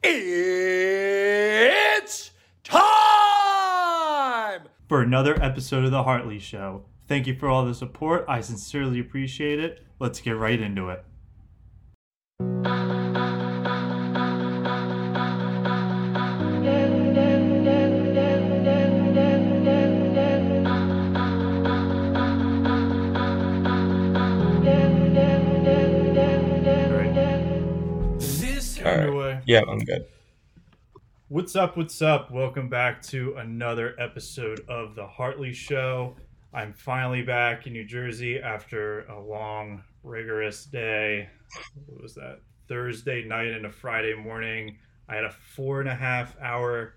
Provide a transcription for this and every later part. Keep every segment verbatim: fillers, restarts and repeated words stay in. It's time for another episode of The Hartley Show. Thank you for all the support. I sincerely appreciate it. Let's get right into it. Yeah, I'm good. What's up? What's up? Welcome back to another episode of The Hartley Show. I'm finally back in New Jersey after a long, rigorous day. What was that? Thursday night and a Friday morning. I had a four and a half hour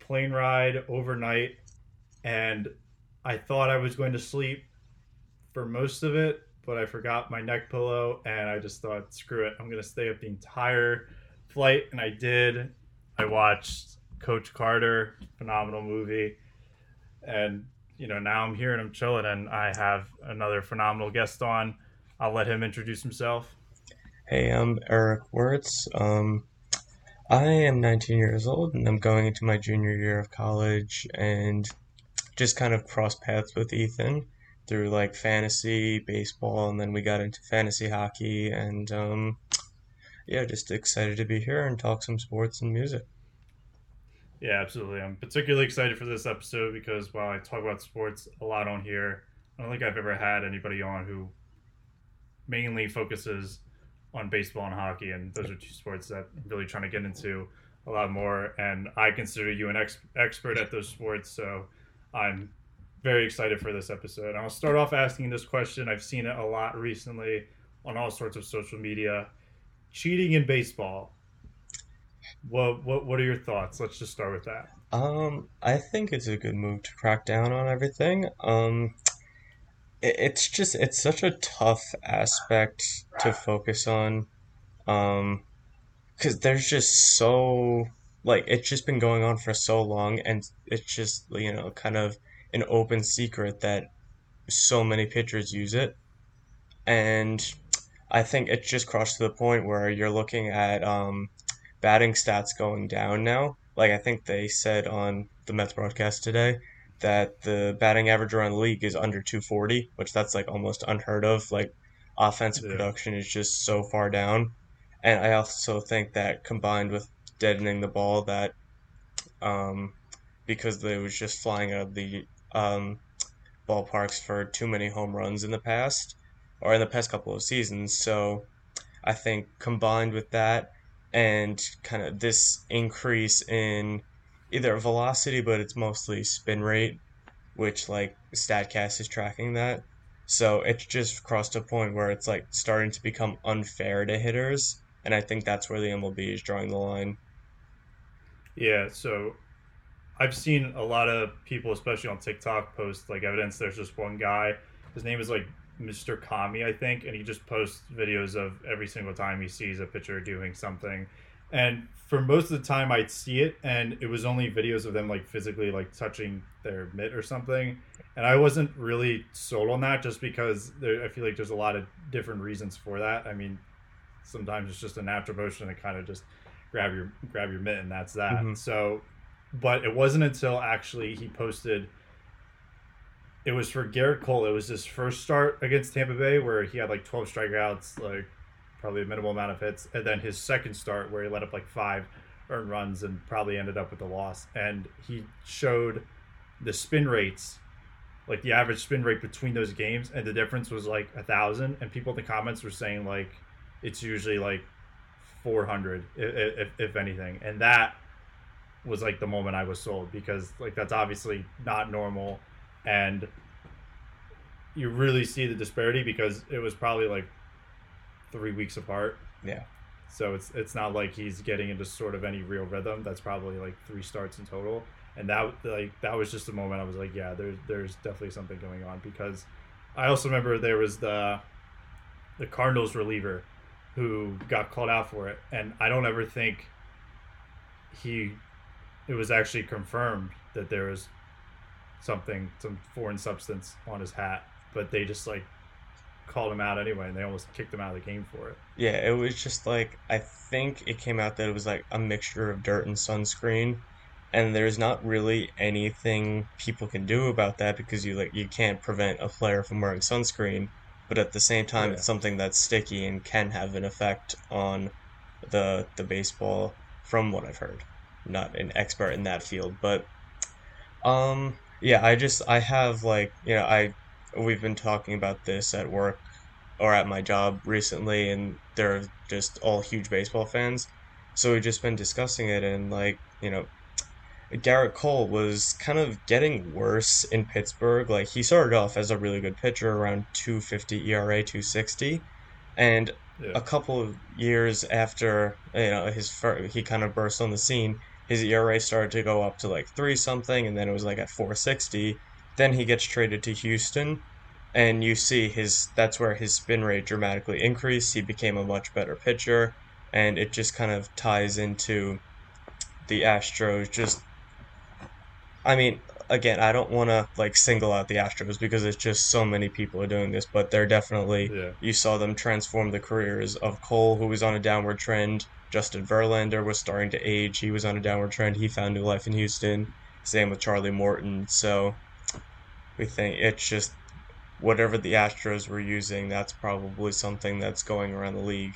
plane ride overnight, and I thought I was going to sleep for most of it, but I forgot my neck pillow, and I just thought, screw it. I'm going to stay up the entire flight, and I did. I watched Coach Carter, phenomenal movie, and you know, now I'm here and I'm chilling, and I have another phenomenal guest on. I'll let him introduce himself. Hey, I'm Eric Wirtz. Um, I am nineteen years old, and I'm going into my junior year of college, and just kind of crossed paths with Ethan through like fantasy baseball, and then we got into fantasy hockey, and um. Yeah, just excited to be here and talk some sports and music. Yeah, absolutely. I'm particularly excited for this episode because while I talk about sports a lot on here, I don't think I've ever had anybody on who mainly focuses on baseball and hockey, and those are two sports that I'm really trying to get into a lot more, and I consider you an ex- expert at those sports, so I'm very excited for this episode. I'll start off asking this question. I've seen it a lot recently on all sorts of social media. Cheating in baseball. What, what what are your thoughts? Let's just start with that. Um, I think it's a good move to crack down on everything. Um, it, it's just it's such a tough aspect to focus on, um, because there's just so like it's just been going on for so long, and it's just you know kind of an open secret that so many pitchers use it, and I think it's just crossed to the point where you're looking at um, batting stats going down now. Like I think they said on the Mets broadcast today that the batting average around the league is under two forty, which that's like almost unheard of. Like offensive yeah. production is just so far down. And I also think that combined with deadening the ball that um, because it was just flying out of the um, ballparks for too many home runs in the past. or in the past couple of seasons. So I think combined with that and kind of this increase in either velocity, but it's mostly spin rate, which like StatCast is tracking that. So it's just crossed a point where it's like starting to become unfair to hitters. And I think that's where the M L B is drawing the line. Yeah, so I've seen a lot of people, especially on TikTok, post like evidence. There's just one guy, his name is like Mister Kami, I think, and he just posts videos of every single time he sees a pitcher doing something. And for most of the time I'd see it, and it was only videos of them like physically like touching their mitt or something. And I wasn't really sold on that just because there, I feel like there's a lot of different reasons for that. I mean, sometimes it's just a natural motion to kind of just grab your grab your mitt and that's that. Mm-hmm. So, but it wasn't until actually he posted It was for Gerrit Cole. It was his first start against Tampa Bay where he had like twelve strikeouts, like probably a minimal amount of hits. And then his second start where he let up like five earned runs and probably ended up with a loss. And he showed the spin rates, like the average spin rate between those games. And the difference was like a thousand. And people in the comments were saying like, it's usually like four hundred, if, if, if anything. And that was like the moment I was sold because like, that's obviously not normal. And you really see the disparity because it was probably like three weeks apart. Yeah. So it's it's not like he's getting into sort of any real rhythm. That's probably like three starts in total. And that like that was just the moment I was like, yeah, there's there's definitely something going on because I also remember there was the the Cardinals reliever who got called out for it, and I don't ever think he it was actually confirmed that there was something some foreign substance on his hat, but they just like called him out anyway, and they almost kicked him out of the game for it. Yeah, it was just like, I think it came out that it was like a mixture of dirt and sunscreen, and there's not really anything people can do about that because you like you can't prevent a player from wearing sunscreen, but at the same time, yeah. It's something that's sticky and can have an effect on the the baseball, from what I've heard. I'm not an expert in that field, but um yeah, I just I have like, you know, I we've been talking about this at work or at my job recently, and they're just all huge baseball fans. So we've just been discussing it, and like, you know, Gerrit Cole was kind of getting worse in Pittsburgh. Like, he started off as a really good pitcher, around two fifty E R A, two sixty, and yeah. a couple of years after, you know, his first, he kind of burst on the scene, his E R A started to go up to like three something, and then it was like at four sixty. Then he gets traded to Houston, and you see his that's where his spin rate dramatically increased. He became a much better pitcher, and it just kind of ties into the Astros. Just, I mean, again, I don't want to like single out the Astros because it's just so many people are doing this, but they're definitely, yeah. you saw them transform the careers of Cole, who was on a downward trend. Justin Verlander was starting to age. He was on a downward trend. He found new life in Houston. Same with Charlie Morton. So we think it's just whatever the Astros were using, that's probably something that's going around the league.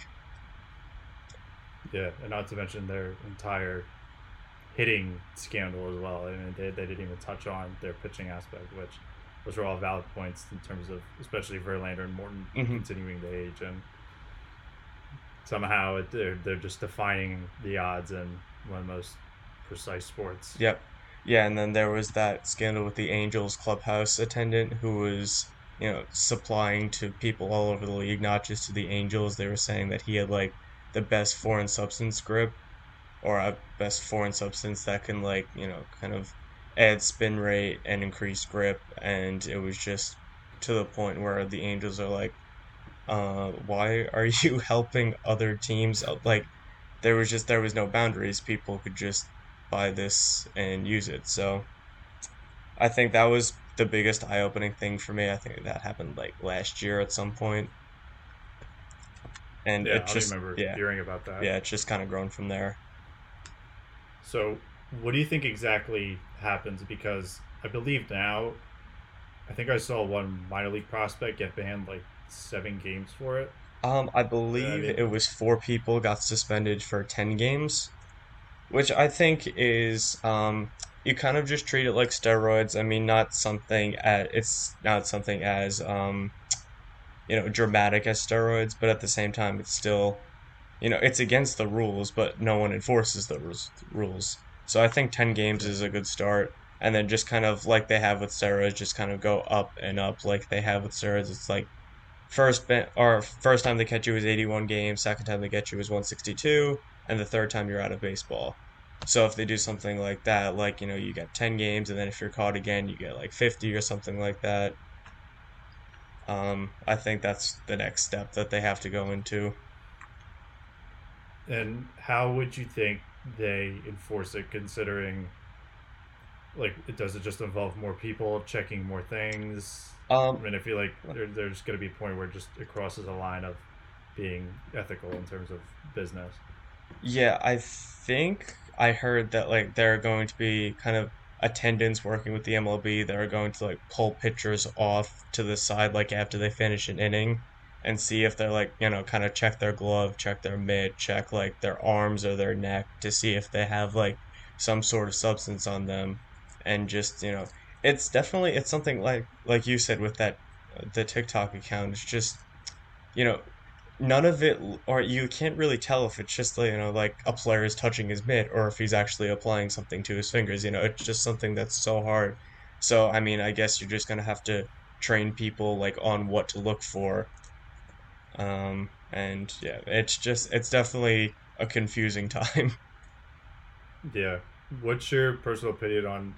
Yeah, and not to mention their entire hitting scandal as well. I mean, they, they didn't even touch on their pitching aspect, which those were all valid points in terms of, especially Verlander and Morton mm-hmm. continuing to age, and somehow it, they're they're just defining the odds in one of the most precise sports. Yep. Yeah, and then there was that scandal with the Angels clubhouse attendant who was, you know, supplying to people all over the league, not just to the Angels. They were saying that he had, like, the best foreign substance grip, or a best foreign substance that can, like, you know, kind of add spin rate and increase grip. And it was just to the point where the Angels are like, uh, why are you helping other teams? Like, there was just, there was no boundaries. People could just buy this and use it. So I think that was the biggest eye-opening thing for me. I think that happened like last year at some point, and yeah, it just, I remember yeah, hearing about that. Yeah, it's just kind of grown from there. So what do you think exactly happens? Because I believe now, I think I saw one minor league prospect get banned like seven games for it. Um, I believe I mean, it was four people got suspended for ten games. Which I think is, um, you kind of just treat it like steroids. I mean, not something at it's not something as, um, you know, dramatic as steroids, but at the same time, it's still, you know, it's against the rules, but no one enforces those rules. So I think ten games is a good start, and then just kind of like they have with steroids, just kind of go up and up like they have with steroids. It's like first ben- or first time they catch you is eighty-one games, second time they get you is one sixty-two. And the third time you're out of baseball. So if they do something like that, like, you know, you get ten games, and then if you're caught again, you get like fifty or something like that. Um, I think that's the next step that they have to go into. And how would you think they enforce it, considering, like, it does it just involve more people checking more things? Um, I mean, I feel like there, there's going to be a point where just it crosses a line of being ethical in terms of business. Yeah, I think I heard that like there are going to be kind of attendants working with the M L B that are going to like pull pitchers off to the side like after they finish an inning and see if they're like, you know, kind of check their glove, check their mitt, check like their arms or their neck to see if they have like some sort of substance on them. And just, you know, it's definitely it's something like like you said with that the TikTok account. It's just, you know, none of it, or you can't really tell if it's just, you know, like a player is touching his mitt or if he's actually applying something to his fingers. You know, it's just something that's so hard. So, I mean, I guess you're just going to have to train people like on what to look for. Um, and yeah, it's just, it's definitely a confusing time. Yeah. What's your personal opinion on,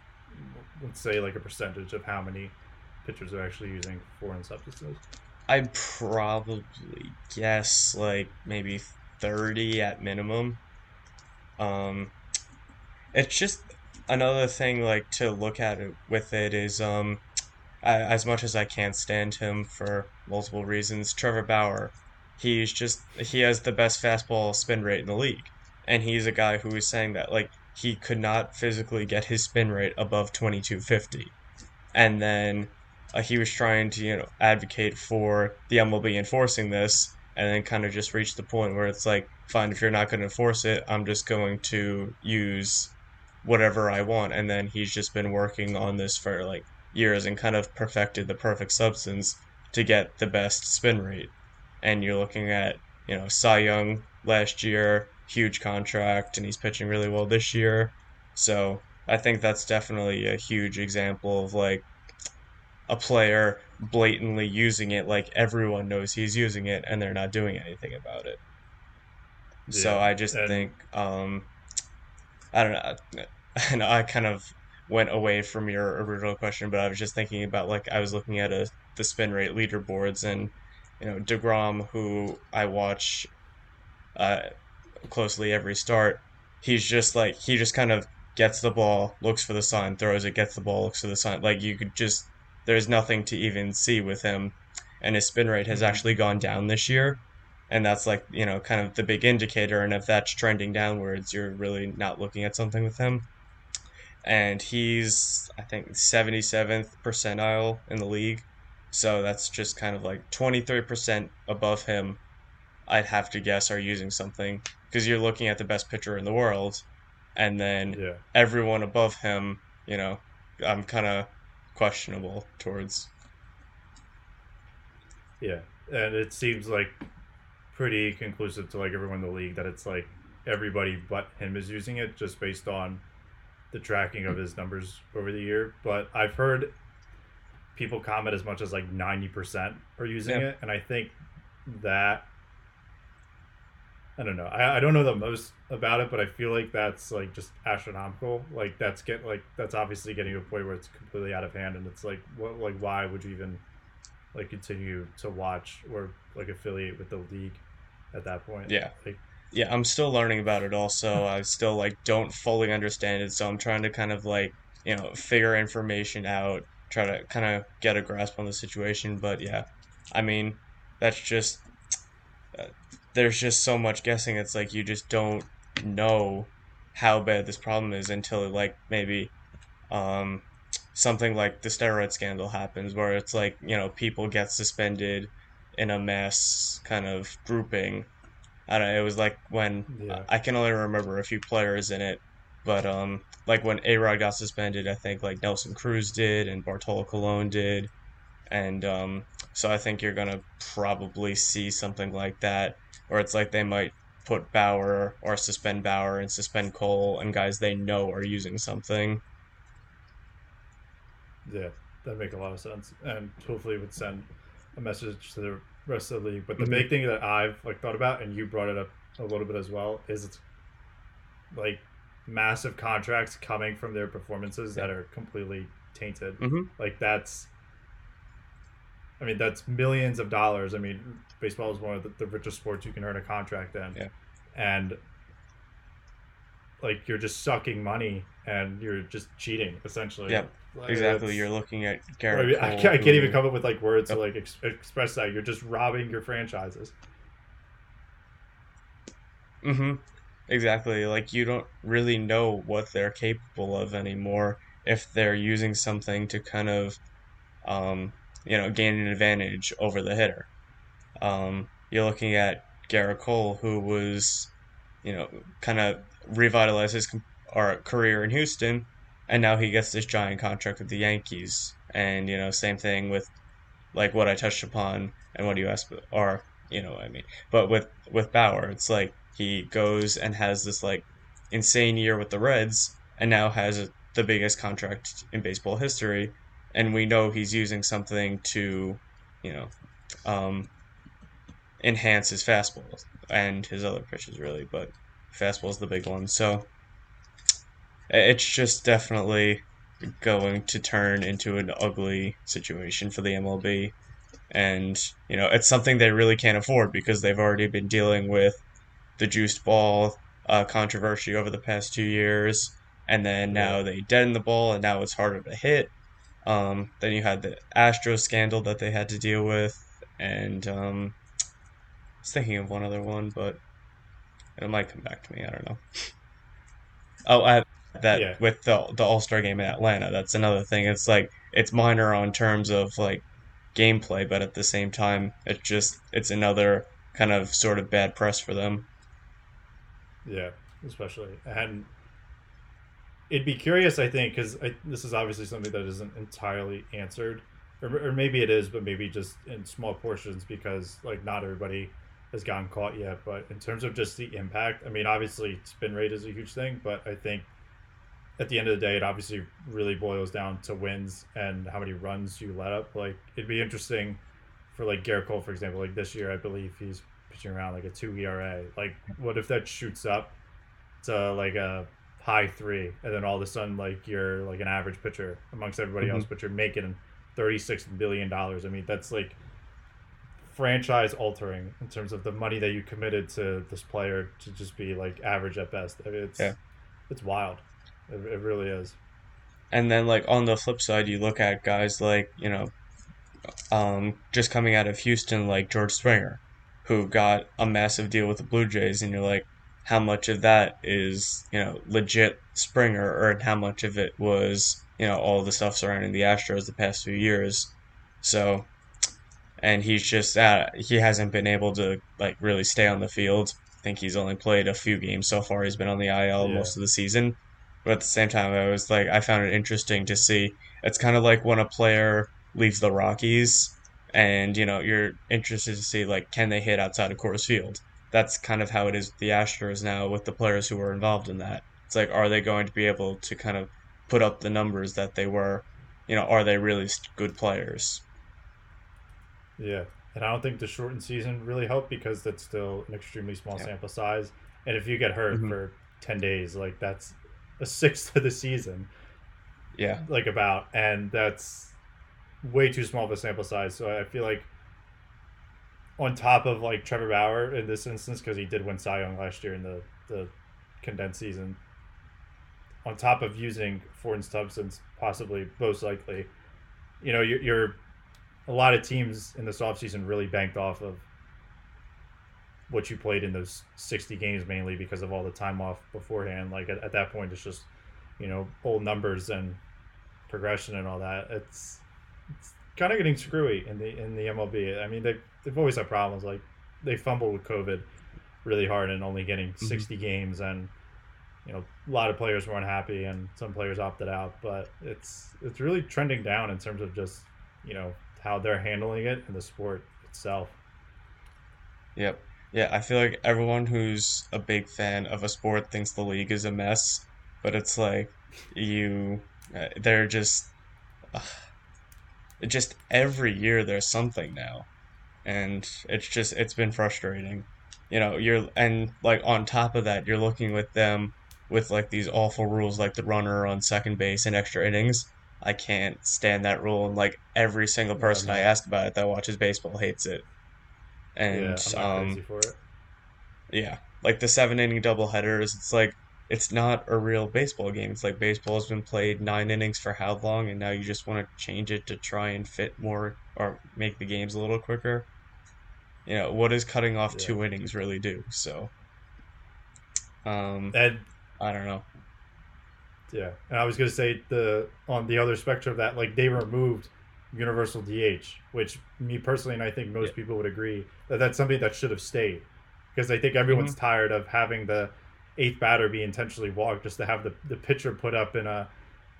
let's say, like a percentage of how many pitchers are actually using foreign substances? I'd probably guess like maybe thirty at minimum. Um, it's just another thing like to look at it with it is um, I, as much as I can't stand him for multiple reasons, Trevor Bauer, he's just, he has the best fastball spin rate in the league. And he's a guy who is saying that, like, he could not physically get his spin rate above twenty-two fifty. And then uh, he was trying to, you know, advocate for the M L B enforcing this, and then kind of just reached the point where it's like, fine, if you're not going to enforce it, I'm just going to use whatever I want. And then he's just been working on this for, like, years and kind of perfected the perfect substance to get the best spin rate. And you're looking at, you know, Cy Young last year, huge contract, and he's pitching really well this year. So I think that's definitely a huge example of, like, a player blatantly using it, like everyone knows he's using it, and they're not doing anything about it. Yeah, so I just and... think, um, I don't know, and I kind of went away from your original question, but I was just thinking about, like, I was looking at a, the spin rate leaderboards, and, you know, DeGrom, who I watch uh, closely every start, he's just like, he just kind of gets the ball, looks for the sign, throws it, gets the ball, looks for the sign. Like, you could just, there's nothing to even see with him. And his spin rate has actually gone down this year. And that's, like, you know, kind of the big indicator. And if that's trending downwards, you're really not looking at something with him. And he's, I think, seventy-seventh percentile in the league. So that's just kind of like twenty-three percent above him, I'd have to guess, are using something, because you're looking at the best pitcher in the world. And then yeah. everyone above him, you know, I'm kind of questionable towards. Yeah. And it seems like pretty conclusive to, like, everyone in the league that it's like everybody but him is using it, just based on the tracking of his numbers over the year. But I've heard people comment as much as like ninety percent are using yeah. it. And I think that, I don't know, I, I don't know the most about it, but I feel like that's, like, just astronomical. Like, that's get like that's obviously getting to a point where it's completely out of hand, and it's like, what, like, why would you even, like, continue to watch or, like, affiliate with the league at that point? Yeah. Like, yeah, I'm still learning about it also. I still, like, don't fully understand it, so I'm trying to kind of, like, you know, figure information out, try to kind of get a grasp on the situation. But yeah, I mean, that's just uh, there's just so much guessing. It's like, you just don't know how bad this problem is until, like, maybe um, something like the steroid scandal happens, where it's like, you know, people get suspended in a mass kind of grouping. I don't know, it was like when, yeah. I can only remember a few players in it, but um, like when A-Rod got suspended, I think, like, Nelson Cruz did and Bartolo Colon did. And um, so I think you're going to probably see something like that, or it's like they might put Bauer or suspend Bauer and suspend Cole and guys they know are using something. Yeah, that makes a lot of sense. And hopefully it would send a message to the rest of the league. But the mm-hmm. big thing that I've, like, thought about, and you brought it up a little bit as well, is it's like massive contracts coming from their performances yeah. that are completely tainted. Mm-hmm. Like, that's, I mean, that's millions of dollars. I mean, baseball is one of the, the richest sports you can earn a contract in. Yeah. And, like, you're just sucking money and you're just cheating, essentially. Yeah, like, exactly. You're looking at Gerrit Cole. I, mean, I, can't, I can't even come up with, like, words yep. to, like, ex- express that. You're just robbing your franchises. Mm-hmm. Exactly. Like, you don't really know what they're capable of anymore if they're using something to kind of, um, you know, gain an advantage over the hitter. Um, you're looking at Gerrit Cole, who was, you know, kind of revitalized his com- or career in Houston, and now he gets this giant contract with the Yankees. And, you know, same thing with, like, what I touched upon and what you asked, or, you know what I mean. But with, with Bauer, it's like he goes and has this, like, insane year with the Reds, and now has the biggest contract in baseball history. And we know he's using something to, you know, um, enhance his fastball and his other pitches, really. But fastball's the big one. So it's just definitely going to turn into an ugly situation for the M L B. And, you know, it's something they really can't afford, because they've already been dealing with the juiced ball uh, controversy over the past two years. And then now they deaden the ball, and now it's harder to hit. Um, then you had the Astros scandal that they had to deal with, and um, I was thinking of one other one, but it might come back to me. I don't know. Oh, I have that yeah. with the the All-Star game in Atlanta. That's another thing. It's like it's minor on terms of like gameplay, but at the same time, it's just it's another kind of sort of bad press for them. Yeah, especially and. It'd be curious, I think, because this is obviously something that isn't entirely answered, or, or maybe it is, but maybe just in small portions because, like, not everybody has gotten caught yet. But in terms of just the impact, I mean, obviously spin rate is a huge thing, but I think at the end of the day, it obviously really boils down to wins and how many runs you let up. Like, it'd be interesting for, like, Gerrit Cole, for example. Like, this year, I believe he's pitching around, like, a two E R A. Like, what if that shoots up to, like, a high three, and then all of a sudden, like, you're like an average pitcher amongst everybody mm-hmm. else, but you're making thirty-six billion dollars. I mean, that's like franchise altering in terms of the money that you committed to this player to just be like average at best. I mean, it's yeah. it's wild. It, it really is. And then, like, on the flip side, you look at guys like, you know, um, just coming out of Houston, like George Springer, who got a massive deal with the Blue Jays, and you're like, how much of that is, you know, legit Springer, or how much of it was, you know, all the stuff surrounding the Astros the past few years. So, and he's just, uh, he hasn't been able to, like, really stay on the field. I think he's only played a few games so far. He's been on the I L yeah. most of the season. But at the same time, I was like, I found it interesting to see. It's kind of like when a player leaves the Rockies and, you know, you're interested to see, like, can they hit outside of Coors Field? That's kind of how it is with the Astros now with the players who are involved in that. It's like, are they going to be able to kind of put up the numbers that they were? You know, are they really good players? Yeah, and I don't think the shortened season really helped because that's still an extremely small yeah. sample size. And if you get hurt mm-hmm. for ten days, like, that's a sixth of the season. Yeah. Like, about. And that's way too small of a sample size. So I feel like, on top of, like, Trevor Bauer in this instance, because he did win Cy Young last year in the, the condensed season, on top of using foreign substance, possibly, most likely, you know, you're, you're a lot of teams in this offseason really banked off of what you played in those sixty games, mainly because of all the time off beforehand. Like, at, at that point, it's just, you know, old numbers and progression and all that. It's, it's kind of getting screwy in the in the M L B. I mean, they they've always had problems. Like, they fumbled with COVID really hard and only getting mm-hmm. sixty games, and, you know, a lot of players were unhappy and some players opted out. But it's it's really trending down in terms of just, you know, how they're handling it and the sport itself. Yep. Yeah, I feel like everyone who's a big fan of a sport thinks the league is a mess, but it's like you they're just uh, just every year there's something now. And it's just, it's been frustrating, you know, you're, and like on top of that, you're looking with them with like these awful rules, like the runner on second base and extra innings. I can't stand that rule. And like every single person I ask about it that watches baseball hates it. And, yeah, I'm not crazy um, for it. yeah, like the seven inning doubleheaders, it's like, it's not a real baseball game. It's like baseball has been played nine innings for how long, and now you just want to change it to try and fit more or make the games a little quicker. You know, what does cutting off yeah. two innings really do? So, um, and I don't know. Yeah, and I was gonna say the on the other spectrum of that, like, they removed universal D H, which me personally, and I think most yeah. people would agree that that's something that should have stayed, because I think everyone's mm-hmm. tired of having the eighth batter be intentionally walked just to have the the pitcher put up in a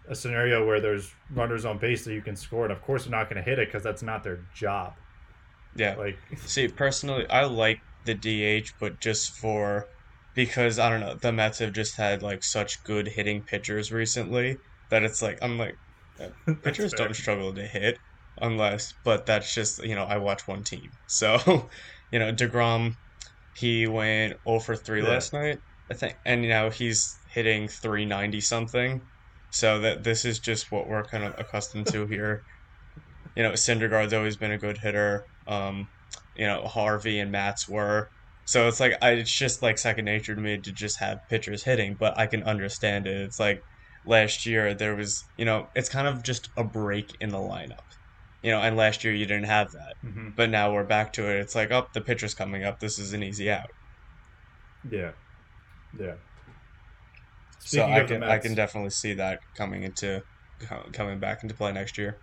a scenario where there's runners on base that you can score, and of course they're not going to hit it because that's not their job. Yeah. Like, see, personally, I like the D H, but just for, because I don't know, the Mets have just had like such good hitting pitchers recently that it's like, I'm like, pitchers don't struggle to hit unless, but that's just, you know, I watch one team. So, you know, DeGrom, he went oh for three yeah. last night, I think. And, you know, he's hitting three ninety something. So that this is just what we're kind of accustomed to here. You know, Syndergaard's always been a good hitter. Um, you know, Harvey and Matz were. So it's like, I, it's just like second nature to me to just have pitchers hitting, but I can understand it. It's like last year there was, you know, it's kind of just a break in the lineup. You know, and last year you didn't have that. Mm-hmm. But now we're back to it. It's like, oh, the pitcher's coming up. This is an easy out. Yeah. Yeah. Speaking so I can Mets, I can definitely see that coming into coming back into play next year.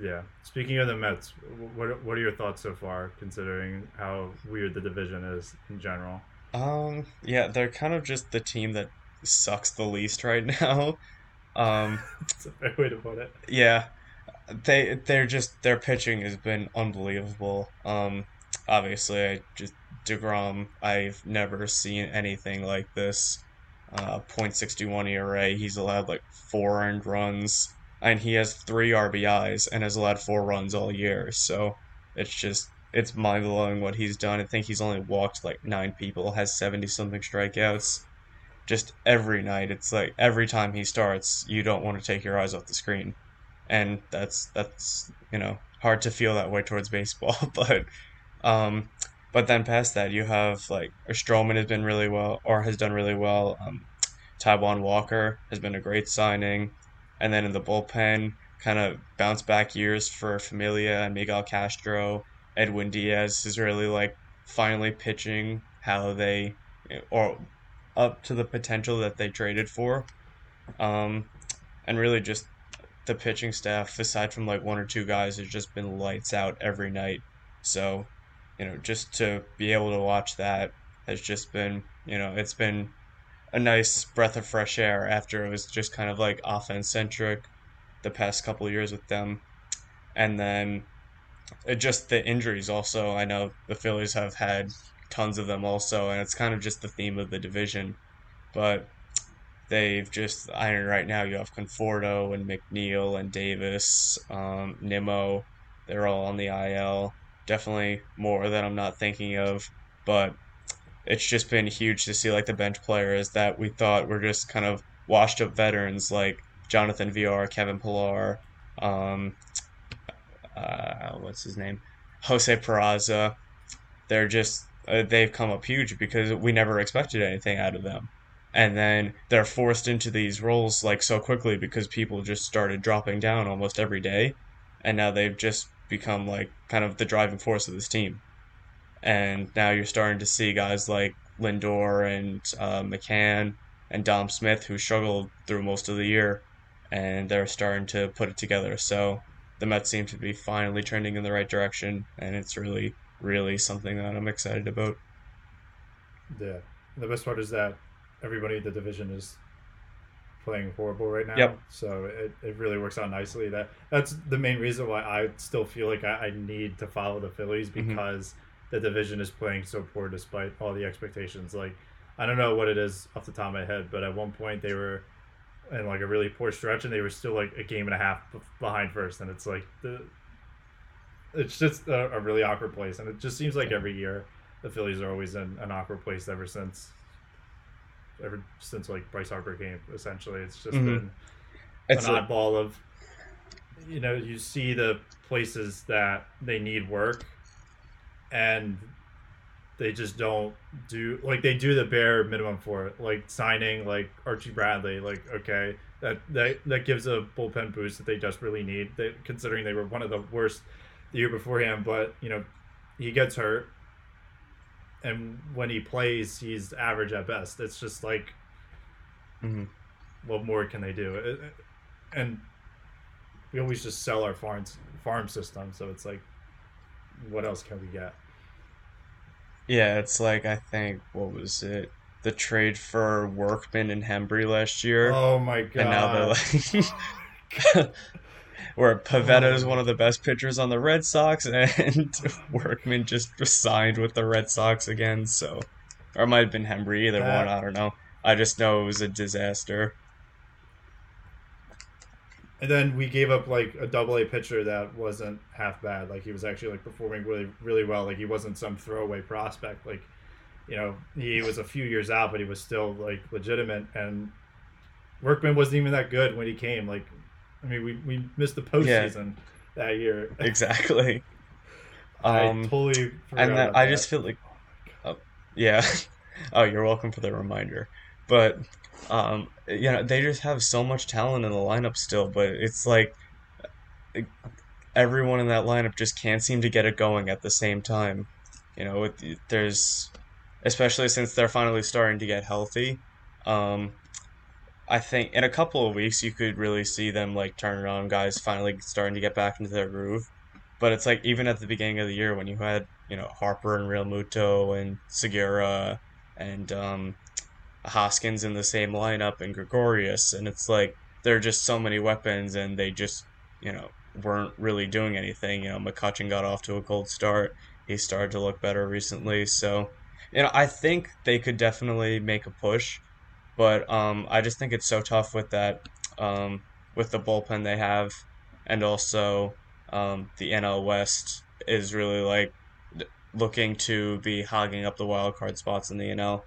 Yeah. Speaking of the Mets, what what are your thoughts so far, considering how weird the division is in general? Um. Yeah, they're kind of just the team that sucks the least right now. Um, That's a fair way to put it. Yeah. They they're just their pitching has been unbelievable. Um, obviously, I just DeGrom. I've never seen anything like this. Uh, point six two one E R A. He's allowed like four earned runs, and he has three R B Is and has allowed four runs all year. So it's just it's mind blowing what he's done. I think he's only walked like nine people. Has seventy something strikeouts. Just every night, it's like every time he starts, you don't want to take your eyes off the screen. And that's, that's you know, hard to feel that way towards baseball. But um, but then past that, you have, like, Stroman has been really well, or has done really well. Um, Taijuan Walker has been a great signing. And then in the bullpen, kind of bounce-back years for Familia and Miguel Castro. Edwin Diaz is really, like, finally pitching how they, or up to the potential that they traded for. Um, and really just... the pitching staff, aside from like one or two guys, has just been lights out every night. So, you know, just to be able to watch that has just been, you know, it's been a nice breath of fresh air after it was just kind of like offense centric the past couple of years with them. And then it just the injuries also. I know the Phillies have had tons of them also, and it's kind of just the theme of the division. But they've just ironed right now. You have Conforto and McNeil and Davis, um, Nimmo. They're all on the I L. Definitely more that I'm not thinking of, but it's just been huge to see like the bench players that we thought were just kind of washed up veterans like Jonathan Villar, Kevin Pillar, um, uh, what's his name, Jose Peraza. They're just uh, they've come up huge because we never expected anything out of them. And then they're forced into these roles like so quickly because people just started dropping down almost every day. And now they've just become like kind of the driving force of this team. And now you're starting to see guys like Lindor and uh, McCann and Dom Smith, who struggled through most of the year, and they're starting to put it together. So the Mets seem to be finally trending in the right direction. And it's really, really something that I'm excited about. Yeah. The best part is that everybody in the division is playing horrible right now. Yep. So it, it really works out nicely. That That's the main reason why I still feel like I, I need to follow the Phillies, because mm-hmm. the division is playing so poor despite all the expectations. Like, I don't know what it is off the top of my head, but at one point they were in like a really poor stretch and they were still like a game and a half behind first. And it's like, the, it's just a, a really awkward place. And it just seems like every year the Phillies are always in an awkward place ever since. ever since like Bryce Harper came, essentially. It's just mm-hmm. been it's an oddball of, you know, you see the places that they need work and they just don't do, like they do the bare minimum for it, like signing like Archie Bradley. Like, okay, that that, that gives a bullpen boost that they desperately need, they, considering they were one of the worst the year beforehand. But, you know, he gets hurt, and when he plays, he's average at best. It's just like, mm-hmm. what more can they do? It, it, and we always just sell our farm, farm system, so it's like, what else can we get? Yeah, it's like, I think, what was it? The trade for Workman and Hembree last year. Oh, my God. And now they're like... where Pavetta is one of the best pitchers on the Red Sox, and Workman just signed with the Red Sox again. So, or it might have been Hembree, either that, one, I don't know. I just know it was a disaster. And then we gave up like a double A pitcher that wasn't half bad. Like, he was actually like performing really, really well. Like, he wasn't some throwaway prospect. Like, you know, he was a few years out, but he was still like legitimate. And Workman wasn't even that good when he came. Like, I mean, we, we missed the postseason yeah, that year. Exactly. I um, totally forgot And then about I that. just feel like, oh, yeah. Oh, you're welcome for the reminder. But Um, you know, they just have so much talent in the lineup still, but it's like everyone in that lineup just can't seem to get it going at the same time. You know, with, there's, especially since they're finally starting to get healthy. Um, I think in a couple of weeks you could really see them like turn around, guys finally starting to get back into their groove. But it's like even at the beginning of the year when you had, you know, Harper and Real Muto and Segura and um, Hoskins in the same lineup and Gregorius, and it's like there are just so many weapons and they just, you know, weren't really doing anything. You know, McCutcheon got off to a cold start. He started to look better recently. So, you know, I think they could definitely make a push. But um, I just think it's so tough with that, um, with the bullpen they have, and also um, the N L West is really like looking to be hogging up the wild card spots in the N L,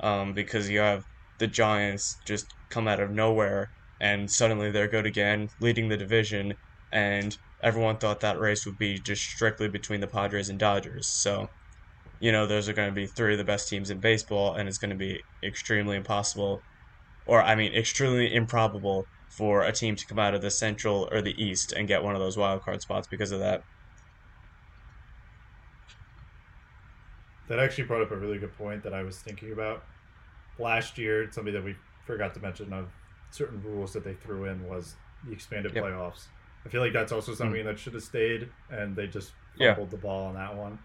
um, because you have the Giants just come out of nowhere and suddenly they're good again, leading the division, and everyone thought that race would be just strictly between the Padres and Dodgers. So, you know, those are going to be three of the best teams in baseball, and it's going to be extremely impossible, or I mean extremely improbable, for a team to come out of the Central or the East and get one of those wild card spots because of that. That actually brought up a really good point that I was thinking about. Last year, something that we forgot to mention of certain rules that they threw in was the expanded yep. playoffs. I feel like that's also something mm-hmm. that should have stayed, and they just fumbled yeah. the ball on that one.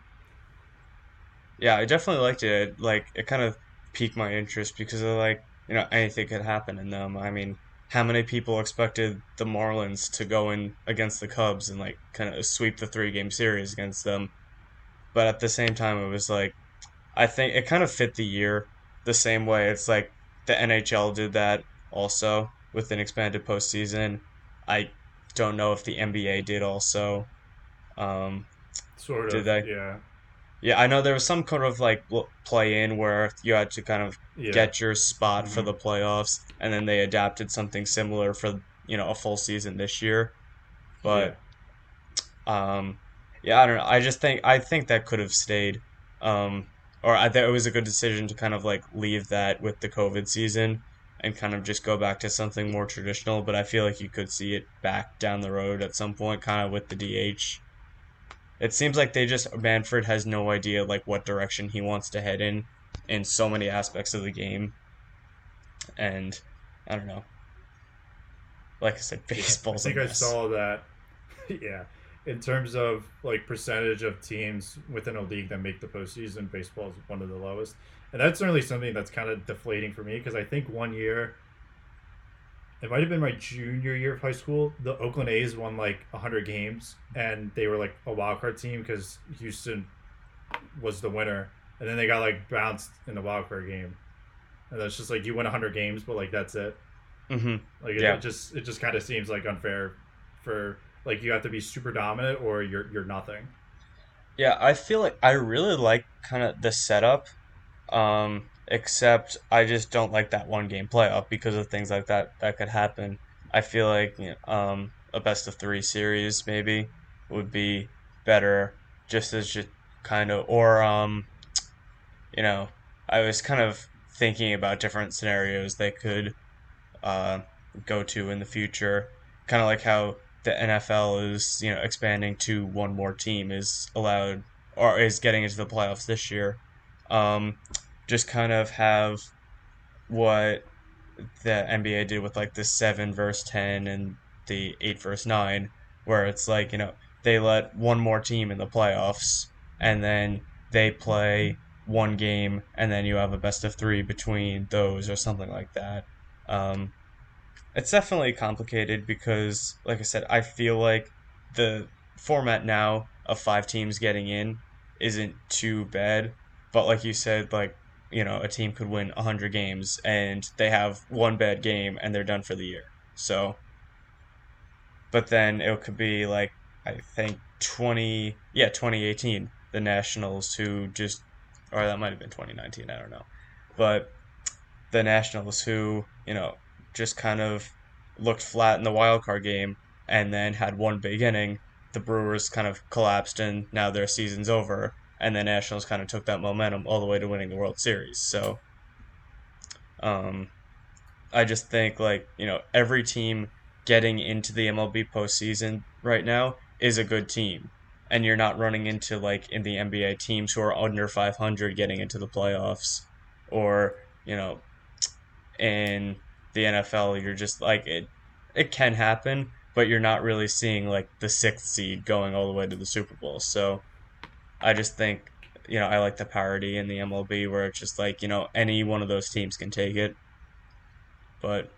Yeah, I definitely liked it. Like, it kind of piqued my interest because of, like, you know, anything could happen in them. I mean, how many people expected the Marlins to go in against the Cubs and, like, kind of sweep the three-game series against them? But at the same time, it was like, I think it kind of fit the year the same way. It's like the N H L did that also with an expanded postseason. I don't know if the N B A did also. Um, sort of, did they? yeah. Yeah, I know there was some kind of like play-in where you had to kind of yeah. get your spot mm-hmm. for the playoffs, and then they adapted something similar for, you know, a full season this year. But, yeah. um, yeah, I don't know. I just think I think that could have stayed, um, or I think it was a good decision to kind of like leave that with the COVID season and kind of just go back to something more traditional. But I feel like you could see it back down the road at some point, kind of with the D H. It seems like they just, Manfred has no idea, like, what direction he wants to head in, in so many aspects of the game. And, I don't know. Like I said, baseball's yeah, I think I saw that, yeah. In terms of, like, percentage of teams within a league that make the postseason, baseball is one of the lowest. And that's certainly something that's kind of deflating for me, because I think one year, it might have been my junior year of high school, the Oakland A's won like one hundred games, and they were like a wild card team because Houston was the winner, and then they got like bounced in the wild card game, and that's just like you win one hundred games, but like that's it. Mm-hmm. Like it, yeah. it just it just kind of seems like unfair for like you have to be super dominant or you're you're nothing. Yeah, I feel like I really like kind of the setup. Um, Except I just don't like that one game playoff because of things like that that could happen. I feel like you know, um, a best of three series maybe would be better, just as just kind of or um, you know, I was kind of thinking about different scenarios they could uh, go to in the future, kind of like how the N F L is you know expanding to one more team is allowed or is getting into the playoffs this year. Um, just kind of have what the N B A did with like the seven versus ten and the eight versus nine, where it's like, you know, they let one more team in the playoffs and then they play one game and then you have a best of three between those or something like that. Um, it's definitely complicated because, like I said, I feel like the format now of five teams getting in isn't too bad. But like you said, like, you know, a team could win one hundred games and they have one bad game and they're done for the year. So, but then it could be like, I think twenty, yeah, twenty eighteen, the Nationals who just, or that might have been twenty nineteen, I don't know. But the Nationals who, you know, just kind of looked flat in the wildcard game and then had one big inning, the Brewers kind of collapsed and now their season's over. And the Nationals kind of took that momentum all the way to winning the World Series. So, um, I just think, like, you know, every team getting into the M L B postseason right now is a good team. And you're not running into, like, in the N B A, teams who are under five hundred getting into the playoffs. Or, you know, in the N F L, you're just, like, it it can happen, but you're not really seeing, like, the sixth seed going all the way to the Super Bowl. So I just think, you know, I like the parity in the M L B where it's just, like, you know, any one of those teams can take it. But,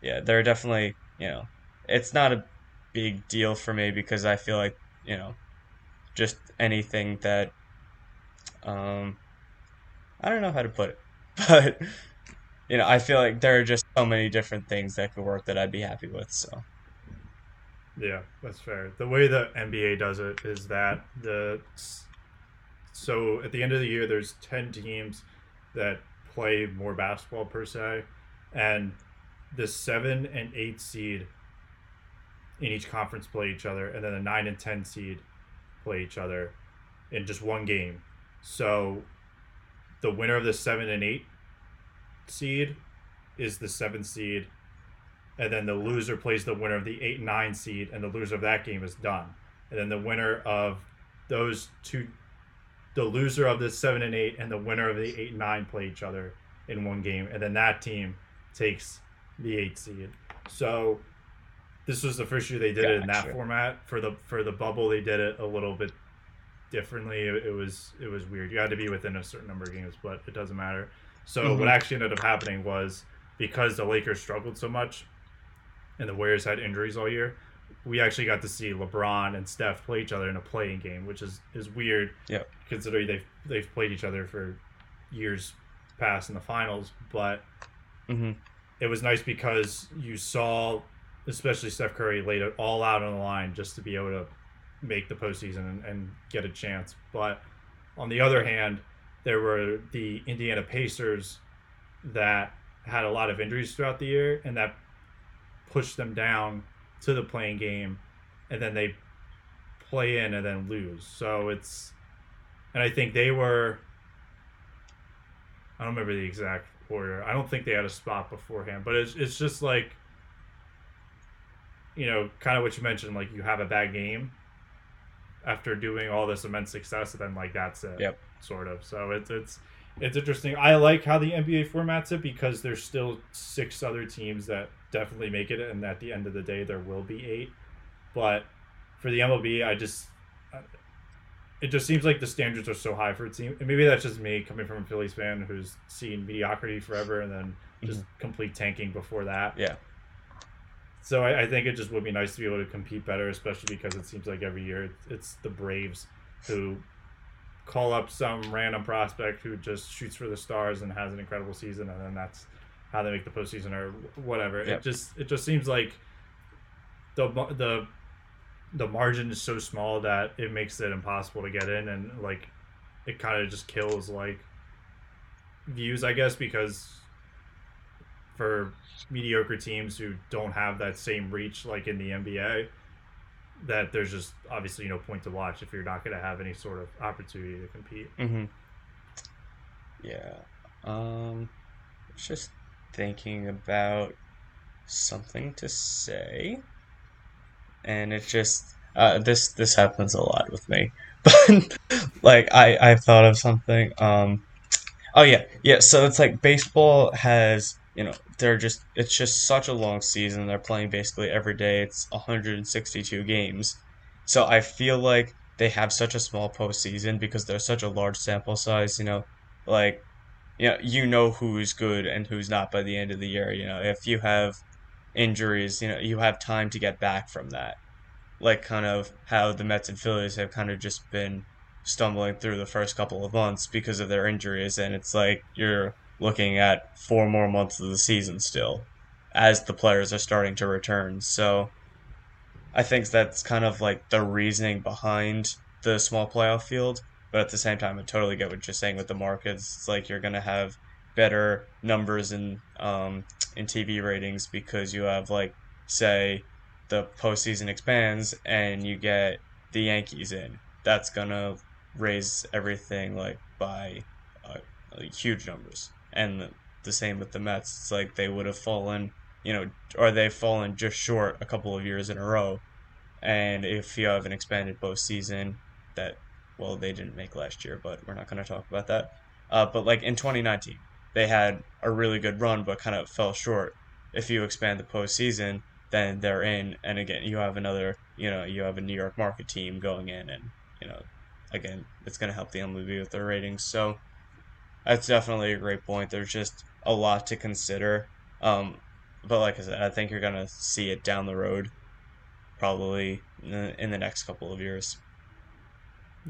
yeah, they're definitely, you know, it's not a big deal for me because I feel like, you know, just anything that, um, I don't know how to put it, but, you know, I feel like there are just so many different things that could work that I'd be happy with, so. Yeah, that's fair. The way the N B A does it is that the, so at the end of the year, there's ten teams that play more basketball per se, and the seven and eight seed in each conference play each other, and then the nine and ten seed play each other in just one game. So the winner of the seven and eight seed is the seventh seed, and then the loser plays the winner of the eight and nine seed, and the loser of that game is done. And then the winner of those two, the loser of the seven and eight and the winner of the eight and nine play each other in one game, and then that team takes the eight seed. So this was the first year they did gotcha. It in that format. For the for the bubble, they did it a little bit differently. It, it was it was weird. You had to be within a certain number of games, but it doesn't matter. So mm-hmm. what actually ended up happening was, because the Lakers struggled so much and the Warriors had injuries all year, we actually got to see LeBron and Steph play each other in a play-in game, which is, is weird yep. considering they've, they've played each other for years past in the finals. But mm-hmm. it was nice because you saw – especially Steph Curry laid it all out on the line just to be able to make the postseason and, and get a chance. But on the other hand, there were the Indiana Pacers that had a lot of injuries throughout the year, and that pushed them down to the playing game, and then they play in and then lose. So it's, and I think they were, I don't remember the exact order. I don't think they had a spot beforehand, but it's it's just like, you know, kind of what you mentioned, like you have a bad game after doing all this immense success, and then like that's it, yep. sort of. So it's it's it's interesting. I like how the N B A formats it because there's still six other teams that definitely make it, and at the end of the day, there will be eight. But for the M L B, I just it just seems like the standards are so high for a team, and maybe that's just me coming from a Phillies fan who's seen mediocrity forever and then just mm-hmm. complete tanking before that. Yeah. So I, I think it just would be nice to be able to compete better, especially because it seems like every year it's the Braves who call up some random prospect who just shoots for the stars and has an incredible season, and then that's how they make the postseason or whatever. Yep. It just it just seems like the the the margin is so small that it makes it impossible to get in, and like it kind of just kills like views, I guess, because for mediocre teams who don't have that same reach like in the N B A, that there's just obviously no point to watch if you're not going to have any sort of opportunity to compete. Mm-hmm. Yeah. Um, just thinking about something to say, and it just, uh, this, this happens a lot with me, but like I, I thought of something. Um, oh yeah. Yeah. So it's like baseball has, you know, they're just, it's just such a long season. They're playing basically every day. It's one hundred sixty-two games. So I feel like they have such a small postseason because they're such a large sample size, you know, like, you know, you know who's good and who's not by the end of the year. You know, if you have injuries, you know, you have time to get back from that. Like kind of how the Mets and Phillies have kind of just been stumbling through the first couple of months because of their injuries. And it's like, you're looking at four more months of the season still as the players are starting to return. So I think that's kind of like the reasoning behind the small playoff field. But at the same time, I totally get what you're saying with the markets. It's like you're going to have better numbers in, um, in T V ratings because you have, like, say, the postseason expands and you get the Yankees in. That's going to raise everything, like, by uh, like huge numbers. And the, the same with the Mets. It's like they would have fallen, you know, or they've fallen just short a couple of years in a row. And if you have an expanded postseason that, well, they didn't make last year, but we're not going to talk about that. Uh, but like in twenty nineteen, they had a really good run, but kind of fell short. If you expand the postseason, then they're in. And again, you have another, you know, you have a New York market team going in, and, you know, again, it's going to help the M L B with their ratings. So that's definitely a great point. There's just a lot to consider. Um, but like I said, I think you're going to see it down the road, probably in the next couple of years.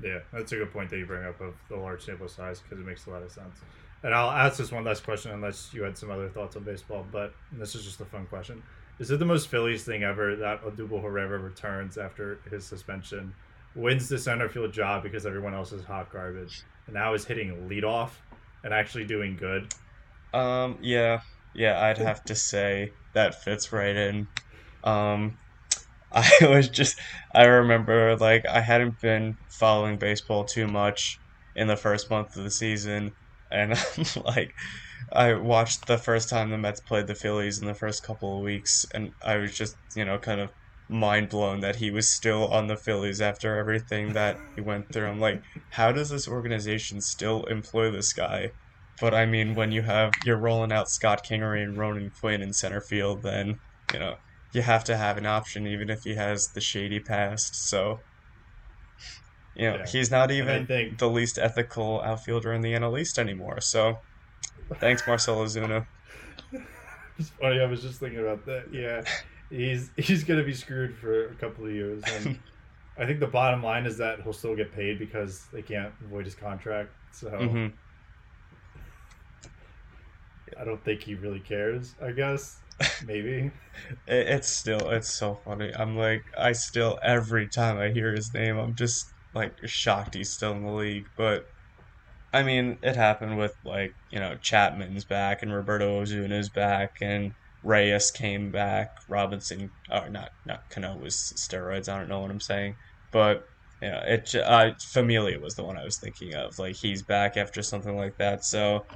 Yeah, that's a good point that you bring up of the large sample size, because it makes a lot of sense. And I'll ask this one last question unless you had some other thoughts on baseball, but this is just a fun question. Is it the most Phillies thing ever that Odubel Herrera returns after his suspension, wins the center field job because everyone else is hot garbage, and now is hitting leadoff and actually doing good? Um, yeah, yeah, I'd have to say that fits right in. Um, I was just, I remember, like, I hadn't been following baseball too much in the first month of the season, and I'm like, I watched the first time the Mets played the Phillies in the first couple of weeks, and I was just, you know, kind of mind blown that he was still on the Phillies after everything that he went through. I'm like, how does this organization still employ this guy? But I mean, when you have, you're rolling out Scott Kingery and Ronan Quinn in center field, then, you know, you have to have an option, even if he has the shady past. So, you know, yeah. He's not even think... the least ethical outfielder in the N L East anymore. So, thanks, Marcell Ozuna. It's funny, I was just thinking about that. Yeah, he's he's going to be screwed for a couple of years. And I think the bottom line is that he'll still get paid because they can't void his contract. So, mm-hmm. I don't think he really cares, I guess. Maybe it's still it's so funny. I'm like, I still, every time I hear his name, I'm just like shocked he's still in the league. But I mean, it happened with, like, you know, Chapman's back and Roberto Ozuna's back and Reyes came back, Robinson, or not not Cano was steroids, I don't know what I'm saying, but you know, it uh, Familia was the one I was thinking of. Like, he's back after something like that, so.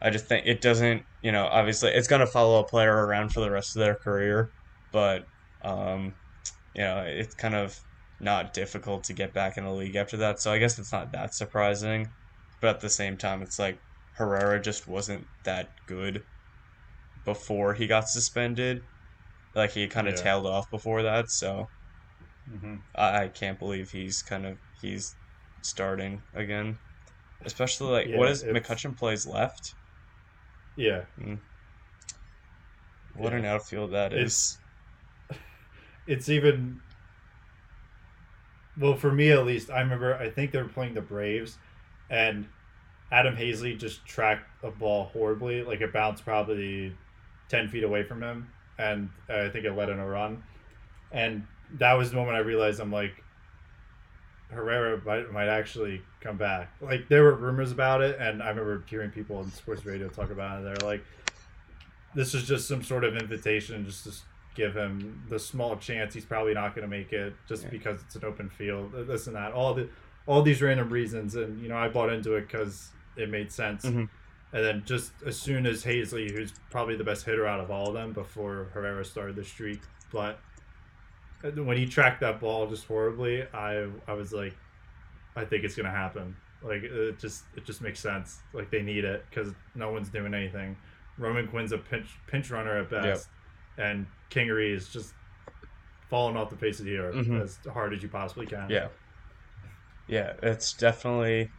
I just think it doesn't, you know, obviously it's going to follow a player around for the rest of their career, but, um, you know, it's kind of not difficult to get back in the league after that. So I guess it's not that surprising, but at the same time, it's like Herrera just wasn't that good before he got suspended. Like, he kind of yeah. tailed off before that. So mm-hmm. I, I can't believe he's kind of, he's starting again, especially like yeah, what is if... McCutcheon plays left. Yeah. Mm. What yeah. an outfield that is. It's, it's even... Well, for me at least, I remember, I think they were playing the Braves, and Adam Hazley just tracked a ball horribly. Like, it bounced probably ten feet away from him, and I think it led in a run. And that was the moment I realized, I'm like, Herrera might, might actually come back. Like, there were rumors about it, and I remember hearing people on sports radio talk about it. They're like, this is just some sort of invitation just to give him the small chance he's probably not going to make it, just yeah. because it's an open field, this and that, all the all these random reasons. And, you know, I bought into it because it made sense. Mm-hmm. And then just as soon as Hazley, who's probably the best hitter out of all of them before Herrera started the streak, but when he tracked that ball just horribly, I I was like, I think it's gonna happen. Like, it just it just makes sense. Like, they need it because no one's doing anything. Roman Quinn's a pinch pinch runner at best, yep. and Kingery is just falling off the face of the earth mm-hmm. as hard as you possibly can. Yeah, yeah, it's definitely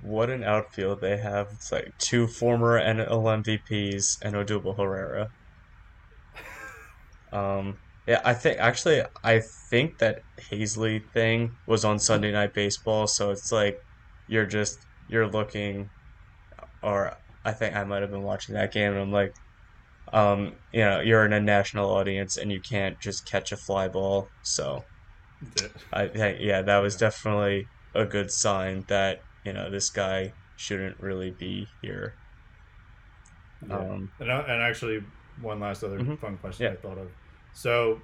what an outfield they have. It's like two former N L M V Ps and Odubel Herrera. Um. Yeah, I think actually I think that Hazley thing was on Sunday Night Baseball, so it's like you're just you're looking, or I think I might have been watching that game, and I'm like, um, you know, you're in a national audience and you can't just catch a fly ball, so I think yeah, that was definitely a good sign that, you know, this guy shouldn't really be here. Yeah. Um, and and actually one last other mm-hmm. fun question yeah. I thought of. So,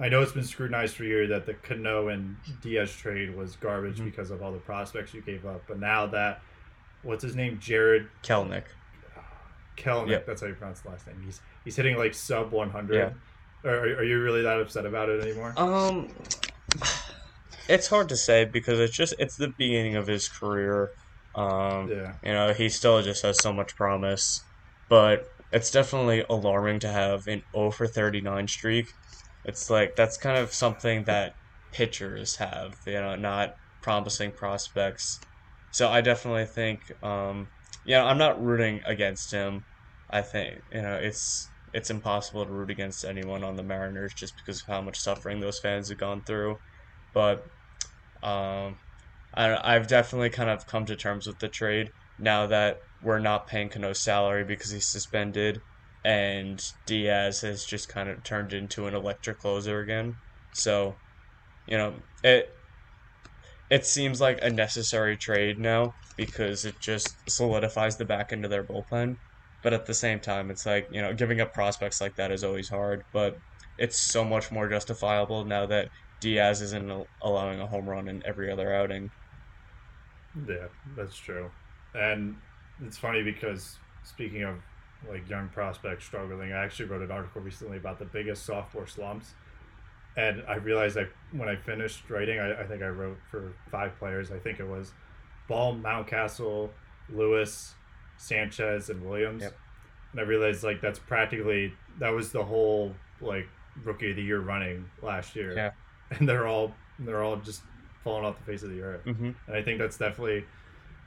I know it's been scrutinized for a year that the Cano and Diaz trade was garbage mm-hmm. because of all the prospects you gave up. But now that, what's his name? Jared Kelenic. Kelenic, yep. That's how you pronounce the last name. He's he's hitting like sub one hundred. Yeah. Are, are you really that upset about it anymore? Um, it's hard to say because it's just it's the beginning of his career. Um, yeah. You know, he still just has so much promise, but it's definitely alarming to have an oh for thirty-nine streak. It's like that's kind of something that pitchers have, you know, not promising prospects. So I definitely think, um, you know, I'm not rooting against him. I think, you know, it's it's impossible to root against anyone on the Mariners just because of how much suffering those fans have gone through. But um, I, I've definitely kind of come to terms with the trade now that we're not paying Cano's salary because he's suspended, and Diaz has just kind of turned into an electric closer again. So, you know, it... It seems like a necessary trade now because it just solidifies the back end of their bullpen. But at the same time, it's like, you know, giving up prospects like that is always hard. But it's so much more justifiable now that Diaz isn't allowing a home run in every other outing. Yeah, that's true. And it's funny because speaking of, like, young prospects struggling, I actually wrote an article recently about the biggest sophomore slumps. And I realized that when I finished writing, I, I think I wrote for five players. I think it was Ball, Mountcastle, Lewis, Sanchez, and Williams. Yep. And I realized like that's practically that was the whole like rookie of the year running last year. Yeah. And they're all they're all just falling off the face of the earth. Mm-hmm. And I think that's definitely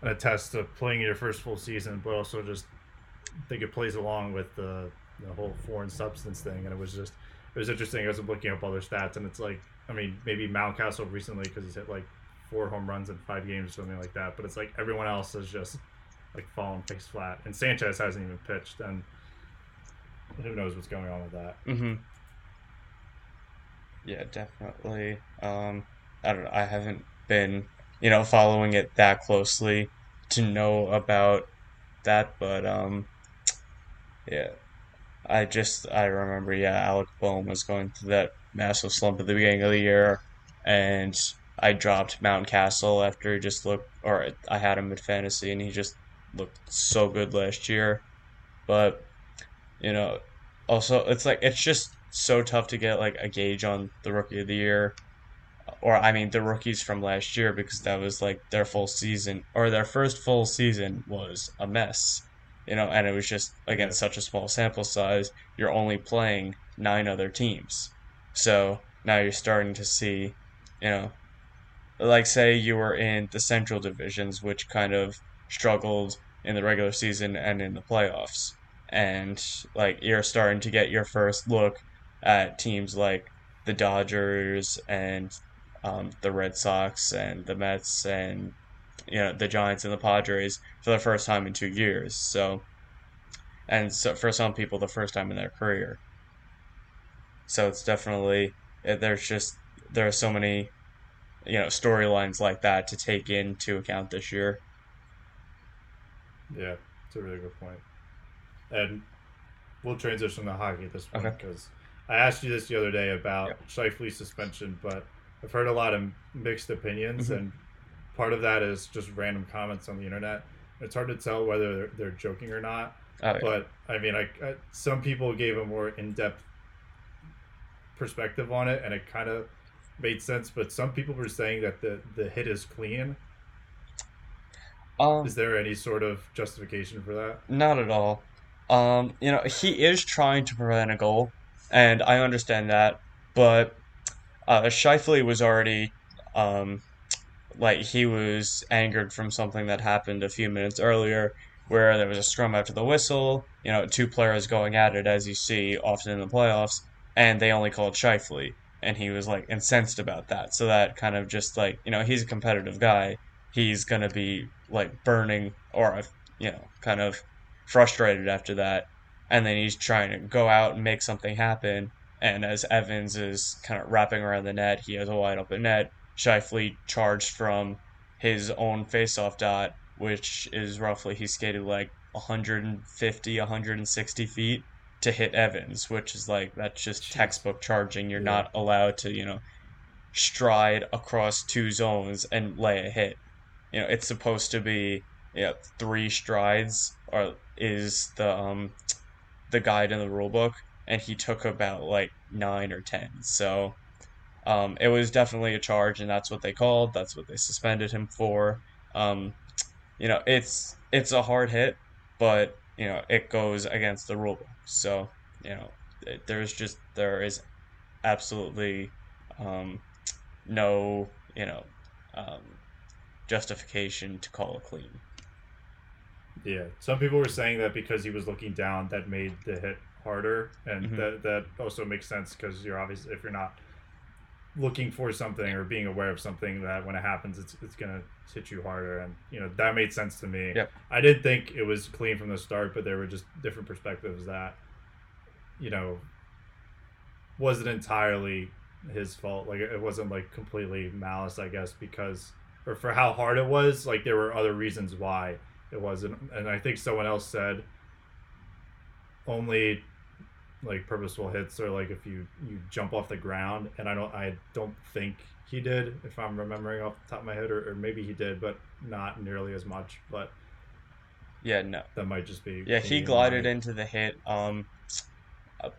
a test of playing your first full season, but also just I think it plays along with the the whole foreign substance thing. And it was just. It was interesting. I was looking up other stats, and it's like, I mean, maybe Mountcastle recently because he's hit like four home runs in five games or something like that. But it's like everyone else has just like fallen face flat, and Sanchez hasn't even pitched, and who knows what's going on with that. Mm-hmm. Yeah, definitely. Um, I don't know. I haven't been, you know, following it that closely to know about that, but um, yeah. I just, I remember, yeah, Alec Boehm was going through that massive slump at the beginning of the year, and I dropped Mountcastle after he just looked, or I had him in fantasy, and he just looked so good last year. But, you know, also, it's like, it's just so tough to get, like, a gauge on the rookie of the year, or, I mean, the rookies from last year, because that was, like, their full season, or their first full season was a mess. You know, and it was just, again, such a small sample size. You're only playing nine other teams. So now you're starting to see, you know, like say you were in the Central divisions, which kind of struggled in the regular season and in the playoffs. And, like, you're starting to get your first look at teams like the Dodgers and um, the Red Sox and the Mets and you know, the Giants and the Padres for the first time in two years. So, and so for some people, the first time in their career. So it's definitely, there's just, there are so many, you know, storylines like that to take into account this year. Yeah, it's a really good point. And we'll transition to hockey at this point because okay. I asked you this the other day about yep. Scheifele's suspension, but I've heard a lot of mixed opinions mm-hmm. and part of that is just random comments on the internet. It's hard to tell whether they're, they're joking or not. Oh, yeah. But I mean, I, I some people gave a more in-depth perspective on it, and it kind of made sense. But some people were saying that the, the hit is clean. Um, is there any sort of justification for that? Not at all. Um, you know, he is trying to prevent a goal, and I understand that. But uh, Scheifele was already. Um, Like, he was angered from something that happened a few minutes earlier where there was a scrum after the whistle, you know, two players going at it, as you see often in the playoffs, and they only called Scheifele. And he was, like, incensed about that. So that kind of just, like, you know, he's a competitive guy. He's going to be, like, burning or, you know, kind of frustrated after that. And then he's trying to go out and make something happen. And as Evans is kind of wrapping around the net, he has a wide open net. Scheifele charged from his own faceoff dot, which is roughly he skated like one fifty, one sixty feet to hit Evans, which is like that's just textbook charging. You're yeah. not allowed to, you know, stride across two zones and lay a hit. You know, it's supposed to be you know, three strides or is the um the guide in the rule book, and he took about like nine or ten. So um it was definitely a charge, and that's what they called, that's what they suspended him for. Um you know, it's it's a hard hit, but you know, it goes against the rule book. So, you know, there's just there is absolutely um no, you know, um justification to call it clean. Yeah, some people were saying that because he was looking down, that made the hit harder, and mm-hmm. that that also makes sense, because you're obviously, if you're not looking for something or being aware of something, that when it happens, it's it's gonna hit you harder, and you know, that made sense to me. Yep. I didn't think it was clean from the start, but there were just different perspectives that, you know, wasn't entirely his fault. Like, it wasn't like completely malice, I guess, because or for how hard it was. Like, there were other reasons why it wasn't, and I think someone else said only like purposeful hits are like if you you jump off the ground, and I don't I don't think he did, if I'm remembering off the top of my head, or, or maybe he did, but not nearly as much. But yeah, no, that might just be yeah he glided mind. into the hit. Um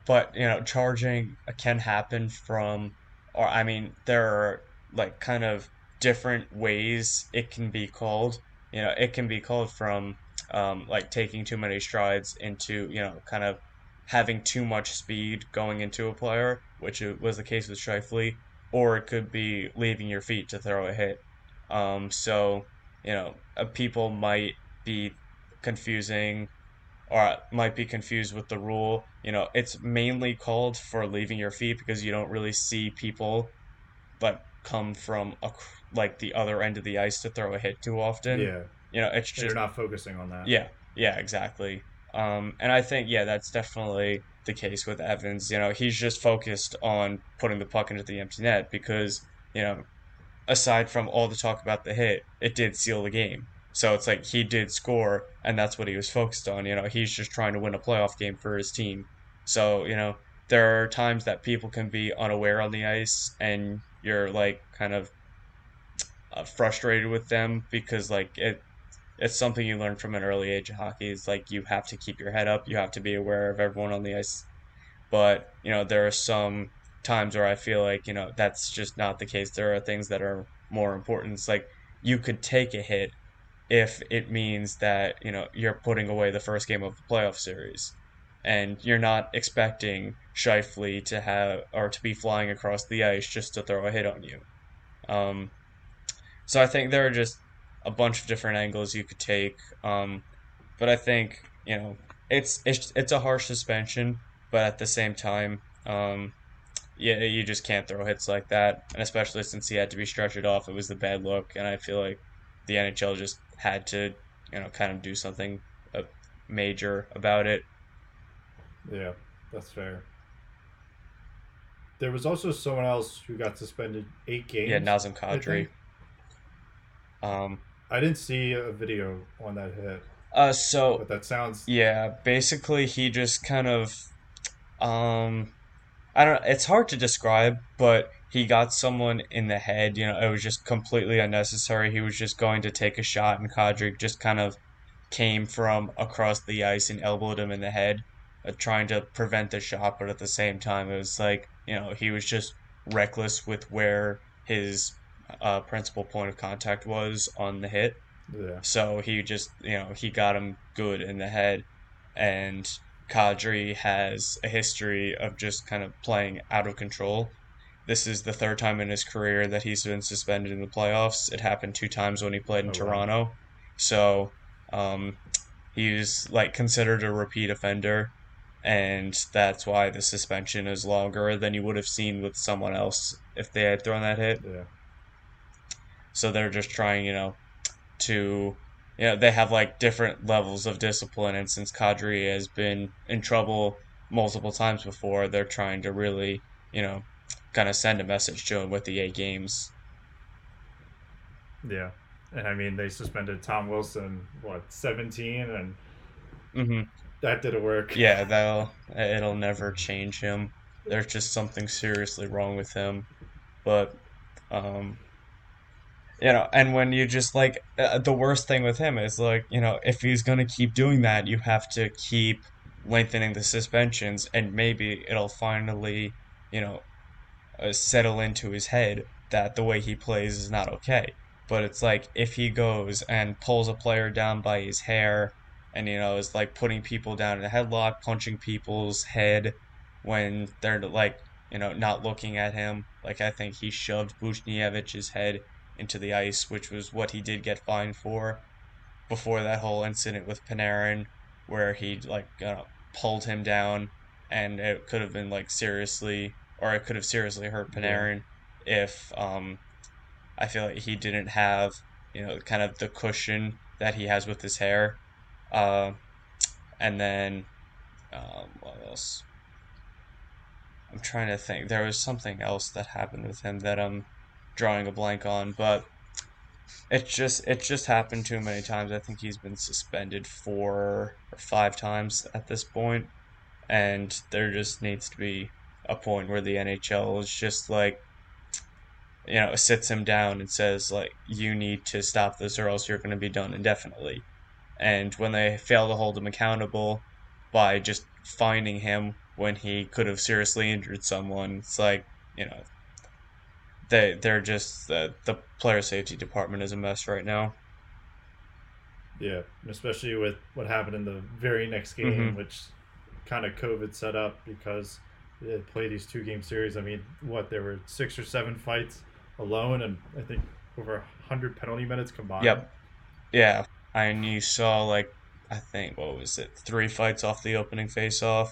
but you know, charging can happen from, or I mean, there are like kind of different ways it can be called. You know, it can be called from um, like taking too many strides into, you know, kind of having too much speed going into a player, which was the case with Shifley, or it could be leaving your feet to throw a hit. Um, so, you know, uh, people might be confusing or might be confused with the rule. You know, it's mainly called for leaving your feet because you don't really see people but come from a like the other end of the ice to throw a hit too often. Yeah, you know, it's just you're not focusing on that. Yeah, yeah, exactly. Um, and I think yeah, that's definitely the case with Evans. You know, he's just focused on putting the puck into the empty net because, you know, aside from all the talk about the hit, it did seal the game. So it's like he did score, and that's what he was focused on. You know, he's just trying to win a playoff game for his team. So you know, there are times that people can be unaware on the ice, and you're like kind of Uh, frustrated with them because like it it's something you learn from an early age of hockey. It's like you have to keep your head up, you have to be aware of everyone on the ice. But you know, there are some times where I feel like, you know, that's just not the case. There are things that are more important. It's like you could take a hit if it means that, you know, you're putting away the first game of the playoff series, and you're not expecting Shifley to have or to be flying across the ice just to throw a hit on you. um So I think there are just a bunch of different angles you could take, um, but I think, you know, it's it's it's a harsh suspension, but at the same time, um, yeah, you just can't throw hits like that, and especially since he had to be stretched off, it was the bad look, and I feel like the N H L just had to, you know, kind of do something major about it. Yeah, that's fair. There was also someone else who got suspended eight games. Yeah, Nazem Kadri. Um, I didn't see a video on that hit. Uh, so but that sounds. Yeah, basically he just kind of, um, I don't. It's hard to describe, but he got someone in the head. You know, it was just completely unnecessary. He was just going to take a shot, and Kadri just kind of came from across the ice and elbowed him in the head, uh, trying to prevent the shot. But at the same time, it was like, you know, he was just reckless with where his Uh, principal point of contact was on the hit. Yeah. So he just, you know, he got him good in the head, and Kadri has a history of just kind of playing out of control. This is the third time in his career that he's been suspended in the playoffs. It happened two times when he played in oh, Toronto. Wow. So um, he's like considered a repeat offender, and that's why the suspension is longer than you would have seen with someone else if they had thrown that hit. Yeah. So they're just trying, you know, to, you know, they have like different levels of discipline. And since Kadri has been in trouble multiple times before, they're trying to really, you know, kind of send a message to him with the eight games. Yeah. And I mean, they suspended Tom Wilson, what, seventeen? And mm-hmm. that didn't work. Yeah, that'll, it'll never change him. There's just something seriously wrong with him. But, um, You know, and when you just like uh, the worst thing with him is like, you know, if he's going to keep doing that, you have to keep lengthening the suspensions, and maybe it'll finally, you know, uh, settle into his head that the way he plays is not okay. But it's like if he goes and pulls a player down by his hair and, you know, is like putting people down in a headlock, punching people's head when they're like, you know, not looking at him. Like, I think he shoved Buchniewicz's head into the ice, which was what he did get fined for before that whole incident with Panarin, where he like uh, pulled him down, and it could have been like seriously, or it could have seriously hurt Panarin yeah. if um, I feel like he didn't have, you know, kind of the cushion that he has with his hair. Uh, and then, um, what else? I'm trying to think. There was something else that happened with him that I'm drawing a blank on, but it just it just happened too many times. I think he's been suspended four or five times at this point, and there just needs to be a point where the N H L is just like, you know, sits him down and says like, you need to stop this or else you're going to be done indefinitely. And when they fail to hold him accountable by just fining him when he could have seriously injured someone, it's like, you know, they, they're just, uh, the player safety department is a mess right now. Yeah, especially with what happened in the very next game, mm-hmm. which kind of COVID set up because they played these two-game series. I mean, what, there were six or seven fights alone, and I think over one hundred penalty minutes combined. Yep. Yeah, and you saw, like, I think, what was it, three fights off the opening faceoff,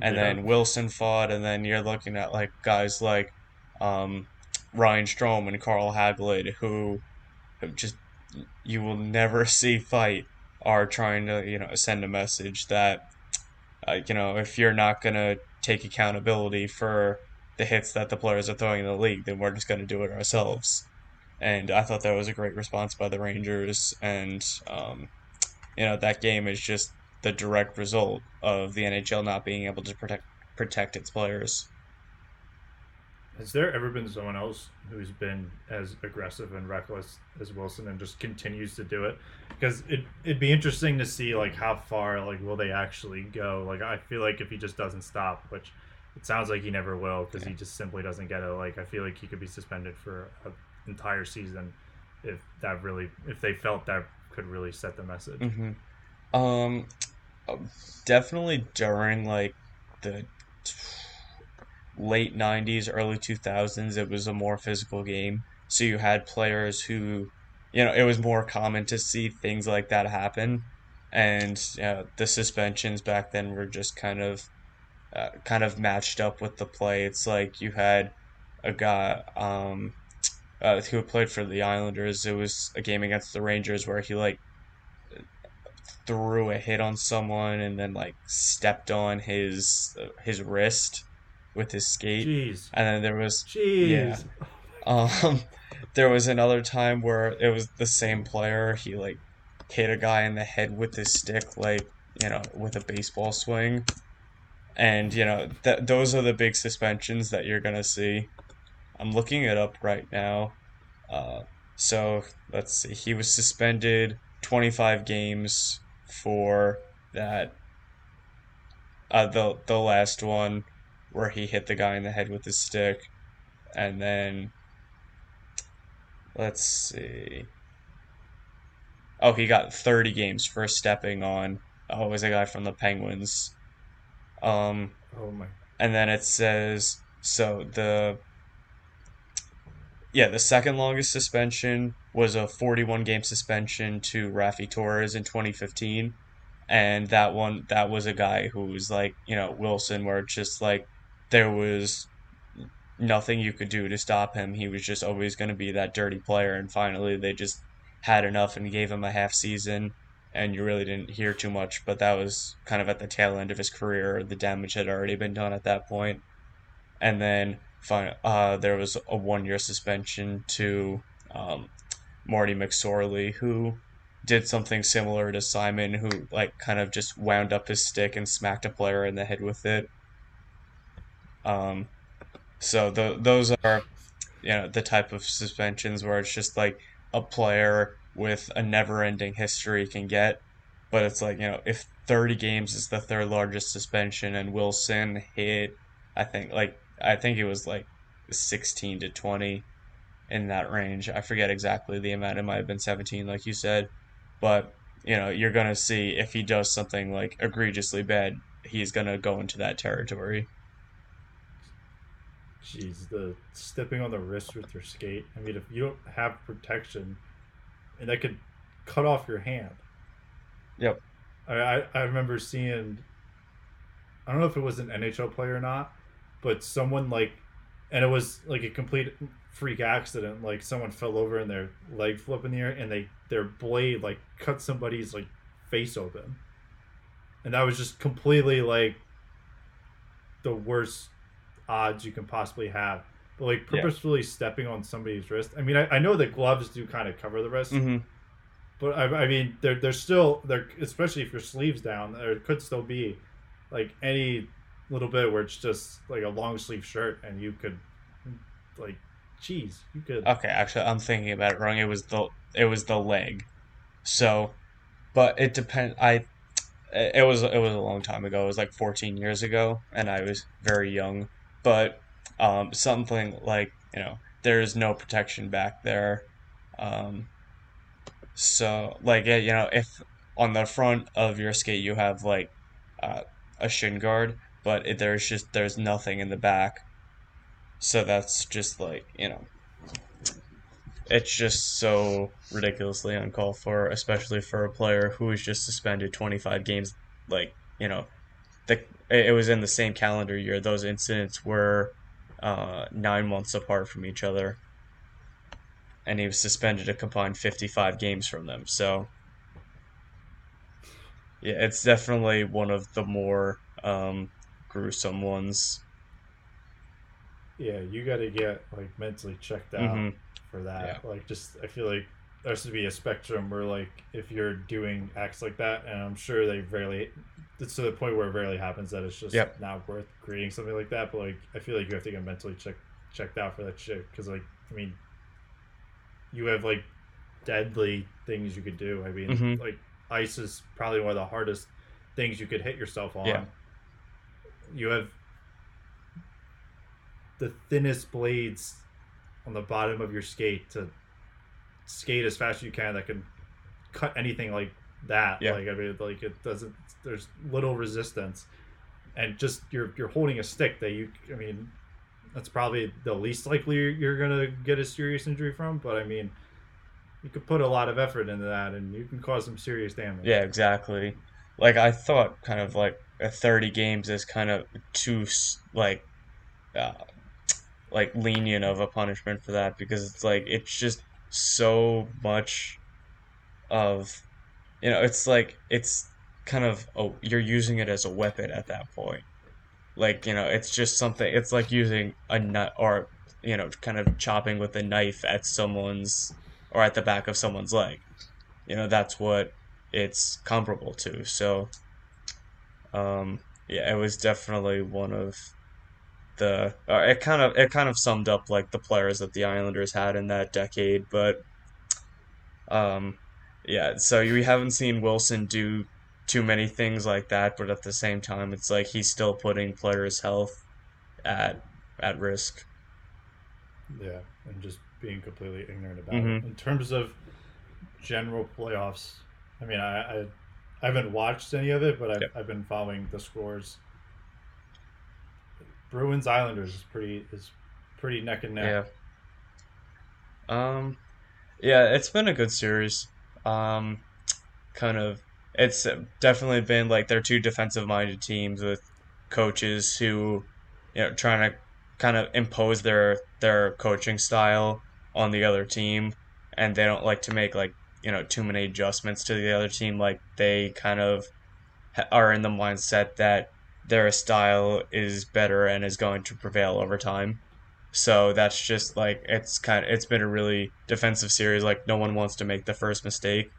and yeah. then Wilson fought, and then you're looking at, like, guys like um. Ryan Strome and Carl Hagelid, who just you will never see fight, are trying to, you know, send a message that, uh, you know, if you're not going to take accountability for the hits that the players are throwing in the league, then we're just going to do it ourselves. And I thought that was a great response by the Rangers. And, um, you know, that game is just the direct result of the N H L not being able to protect protect its players. Has there ever been someone else who's been as aggressive and reckless as Wilson and just continues to do it? Because it, it'd be interesting to see, like, how far, like, will they actually go? Like, I feel like if he just doesn't stop, which it sounds like he never will because yeah. he just simply doesn't get it. Like, I feel like he could be suspended for an entire season if that really, if they felt that could really set the message. Mm-hmm. Um, definitely during, like, the late nineties, early two thousands, it was a more physical game. So you had players who, you know, it was more common to see things like that happen. And you know, the suspensions back then were just kind of uh, kind of matched up with the play. It's like you had a guy um, uh, who played for the Islanders. It was a game against the Rangers where he, like, threw a hit on someone and then, like, stepped on his uh, his wrist with his skate. Jeez. And then there was Jeez. yeah um there was another time where it was the same player. He like hit a guy in the head with his stick, like, you know, with a baseball swing. And you know that those are the big suspensions that you're gonna see. I'm looking it up right now. Uh so let's see, he was suspended twenty-five games for that, uh the the last one where he hit the guy in the head with his stick. And then, let's see. Oh, he got thirty games for stepping on, oh, it was a guy from the Penguins. Um, oh my. And then it says, so the, yeah, the second longest suspension was a forty-one game suspension to Rafi Torres in twenty fifteen. And that one, that was a guy who was like, you know, Wilson, where it's just like, there was nothing you could do to stop him. He was just always going to be that dirty player. And finally, they just had enough and gave him a half season. And you really didn't hear too much. But that was kind of at the tail end of his career. The damage had already been done at that point. And then uh, there was a one-year suspension to um, Marty McSorley, who did something similar to Simon, who like kind of just wound up his stick and smacked a player in the head with it. Um, so the, those are, you know, the type of suspensions where it's just like a player with a never-ending history can get. But it's like, you know, if thirty games is the third largest suspension and Wilson hit, I think, like, I think it was like sixteen to twenty in that range. I forget exactly the amount. It might have been seventeen, like you said. But, you know, you're going to see if he does something like egregiously bad, he's going to go into that territory. Jeez, the stepping on the wrist with your skate. I mean, if you don't have protection, and that could cut off your hand. Yep. I, I, I remember seeing, I don't know if it was an N H L player or not, but someone like, and it was like a complete freak accident. Like someone fell over and their leg flipped in the air and they, their blade like cut somebody's like face open. And that was just completely like the worst odds you can possibly have. But like purposefully yeah. stepping on somebody's wrist. I mean, I, I know that gloves do kind of cover the wrist. Mm-hmm. But I, I mean, they're, they're still, they're, especially if your sleeve's down, there could still be like any little bit where it's just like a long sleeve shirt and you could like, geez, you could. Okay, actually, I'm thinking about it wrong. It was the, it was the leg. So, but it depends. I, it was, it was a long time ago. It was like fourteen years ago and I was very young, but um, something like, you know, there is no protection back there. Um, So, like, you know, if on the front of your skate you have, like, uh, a shin guard, but it, there's just, there's nothing in the back. So that's just, like, you know, it's just so ridiculously uncalled for, especially for a player who was just suspended twenty-five games. Like, you know, the, it was in the same calendar year. Those incidents were uh, nine months apart from each other. And he was suspended a combined fifty-five games from them. So, yeah, it's definitely one of the more um, gruesome ones. Yeah, you got to get, like, mentally checked out mm-hmm. for that. Yeah. Like, just, I feel like there should be a spectrum where, like, if you're doing acts like that, and I'm sure they rarely, it's to the point where it rarely happens that it's just yep. not worth creating something like that. But, like, I feel like you have to get mentally check, checked out for that shit. Because, like, I mean, you have, like, deadly things you could do. I mean, mm-hmm. like, ice is probably one of the hardest things you could hit yourself on. Yeah. You have the thinnest blades on the bottom of your skate to skate as fast as you can that can cut anything like that. Yeah. Like, I mean, like, it doesn't, there's little resistance. And just, you're you're holding a stick that you, I mean, that's probably the least likely you're going to get a serious injury from. But, I mean, you could put a lot of effort into that, and you can cause some serious damage. Yeah, exactly. Like, I thought kind of, like, a thirty games is kind of too, like, uh, like lenient of a punishment for that. Because it's, like, it's just so much of, you know, it's, like, it's kind of, oh, you're using it as a weapon at that point. Like, you know, it's just something, it's like using a nut or, you know, kind of chopping with a knife at someone's, or at the back of someone's leg. You know, that's what it's comparable to. So, um, yeah, it was definitely one of the, uh, it kind of, it kind of summed up, like, the players that the Islanders had in that decade. But, um, yeah, so we haven't seen Wilson do too many things like that, but at the same time, it's like he's still putting players' health at at risk. Yeah, and just being completely ignorant about mm-hmm. it. In terms of general playoffs, I mean, I I, I haven't watched any of it, but I've, yep. I've been following the scores. Bruins Islanders is pretty is pretty neck and neck. Yeah. Um, yeah, it's been a good series. Um, kind of. It's definitely been, like, they're two defensive-minded teams with coaches who, you know, trying to kind of impose their their coaching style on the other team, and they don't like to make, like, you know, too many adjustments to the other team. Like, they kind of are in the mindset that their style is better and is going to prevail over time. So that's just, like, it's kind of, it's been a really defensive series. Like, no one wants to make the first mistake.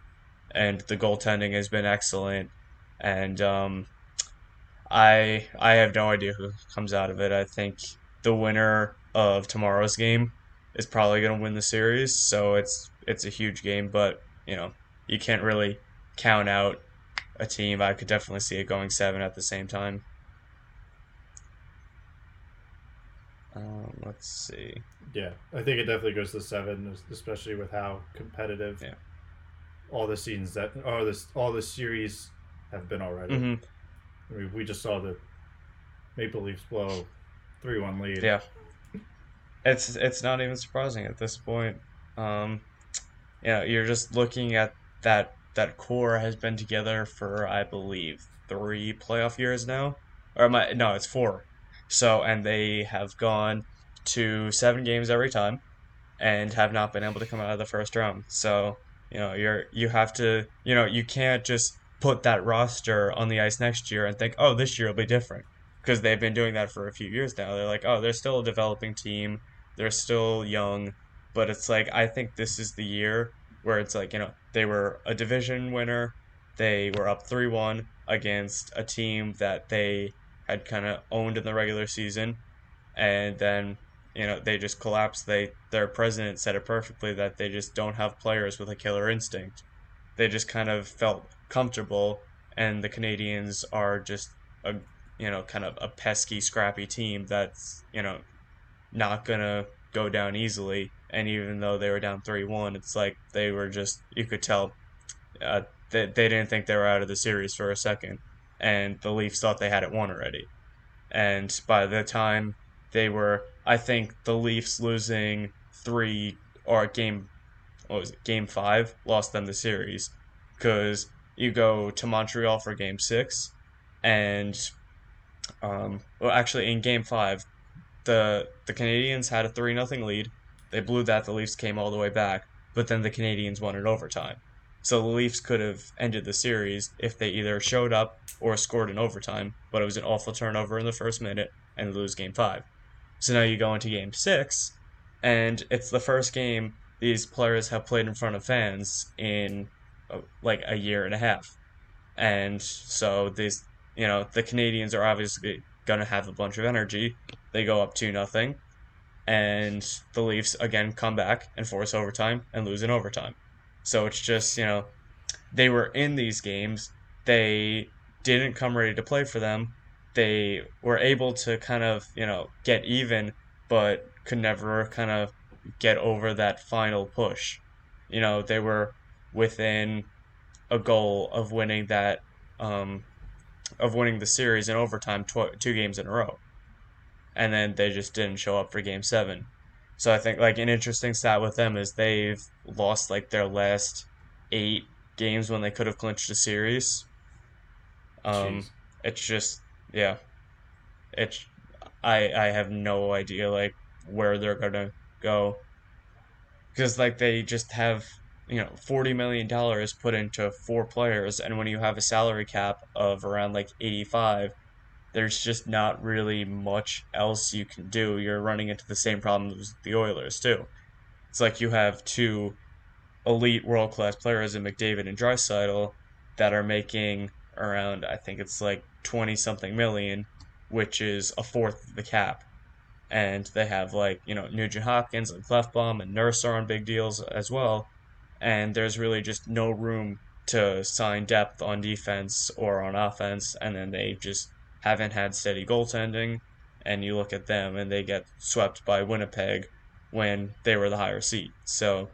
And the goaltending has been excellent, and um, I I have no idea who comes out of it. I think the winner of tomorrow's game is probably going to win the series. So it's it's a huge game, but you know, you can't really count out a team. I could definitely see it going seven at the same time. Um, let's see. Yeah, I think it definitely goes to seven, especially with how competitive yeah. all the scenes that or this all the series have been already. Mm-hmm. I mean, we just saw the Maple Leafs blow three one lead. Yeah, it's it's not even surprising at this point. Um, you know, you're just looking at that that core has been together for, I believe, three playoff years now, or my no, it's four. So, and they have gone to seven games every time and have not been able to come out of the first round. So, you know, you're, you have to, you know, you can't just put that roster on the ice next year and think, oh, this year will be different, because they've been doing that for a few years now. They're like, oh, they're still a developing team. They're still young, but it's like, I think this is the year where it's like, you know, they were a division winner. They were up three one against a team that they had kind of owned in the regular season, and then, you know, they just collapsed. They their president said it perfectly, that they just don't have players with a killer instinct. They just kind of felt comfortable, and the Canadians are just a, you know, kind of a pesky, scrappy team that's, you know, not gonna go down easily. And even though they were down three one, it's like they were just, you could tell uh, that they, they didn't think they were out of the series for a second. And the Leafs thought they had it won already. And by the time they were, I think the Leafs losing three or game, what was it, game five, lost them the series. Because you go to Montreal for game six, and, um, well, actually in game five, the the Canadiens had a three nothing lead. They blew that, the Leafs came all the way back, but then the Canadiens won in overtime. So the Leafs could have ended the series if they either showed up or scored in overtime, but it was an awful turnover in the first minute and lose game five. So now you go into game six, and it's the first game these players have played in front of fans in uh, like a year and a half. And so these, you know, the Canadians are obviously going to have a bunch of energy. They go up two nothing, and the Leafs again come back and force overtime and lose in overtime. So it's just, you know, they were in these games. They didn't come ready to play for them. They were able to kind of, you know, get even, but could never kind of get over that final push. You know, they were within a goal of winning that, um, of winning the series in overtime tw- two games in a row. And then they just didn't show up for game seven. So I think, like, an interesting stat with them is they've lost, like, their last eight games when they could have clinched a series. Um, it's just, yeah. It's, I, I have no idea, like, where they're going to go. Because, like, they just have, you know, forty million dollars put into four players. And when you have a salary cap of around, like, eighty-five, there's just not really much else you can do. You're running into the same problem as the Oilers, too. It's like you have two elite world-class players in McDavid and Draisaitl that are making around, I think it's like twenty-something million, which is a fourth of the cap. And they have, like, you know, Nugent Hopkins and Clefbaum and Nurse are on big deals as well. And there's really just no room to sign depth on defense or on offense. And then they just haven't had steady goaltending, and you look at them and they get swept by Winnipeg when they were the higher seed. So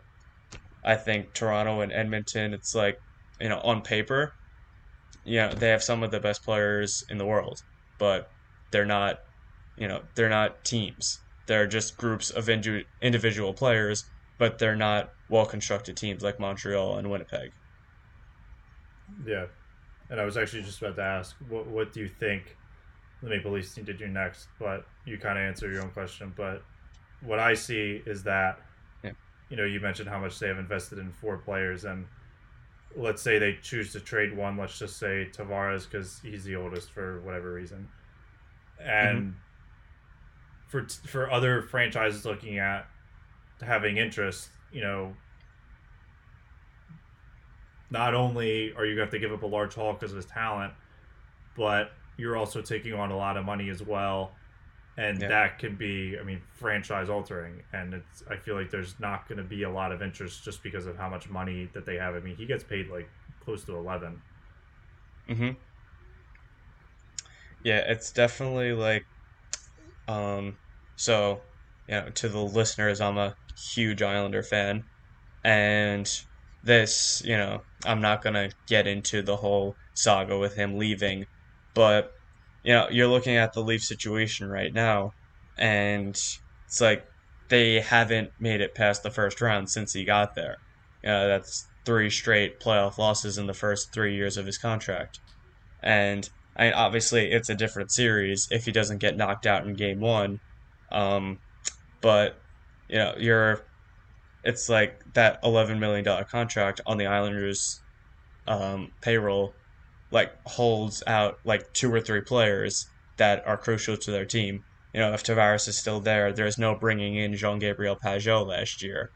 I think Toronto and Edmonton, it's like, you know, on paper, you know, they have some of the best players in the world, but they're not, you know, they're not teams. They're just groups of indu- individual players, but they're not well-constructed teams like Montreal and Winnipeg. Yeah. And I was actually just about to ask, what what do you think the Maple Leafs need to do next? But you kind of answer your own question. But what I see is that, yeah. you know, you mentioned how much they have invested in four players. And let's say they choose to trade one. Let's just say Tavares, because he's the oldest for whatever reason. And mm-hmm. for for other franchises looking at having interest, you know, not only are you going to have to give up a large haul because of his talent, but you're also taking on a lot of money as well. And yeah. that can be, I mean, franchise altering. And it's, I feel like there's not going to be a lot of interest just because of how much money that they have. I mean, he gets paid like close to eleven. Mm-hmm. Yeah, it's definitely like, um, so, you know, to the listeners, I'm a huge Islander fan. And this, you know, I'm not going to get into the whole saga with him leaving, but you know, you're looking at the Leafs situation right now, and it's like they haven't made it past the first round since he got there. You know, that's three straight playoff losses in the first three years of his contract. And I mean, obviously, it's a different series if he doesn't get knocked out in game one. Um, but, you know, you're, it's like that eleven million dollars contract on the Islanders' um, payroll like holds out like two or three players that are crucial to their team. You know, if Tavares is still there, there's no bringing in Jean-Gabriel Pageau last year,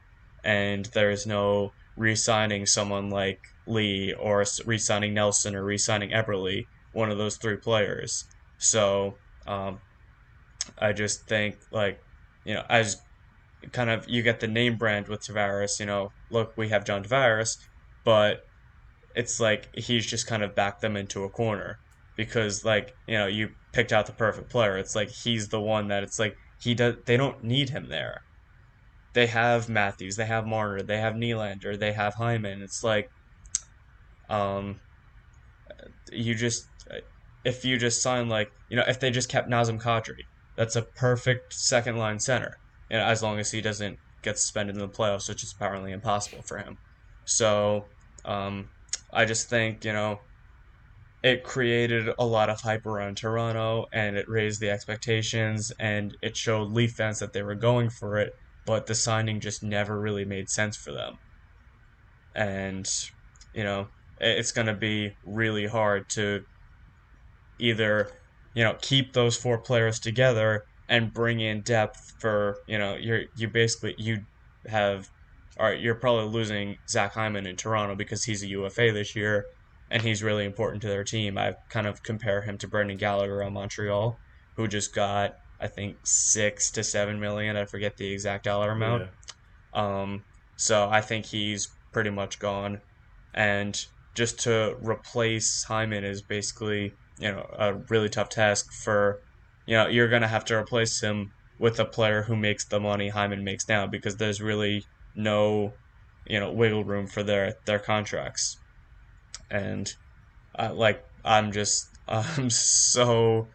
and there's no re-signing someone like Lee or re-signing Nelson or re-signing Eberle, one of those three players. So um, I just think, like, you know, as kind of you get the name brand with Tavares, you know, look, we have John Tavares, but it's like he's just kind of backed them into a corner because, like, you know, you picked out the perfect player. It's like he's the one that it's like he does. They don't need him there. They have Matthews. They have Marner. They have Nylander. They have Hyman. It's like, um, you just if you just sign like you know if they just kept Nazem Kadri, that's a perfect second line center. You know, as long as he doesn't get suspended in the playoffs, which is apparently impossible for him. So, um. I just think, you know, it created a lot of hype around Toronto, and it raised the expectations, and it showed Leaf fans that they were going for it, but the signing just never really made sense for them. And, you know, it's going to be really hard to either, you know, keep those four players together and bring in depth for, you know, you're, you basically, you have... All right, you're probably losing Zach Hyman in Toronto because he's a U F A this year, and he's really important to their team. I kind of compare him to Brendan Gallagher on Montreal, who just got, I think, six to seven million. I forget the exact dollar amount. Yeah. Um, so I think he's pretty much gone, and just to replace Hyman is basically, you know, a really tough task for, you know, you're gonna have to replace him with a player who makes the money Hyman makes now because there's really no, you know, wiggle room for their, their contracts. And uh, like, I'm just, I'm so,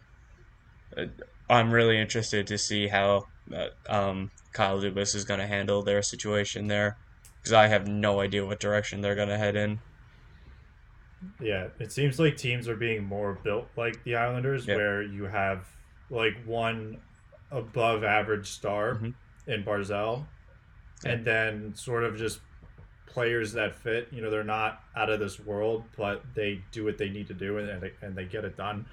I'm really interested to see how uh, um, Kyle Dubas is going to handle their situation there, because I have no idea what direction they're going to head in. Yeah, it seems like teams are being more built like the Islanders, yep. where you have like one above average star mm-hmm. in Barzal, and then sort of just players that fit. You know, they're not out of this world, but they do what they need to do, and they, and they get it done.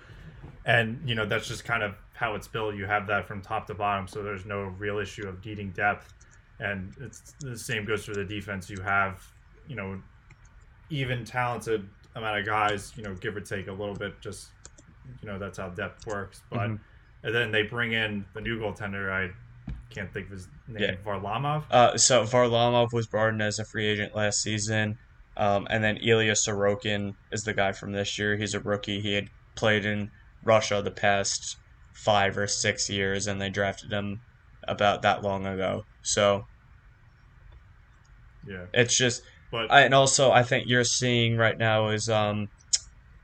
And, you know, that's just kind of how it's built. You have that from top to bottom, so there's no real issue of needing depth. And it's the same goes for the defense. You have, you know, even talented amount of guys, you know, give or take a little bit, just, you know, that's how depth works. But mm-hmm. and then they bring in the new goaltender. I can't think of his name. Yeah. Varlamov? Uh, so Varlamov was brought in as a free agent last season. Um, and then Ilya Sorokin is the guy from this year. He's a rookie. He had played in Russia the past five or six years, and they drafted him about that long ago. So yeah, it's just... But, I, and also, I think you're seeing right now is um,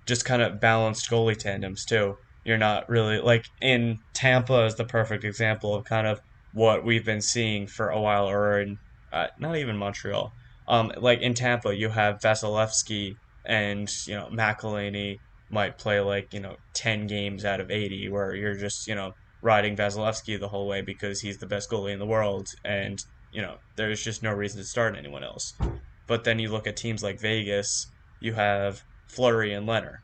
just kind of balanced goalie tandems, too. You're not really... Like, in Tampa is the perfect example of kind of what we've been seeing for a while, or in, uh, not even Montreal. Um, like in Tampa, you have Vasilevsky and, you know, McElhinney might play like, you know, ten games out of eighty, where you're just, you know, riding Vasilevsky the whole way because he's the best goalie in the world. And, you know, there's just no reason to start anyone else. But then you look at teams like Vegas, you have Fleury and Leonard.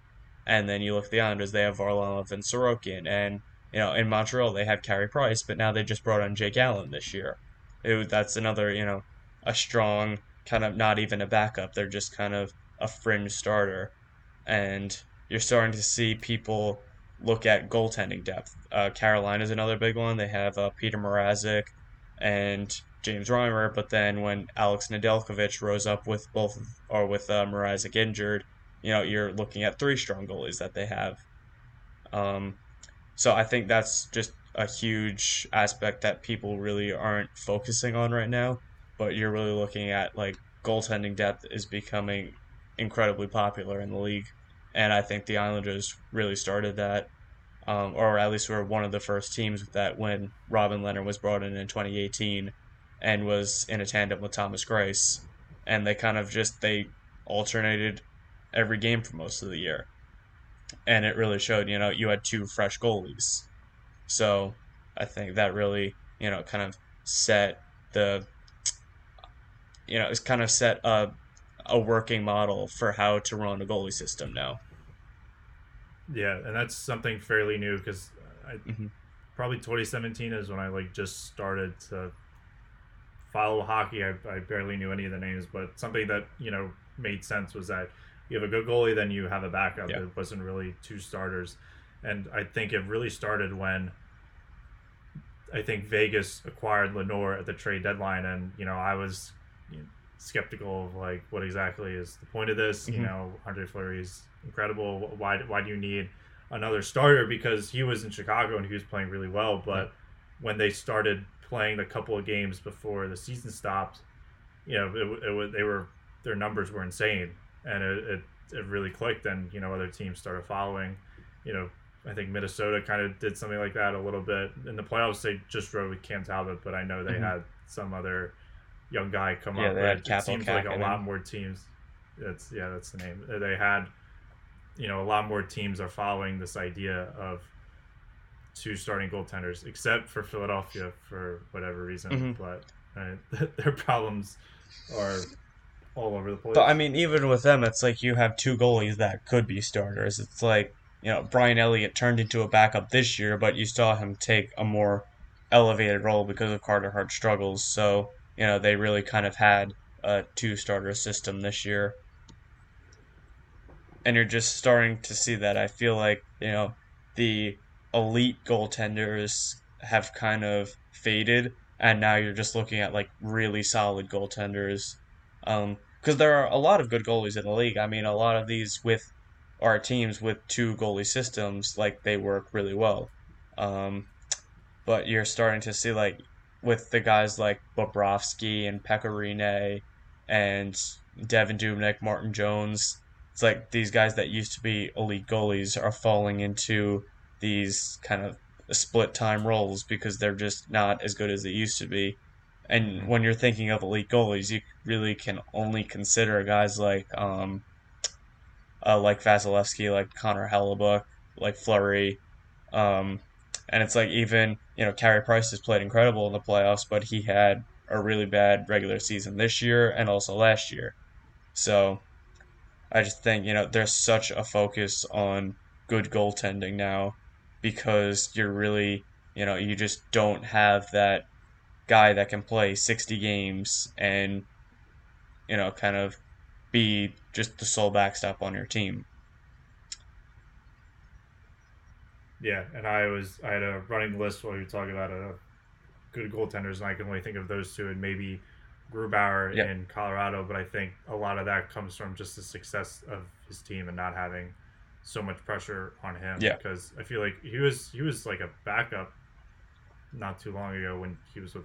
And then you look at the Islanders, they have Varlamov and Sorokin, and, you know, in Montreal, they have Carey Price, but now they just brought on Jake Allen this year. It, that's another, you know, a strong kind of not even a backup. They're just kind of a fringe starter. And you're starting to see people look at goaltending depth. Uh, Carolina's another big one. They have uh, Peter Mrazek and James Reimer, but then when Alex Nedeljkovic rose up with both or with uh, Mrazek injured, you know, you're looking at three strong goalies that they have. Um, so I think that's just a huge aspect that people really aren't focusing on right now, but you're really looking at, like, goaltending depth is becoming incredibly popular in the league, and I think the Islanders really started that, um, or at least were one of the first teams with that when Robin Leonard was brought in in twenty eighteen and was in a tandem with Thomas Grice, and they kind of just, they alternated every game for most of the year, and it really showed. You know, you had two fresh goalies, so I think that really, you know, kind of set the, you know, it's kind of set a, a working model for how to run a goalie system now. Yeah, and that's something fairly new, because I mm-hmm. probably twenty seventeen is when I like just started to follow hockey. I, I barely knew any of the names, but something that, you know, made sense was that you have a good goalie, then you have a backup. Yeah. It wasn't really two starters, and I think it really started when I think Vegas acquired Lindor at the trade deadline, and, you know, I was, you know, skeptical of like what exactly is the point of this. Mm-hmm. You know, Andre Fleury's incredible. Why why do you need another starter? Because he was in Chicago and he was playing really well, but mm-hmm. when they started playing the couple of games before the season stopped, you know, it, it was they were their numbers were insane, and it, it it really clicked, and, you know, other teams started following. You know, I think Minnesota kind of did something like that a little bit in the playoffs. They just rode with Cam Talbot, but I know they mm-hmm. had some other young guy come yeah, up. They had it seems like a lot him. more teams. That's yeah, that's the name. They had, you know, a lot more teams are following this idea of two starting goaltenders, except for Philadelphia for whatever reason. Mm-hmm. But uh, their problems are all over the place. But I mean, even with them, it's like you have two goalies that could be starters. It's like, you know, Brian Elliott turned into a backup this year, but you saw him take a more elevated role because of Carter Hart's struggles. So, you know, they really kind of had a two-starter system this year. And you're just starting to see that. I feel like, you know, the elite goaltenders have kind of faded, and now you're just looking at, like, really solid goaltenders. Um, because there are a lot of good goalies in the league. I mean, a lot of these with our teams with two goalie systems, like, they work really well. Um, but you're starting to see, like, with the guys like Bobrovsky and Pecorine and Devin Dubnyk, Martin Jones, it's like these guys that used to be elite goalies are falling into these kind of split-time roles because they're just not as good as they used to be. And when you're thinking of elite goalies, you really can only consider guys like um, uh, like Vasilevsky, like Connor Hellebuyck, like Fleury, um, and it's like even, you know, Carey Price has played incredible in the playoffs, but he had a really bad regular season this year and also last year. So I just think, you know, there's such a focus on good goaltending now because you're really, you know, you just don't have that guy that can play sixty games and, you know, kind of be just the sole backstop on your team. Yeah, and I was I had a running list while you were talking about uh, good goaltenders, and I can only think of those two, and maybe Grubauer yep. in Colorado. But I think a lot of that comes from just the success of his team and not having so much pressure on him. Yeah. Because I feel like he was he was like a backup not too long ago when he was with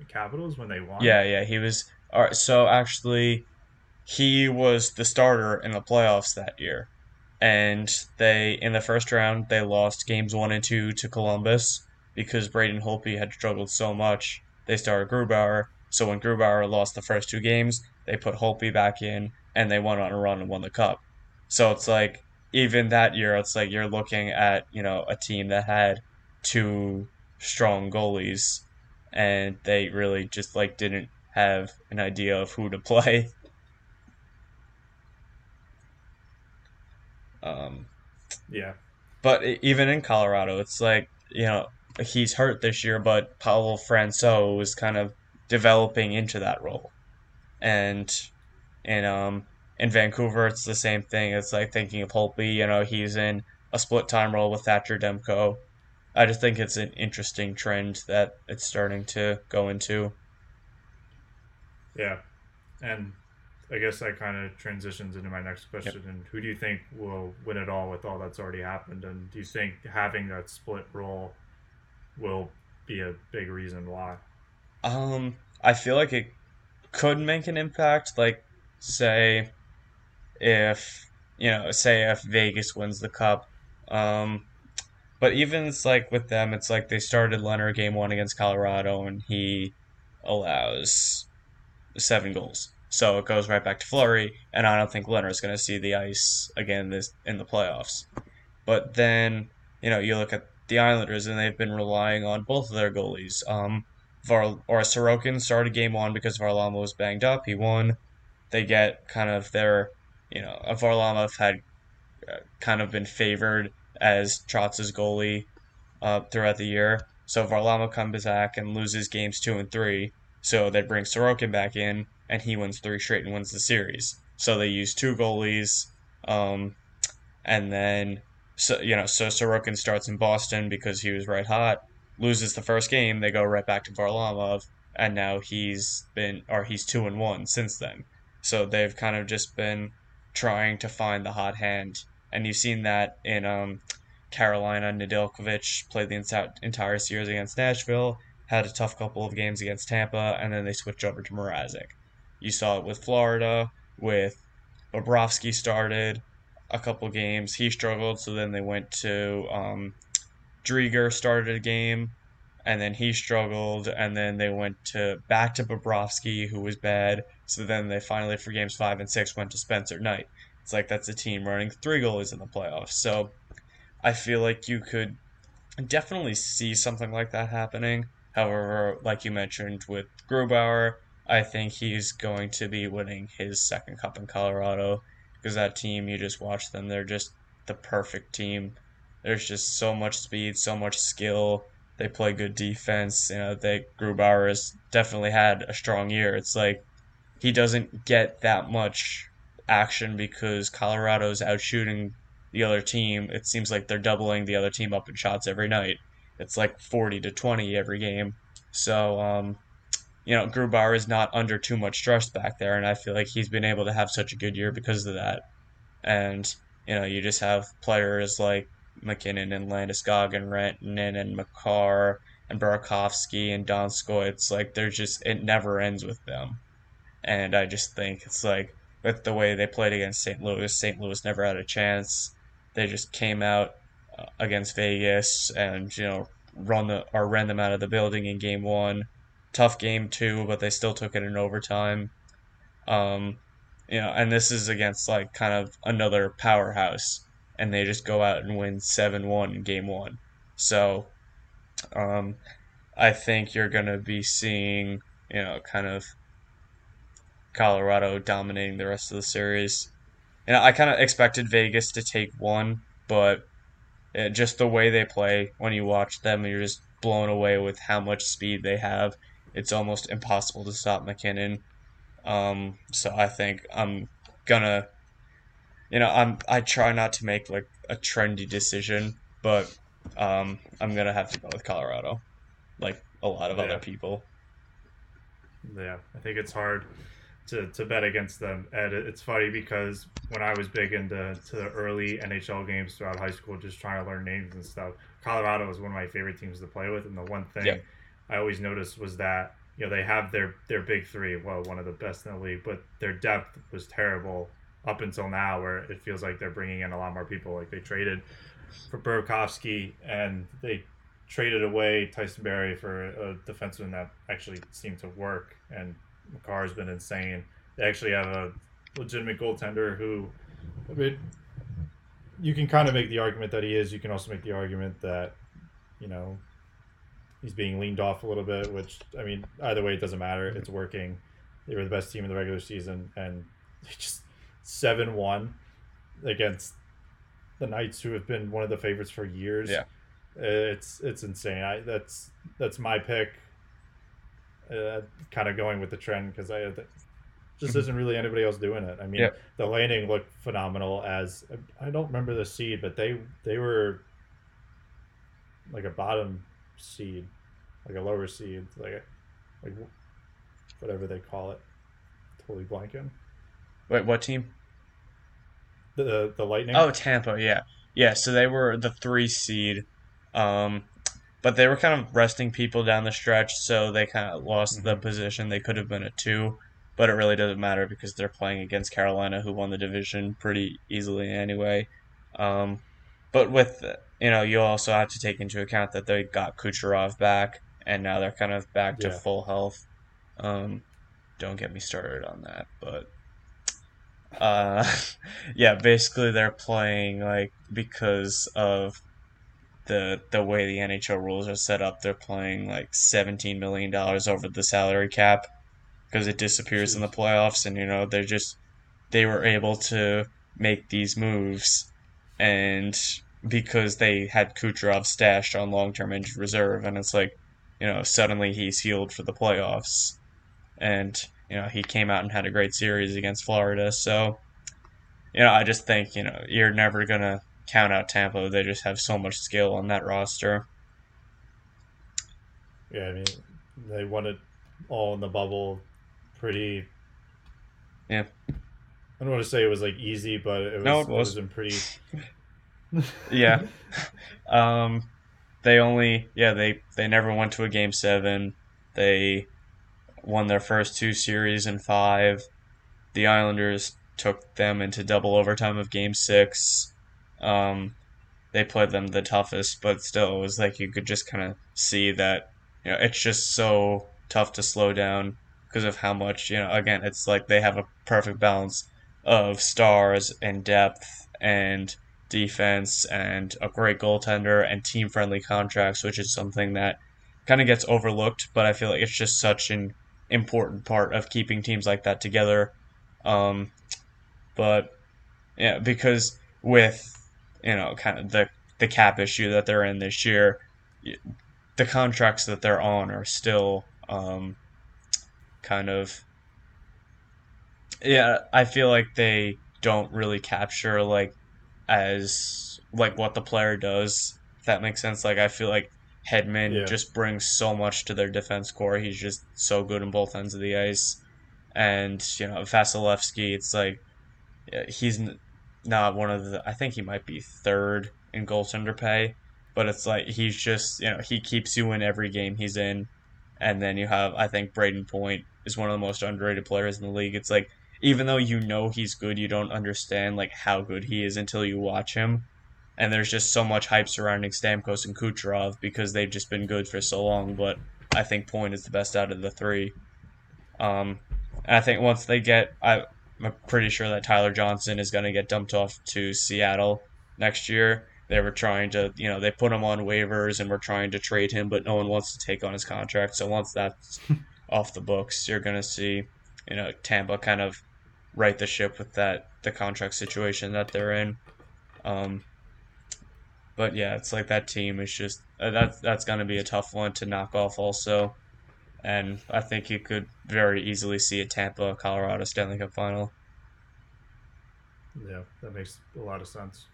the Capitals when they won. Yeah, yeah, he was. All right, so actually, he was the starter in the playoffs that year. And they, in the first round, they lost games one and two to Columbus because Braden Holtby had struggled so much. They started Grubauer. So when Grubauer lost the first two games, they put Holtby back in and they went on a run and won the cup. So it's like, even that year, it's like you're looking at, you know, a team that had two strong goalies and they really just like didn't have an idea of who to play. Um, yeah, but even in Colorado, it's like, you know, he's hurt this year, but Pavel Francouz was kind of developing into that role. And in, um, in Vancouver, it's the same thing. It's like thinking of Holtby, you know, he's in a split time role with Thatcher Demko. I just think it's an interesting trend that it's starting to go into. Yeah, and I guess that kind of transitions into my next question. Yep. And who do you think will win it all with all that's already happened? And do you think having that split role will be a big reason why? Um, I feel like it could make an impact. Like, say, if, you know, say if Vegas wins the Cup. Um, but even it's like with them, it's like they started Leonard game one against Colorado and he allows seven goals. So it goes right back to Fleury, and I don't think Leonard's going to see the ice again this in the playoffs. But then, you know, you look at the Islanders, and they've been relying on both of their goalies. Um, Var- or Sorokin started game one because Varlamov was banged up. He won. They get kind of their, you know, Varlamov had kind of been favored as Trotz's goalie uh, throughout the year. So Varlamov comes back and loses games two and three. So they bring Sorokin back in, and he wins three straight and wins the series. So they use two goalies, um, and then so you know so Sorokin starts in Boston because he was right hot, loses the first game, they go right back to Varlamov, and now he's been or he's two and one since then. So they've kind of just been trying to find the hot hand, and you've seen that in um, Carolina. Nedeljkovic played the entire series against Nashville, had a tough couple of games against Tampa, and then they switched over to Mrazek. You saw it with Florida, with Bobrovsky started a couple games. He struggled, so then they went to um, Drieger started a game, and then he struggled, and then they went to back to Bobrovsky, who was bad. So then they finally, for games five and six, went to Spencer Knight. It's like that's a team running three goalies in the playoffs. So I feel like you could definitely see something like that happening. However, like you mentioned with Grubauer, I think he's going to be winning his second cup in Colorado because that team, you just watch them, they're just the perfect team. There's just so much speed, so much skill. They play good defense. You know, they Grubauer has definitely had a strong year. It's like he doesn't get that much action because Colorado's outshooting the other team. It seems like they're doubling the other team up in shots every night. It's like forty to twenty every game. So, um... you know, Grubauer is not under too much stress back there, and I feel like he's been able to have such a good year because of that. And, you know, you just have players like McKinnon and Landeskog and Rantanen and Makar and Burakovsky and Donskoy. It's like they're just, it never ends with them. And I just think it's like with the way they played against Saint Louis, Saint Louis never had a chance. They just came out against Vegas and, you know, run the or ran them out of the building in game one. Tough game, too, but they still took it in overtime. Um, you know, and this is against, like, kind of another powerhouse, and they just go out and win seven one in game one. So um, I think you're going to be seeing, you know, kind of Colorado dominating the rest of the series. And I kind of expected Vegas to take one, but it, just the way they play, when you watch them, you're just blown away with how much speed they have. It's almost impossible to stop McKinnon. Um, so I think I'm gonna, you know, I'm I try not to make like a trendy decision, but um, I'm gonna have to go with Colorado, like a lot of yeah. other people. Yeah, I think it's hard to, to bet against them. And it's funny because when I was big into to the early N H L games throughout high school, just trying to learn names and stuff, Colorado was one of my favorite teams to play with. And the one thing yeah. I always noticed was that, you know, they have their, their big three, well, one of the best in the league, but their depth was terrible up until now, where it feels like they're bringing in a lot more people. Like they traded for Burakovsky and they traded away Tyson Berry for a defenseman that actually seemed to work. And Makar has been insane. They actually have a legitimate goaltender who, I mean, you can kind of make the argument that he is. You can also make the argument that, you know, he's being leaned off a little bit, which, I mean, either way, it doesn't matter. It's working. They were the best team in the regular season, and they just seven one against the Knights, who have been one of the favorites for years. Yeah, it's it's insane. I that's that's my pick. Uh, kind of going with the trend because I just isn't really anybody else doing it. I mean, yeah. the landing looked phenomenal as I don't remember the seed, but they they were like a bottom seed, like a lower seed, like a, like whatever they call it. Totally blanking. Wait, what team? The the, the Lightning. Oh, Tampa. Yeah, yeah. So they were the three seed. Um, but they were kind of resting people down the stretch, so they kind of lost mm-hmm. the position. They could have been a two, but it really doesn't matter because they're playing against Carolina, who won the division pretty easily anyway. Um, but with, you know, you also have to take into account that they got Kucherov back, and now they're kind of back to yeah. full health. Um, don't get me started on that, but... Uh, yeah, basically they're playing, like, because of... the the way the N H L rules are set up, they're playing like seventeen million dollars over the salary cap because it disappears Jeez. in the playoffs. And, you know, they're just, they were able to make these moves. And because they had Kucherov stashed on long-term injured reserve, and it's like, you know, suddenly he's healed for the playoffs. And, you know, he came out and had a great series against Florida. So, you know, I just think, you know, you're never going to count out Tampa. They just have so much skill on that roster. Yeah, I mean, they won it all in the bubble pretty... Yeah. I don't want to say it was, like, easy, but it was no, it wasn't pretty... yeah. Um, they only... Yeah, they, they never went to a Game seven. They won their first two series in five. The Islanders took them into double overtime of Game six. Um, they played them the toughest, but still, it was like you could just kind of see that, you know, it's just so tough to slow down because of how much, you know, again, it's like they have a perfect balance of stars and depth and defense and a great goaltender and team-friendly contracts, which is something that kind of gets overlooked, but I feel like it's just such an important part of keeping teams like that together. Um, but, yeah, because with... you know, kind of the the cap issue that they're in this year, the contracts that they're on are still um, kind of, yeah, I feel like they don't really capture, like, as, like, what the player does, if that makes sense. Like, I feel like Hedman yeah. just brings so much to their defense core. He's just so good on both ends of the ice. And, you know, Vasilevsky, it's like, he's... not one of the, I think he might be third in goaltender pay, but it's like he's just, you know, he keeps you in every game he's in. And then you have, I think Braden Point is one of the most underrated players in the league. It's like, even though you know he's good, you don't understand, like, how good he is until you watch him. And there's just so much hype surrounding Stamkos and Kucherov because they've just been good for so long, but I think Point is the best out of the three. Um, and I think once they get, I, I'm pretty sure that Tyler Johnson is going to get dumped off to Seattle next year. They were trying to, you know, they put him on waivers and were trying to trade him, but no one wants to take on his contract. So once that's off the books, you're going to see, you know, Tampa kind of right the ship with that, the contract situation that they're in. Um, but yeah, it's like that team is just, uh, that's, that's going to be a tough one to knock off also. And I think you could very easily see a Tampa, Colorado Stanley Cup Final. Yeah, that makes a lot of sense.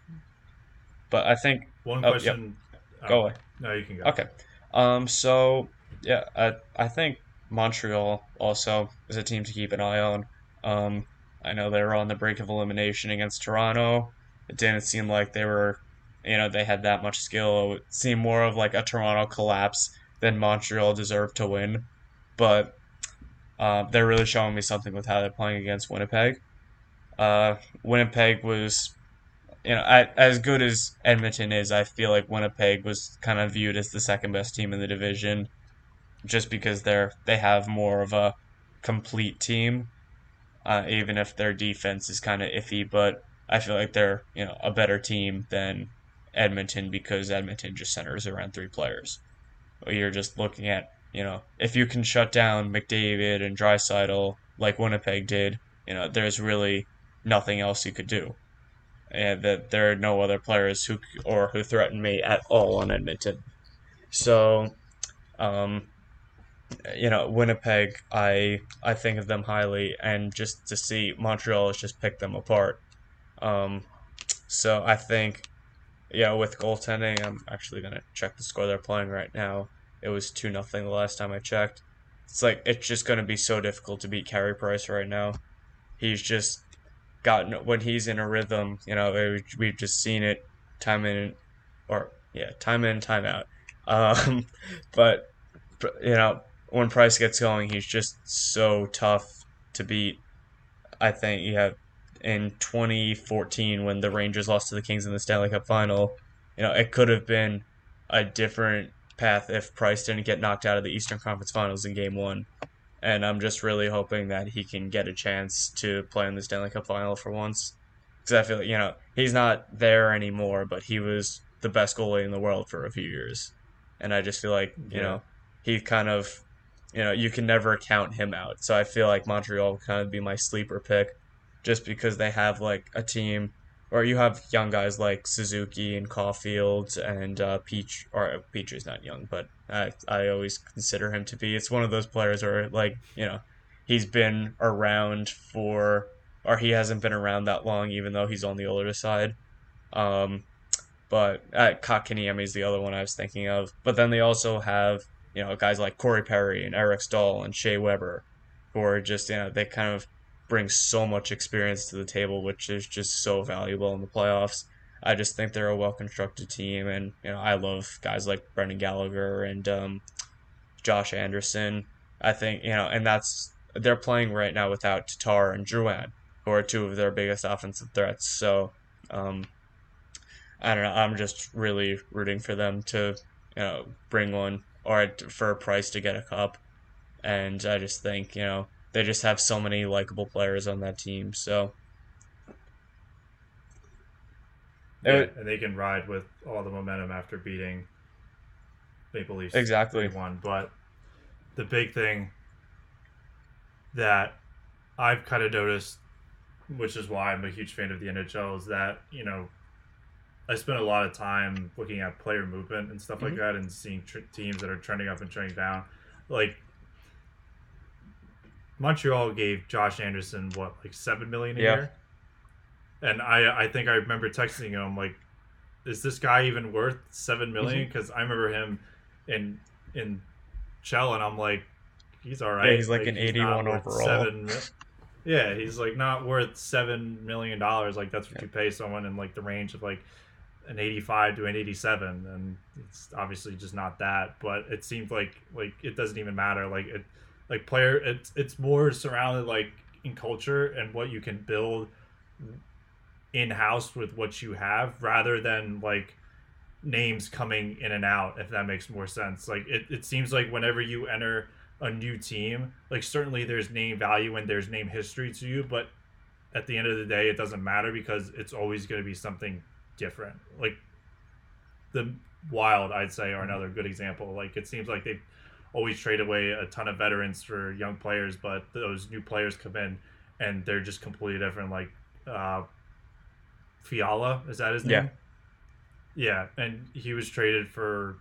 But I think... One oh, question... Yep. Oh, go away. No, you can go. Okay. Um. So, yeah, I, I think Montreal also is a team to keep an eye on. Um. I know they were on the brink of elimination against Toronto. It didn't seem like they were, you know, they had that much skill. It seemed more of like a Toronto collapse than Montreal deserved to win. But uh, they're really showing me something with how they're playing against Winnipeg. Uh, Winnipeg was, you know, I, as good as Edmonton is, I feel like Winnipeg was kind of viewed as the second best team in the division, just because they're they have more of a complete team, uh, even if their defense is kind of iffy. But I feel like they're, you know, a better team than Edmonton because Edmonton just centers around three players. You're just looking at, you know, if you can shut down McDavid and Draisaitl like Winnipeg did, you know, there's really nothing else you could do. And that there are no other players who or who threaten me at all on Edmonton. So, um, you know, Winnipeg, I I think of them highly, and just to see Montreal has just picked them apart. Um, so I think, yeah, with goaltending, I'm actually gonna check the score they're playing right now. It was two nothing the last time I checked. It's like it's just gonna be so difficult to beat Carey Price right now. He's just gotten when he's in a rhythm. You know, we've just seen it time in, or yeah, time in, time out. Um, but you know, when Price gets going, he's just so tough to beat. I think you have in twenty fourteen when the Rangers lost to the Kings in the Stanley Cup Final. You know, it could have been a different path if Price didn't get knocked out of the Eastern Conference Finals in Game One. And I'm just really hoping that he can get a chance to play in the Stanley Cup Final for once, because I feel, you know, he's not there anymore, but he was the best goalie in the world for a few years. And I just feel like, you yeah. know, he kind of, you know, you can never count him out. So I feel like Montreal will kind of be my sleeper pick just because they have, like, a team, or you have young guys like Suzuki and Caulfield and uh, Peach, or Peach is not young, but I I always consider him to be. It's one of those players where, like, you know, he's been around for, or he hasn't been around that long, even though he's on the older side. Um, but uh, Kotkaniemi is the other one I was thinking of. But then they also have, you know, guys like Corey Perry and Eric Staal and Shea Weber, who are just, you know, they kind of bring so much experience to the table, which is just so valuable in the playoffs. I just think they're a well-constructed team, and, you know, I love guys like Brendan Gallagher and um, Josh Anderson. I think, you know, and that's, they're playing right now without Tatar and Drouin, who are two of their biggest offensive threats. So, um, I don't know, I'm just really rooting for them to, you know, bring one, or for Price to get a cup. And I just think, you know, they just have so many likable players on that team, so. Yeah, and they can ride with all the momentum after beating Maple Leafs. Exactly. One. But the big thing that I've kind of noticed, which is why I'm a huge fan of the N H L, is that, you know, I spend a lot of time looking at player movement and stuff mm-hmm. like that, and seeing tr- teams that are trending up and trending down. Like, Montreal gave Josh Anderson, what, like seven million dollars a yeah. year? And I, I think I remember texting him, like, is this guy even worth seven million dollars? Because mm-hmm. I remember him in in Chell, and I'm like, he's all right. Yeah, he's like, like an he's eighty-one overall. Seven, yeah, he's, like, not worth seven million dollars. Like, that's what yeah. you pay someone in, like, the range of, like, an eighty-five to an eighty-seven, and it's obviously just not that. But it seems like like it doesn't even matter. Like it, like player, it's it's more surrounded like in culture and what you can build in house with what you have, rather than like names coming in and out. If that makes more sense, like it, it seems like whenever you enter a new team, like certainly there's name value and there's name history to you, but at the end of the day, it doesn't matter because it's always going to be something different. Like the Wild, I'd say, are another good example. Like it seems like they always trade away a ton of veterans for young players, but those new players come in and they're just completely different. Like uh Fiala, is that his name? Yeah, yeah, and he was traded for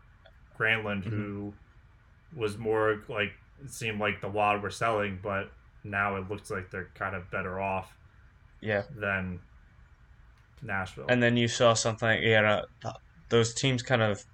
Granlund, mm-hmm. who was more like, it seemed like the Wild were selling, but now it looks like they're kind of better off yeah than Nashville. And then you saw something, you know, those teams kind of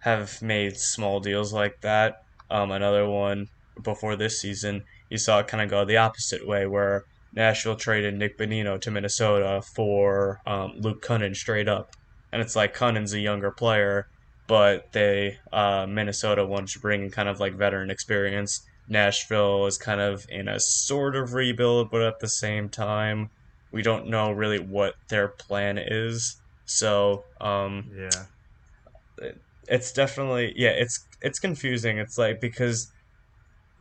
have made small deals like that. Um, another one before this season, you saw it kind of go the opposite way, where Nashville traded Nick Bonino to Minnesota for um, Luke Cunnin straight up. And it's like, Cunnin's a younger player, but they uh, Minnesota wants to bring in kind of like veteran experience. Nashville is kind of in a sort of rebuild, but at the same time, we don't know really what their plan is. So, um, yeah, it, it's definitely, yeah, it's, it's confusing. It's like, because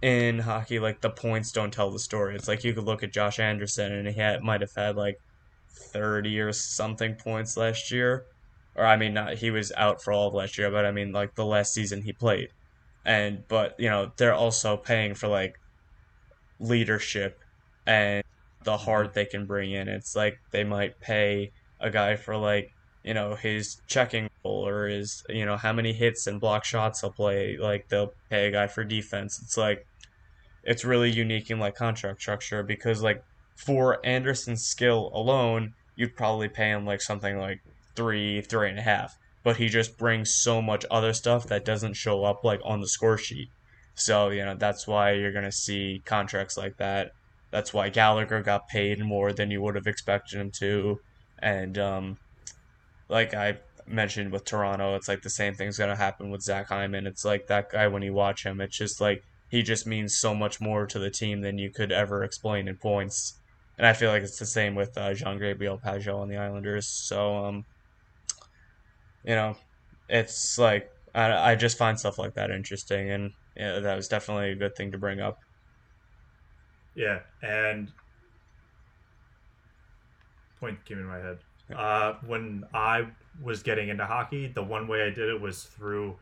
in hockey, like the points don't tell the story. It's like, you could look at Josh Anderson and he had, might've had like thirty or something points last year. Or I mean, not, he was out for all of last year, but I mean like the last season he played. And, but you know, they're also paying for like leadership and the heart they can bring in. It's like they might pay a guy for like you know, his checking role or his, you know, how many hits and block shots he'll play. Like, they'll pay a guy for defense. It's like, it's really unique in like contract structure, because like for Anderson's skill alone, you'd probably pay him like something like three, three and a half. But he just brings so much other stuff that doesn't show up like on the score sheet. So, you know, that's why you're going to see contracts like that. That's why Gallagher got paid more than you would have expected him to. And um, like I mentioned with Toronto, it's like the same thing's going to happen with Zach Hyman. It's like that guy, when you watch him, it's just like he just means so much more to the team than you could ever explain in points. And I feel like it's the same with uh, Jean-Gabriel Pageau on the Islanders. So, um, you know, it's like I, I just find stuff like that interesting. And yeah, that was definitely a good thing to bring up. Yeah, and point came in my head. Uh, when I was getting into hockey, the one way I did it was through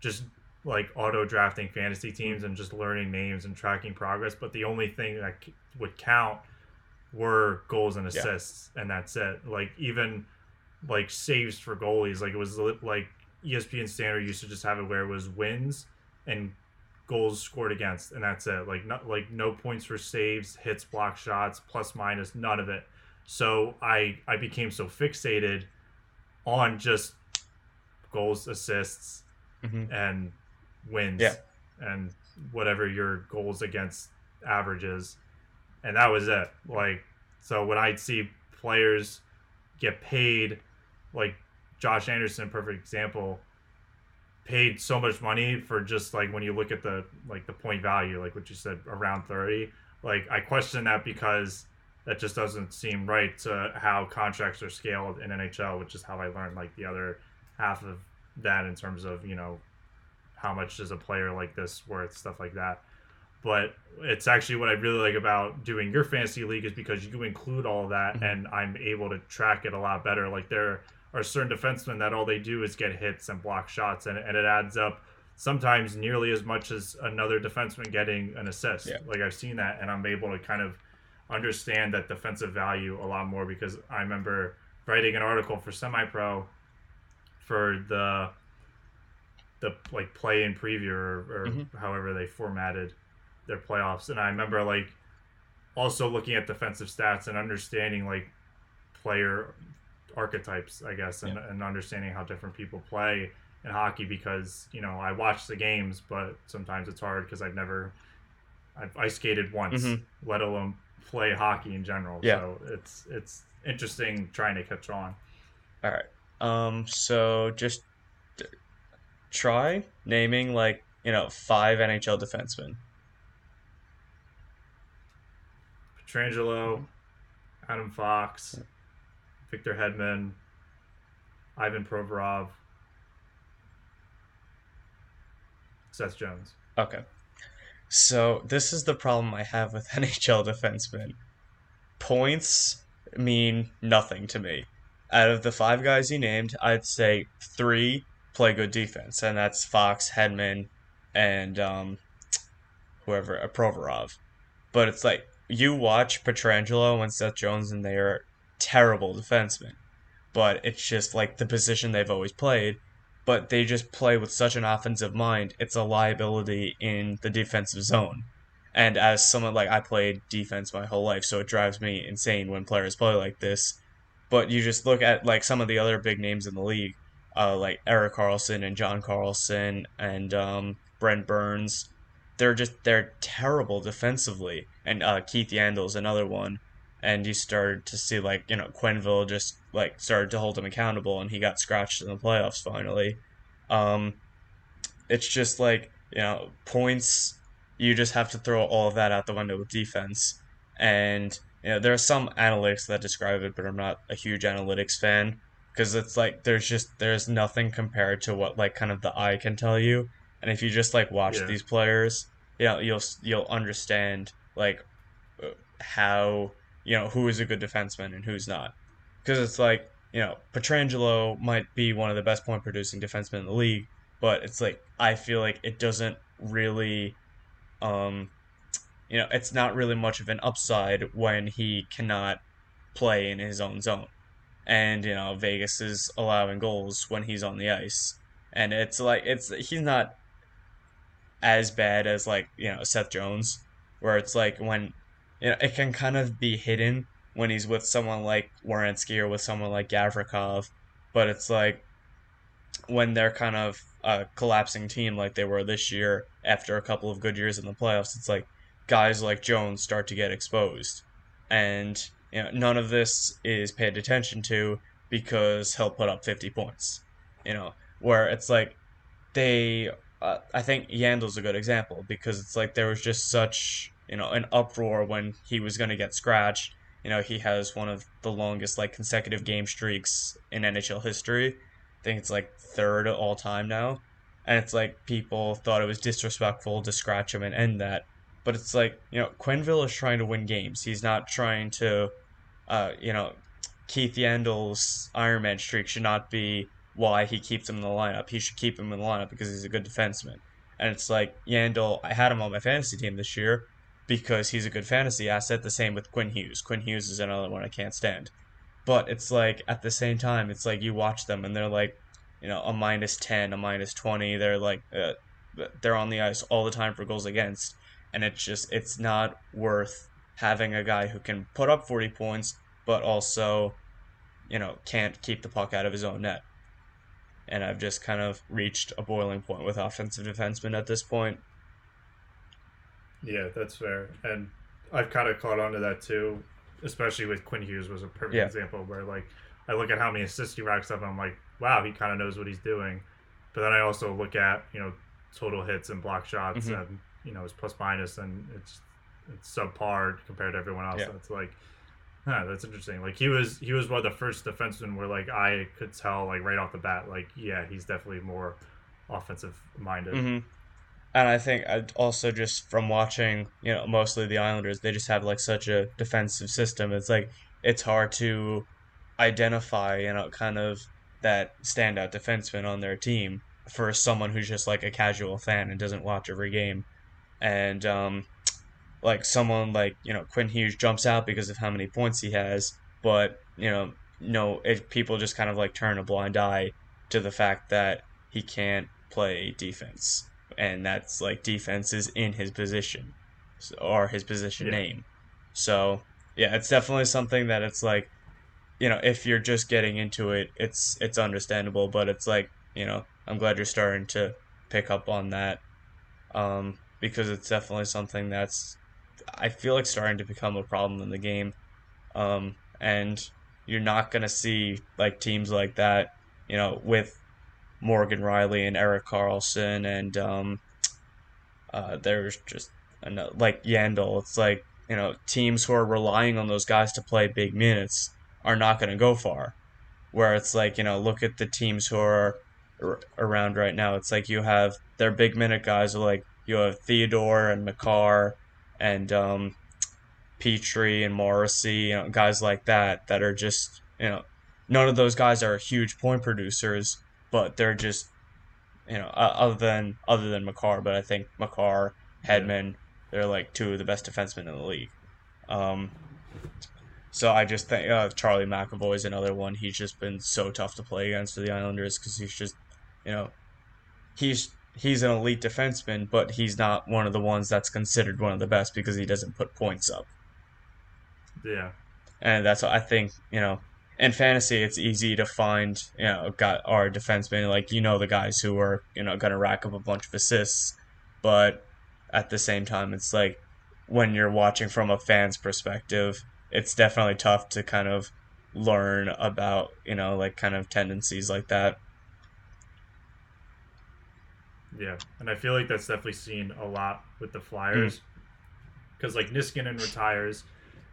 just like auto drafting fantasy teams and just learning names and tracking progress. But the only thing that would count were goals and assists, yeah. And that's it. Like, even like saves for goalies, like it was like E S P N Standard used to just have it where it was wins and goals scored against, and that's it. Like, not like no points for saves, hits, block shots, plus minus, none of it. So I I became so fixated on just goals, assists, mm-hmm. and wins, yeah. and whatever your goals against average is. And that was it. Like, so when I'd see players get paid, like Josh Anderson, perfect example, paid so much money for just like, when you look at the like the point value, like what you said, around thirty, like I question that, because that just doesn't seem right to how contracts are scaled in N H L, which is how I learned like the other half of that in terms of, you know, how much is a player like this worth, stuff like that. But it's actually what I really like about doing your fantasy league is because you include all that, mm-hmm. and I'm able to track it a lot better. Like, there are certain defensemen that all they do is get hits and block shots, and, and it adds up sometimes nearly as much as another defenseman getting an assist. Yeah. Like, I've seen that, and I'm able to kind of understand that defensive value a lot more, because I remember writing an article for Semi-Pro for the, the like play-in preview or, or mm-hmm. however they formatted their playoffs, and I remember like also looking at defensive stats and understanding like player archetypes, I guess, and, yeah. and understanding how different people play in hockey, because, you know, I watch the games, but sometimes it's hard because I've never I've ice skated once, mm-hmm. let alone play hockey in general. Yeah. So it's it's interesting trying to catch on. All right, um, so just try naming like, you know, five N H L defensemen. Petrangelo, Adam Fox, Victor Hedman, Ivan Provorov, Seth Jones. Okay. So this is the problem I have with N H L defensemen. Points mean nothing to me. Out of the five guys you named, I'd say three play good defense, and that's Fox, Hedman, and um, whoever, uh, Provorov. But it's like, you watch Petrangelo and Seth Jones, and they are terrible defensemen. But it's just like the position they've always played. But they just play with such an offensive mind, it's a liability in the defensive zone. And as someone, like, I played defense my whole life, so it drives me insane when players play like this. But you just look at like some of the other big names in the league, uh, like Erik Karlsson and John Carlson and um, Brent Burns. They're just, they're terrible defensively. And uh, Keith Yandel's another one. And you started to see, like, you know, Quenneville just, like, started to hold him accountable, and he got scratched in the playoffs finally. Um, it's just, like, you know, points, you just have to throw all of that out the window with defense. And, you know, there are some analytics that describe it, but I'm not a huge analytics fan. Because it's, like, there's just, there's nothing compared to what, like, kind of the eye can tell you. And if you just, like, watch yeah. these players, you know, you'll you'll understand, like, how, you know, who is a good defenseman and who's not. Because it's like, you know, Petrangelo might be one of the best point-producing defensemen in the league, but it's like, I feel like it doesn't really, um, you know, it's not really much of an upside when he cannot play in his own zone. and you know Vegas is allowing goals when he's on the ice, and it's like it's he's not as bad as like you know Seth Jones, where it's like when you know it can kind of be hidden when he's with someone like Werenski or with someone like Gavrikov, but it's like when they're kind of a collapsing team like they were this year after a couple of good years in the playoffs, it's like guys like Jones start to get exposed, and you know none of this is paid attention to because he'll put up fifty points, you know where it's like they uh, I think Yandel's a good example, because it's like there was just such you know an uproar when he was going to get scratched. You know, he has one of the longest, like, consecutive game streaks in N H L history. I think it's, like, third all time now. And it's, like, people thought it was disrespectful to scratch him and end that. But it's, like, you know, Quenneville is trying to win games. He's not trying to, uh, you know, Keith Yandel's Ironman streak should not be why he keeps him in the lineup. He should keep him in the lineup because he's a good defenseman. And it's, like, Yandel, I had him on my fantasy team this year, because he's a good fantasy asset. The same with Quinn Hughes. Quinn Hughes is another one I can't stand. But it's like, at the same time, it's like you watch them and they're like, you know, a minus ten, a minus twenty. They're like, uh, they're on the ice all the time for goals against. And it's just, it's not worth having a guy who can put up forty points, but also, you know, can't keep the puck out of his own net. And I've just kind of reached a boiling point with offensive defensemen at this point. Yeah, that's fair. And I've kind of caught on to that too, especially with Quinn Hughes was a perfect yeah. example where, like, I look at how many assists he racks up and I'm like, wow, he kind of knows what he's doing. But then I also look at, you know, total hits and block shots mm-hmm. and, you know, his plus minus and it's it's subpar compared to everyone else. Yeah. So it's like, huh, that's interesting. Like, he was he was one of the first defensemen where, like, I could tell, like, right off the bat, like, yeah, he's definitely more offensive-minded. Mm-hmm. And I think I'd also just from watching, you know, mostly the Islanders, they just have, like, such a defensive system. It's, like, it's hard to identify, you know, kind of that standout defenseman on their team for someone who's just, like, a casual fan and doesn't watch every game. And, um, like, someone like, you know, Quinn Hughes jumps out because of how many points he has. But, you know, no, it, people just kind of, like, turn a blind eye to the fact that he can't play defense. And that's like defense is in his position or his position yeah. name. So yeah, it's definitely something that it's like, you know, if you're just getting into it, it's, it's understandable, but it's like, you know, I'm glad you're starting to pick up on that. Um, because it's definitely something that's, I feel like starting to become a problem in the game. Um, and you're not going to see like teams like that, you know, with Morgan Riley and Eric Carlson and um, uh, there's just another, like Yandel. It's like, you know, teams who are relying on those guys to play big minutes are not going to go far. Where it's like, you know, look at the teams who are r- around right now. It's like you have their big minute guys are like, you have Theodore and McCarr and um, Petrie and Morrissey, you know, guys like that that are just, you know, none of those guys are huge point producers. But they're just, you know, uh, other than other than McCarr, but I think McCarr, Hedman, yeah. they're like two of the best defensemen in the league. Um, so I just think uh, Charlie McAvoy is another one. He's just been so tough to play against for the Islanders because he's just, you know, he's he's an elite defenseman, but he's not one of the ones that's considered one of the best because he doesn't put points up. Yeah, and that's what I think, you know. In fantasy, it's easy to find, you know, got our defensemen, like, you know, the guys who are, you know, going to rack up a bunch of assists. But at the same time, it's like when you're watching from a fan's perspective, it's definitely tough to kind of learn about, you know, like kind of tendencies like that. Yeah. And I feel like that's definitely seen a lot with the Flyers because, mm-hmm. like, Niskanen retires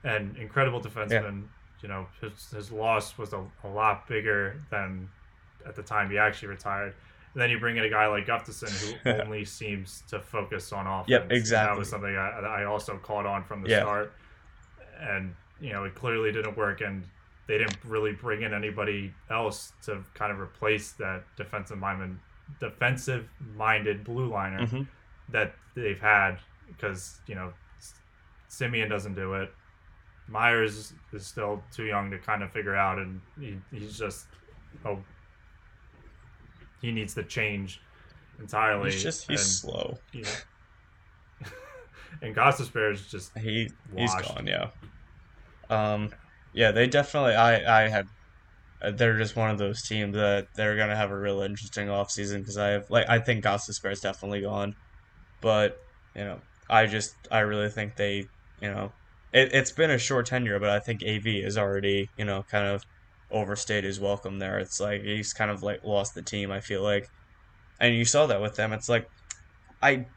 and incredible defenseman. Yeah. You know, his his loss was a, a lot bigger than at the time he actually retired. And then you bring in a guy like Gustafson who only seems to focus on offense. Yep, exactly. And that was something I, I also caught on from the yeah. start. And, you know, it clearly didn't work. And they didn't really bring in anybody else to kind of replace that defensive minded, defensive-minded blue liner mm-hmm. that they've had because, you know, Simeon doesn't do it. Myers is still too young to kind of figure out, and he, he's just oh, he needs to change entirely. He's just he's and, slow. You know, and Gostisbehere is just he washed. He's gone. Yeah. Um. Yeah, they definitely. I I had. They're just one of those teams that they're gonna have a real interesting offseason because I have like I think Gostisbehere is definitely gone, but you know I just I really think they you know. It, it's been a short tenure, but I think A V is already, you know, kind of overstayed his welcome there. It's like he's kind of like lost the team, I feel like. And you saw that with them. It's like, I,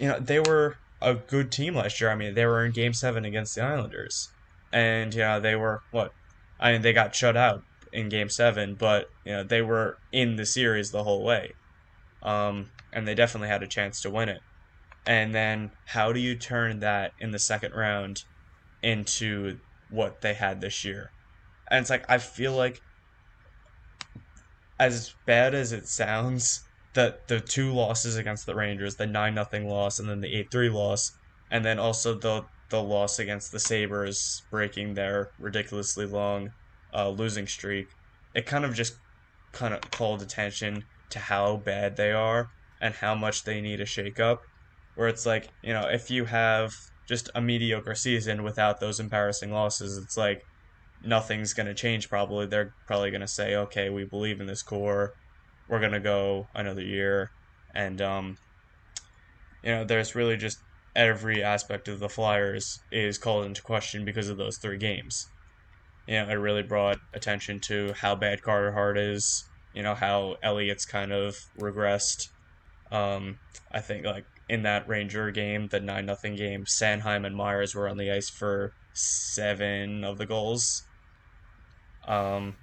you know, they were a good team last year. I mean, they were in game seven against the Islanders. And, you know, they were, what? I mean, they got shut out in game seven, but, you know, they were in the series the whole way. Um, and they definitely had a chance to win it. And then how do you turn that in the second round into what they had this year? And it's like, I feel like, as bad as it sounds, that the two losses against the Rangers, the nine nothing loss and then the eight three loss, and then also the the loss against the Sabres, breaking their ridiculously long uh, losing streak, it kind of just kind of called attention to how bad they are and how much they need a shakeup, where it's like, you know, if you have just a mediocre season without those embarrassing losses, it's like, nothing's going to change probably. They're probably going to say, okay, we believe in this core. We're going to go another year. And, um, you know, there's really just every aspect of the Flyers is called into question because of those three games. You know, it really brought attention to how bad Carter Hart is, you know, how Elliott's kind of regressed. Um, I think, like, in that Ranger game, the nine nothing game, Sanheim and Myers were on the ice for seven of the goals. Um,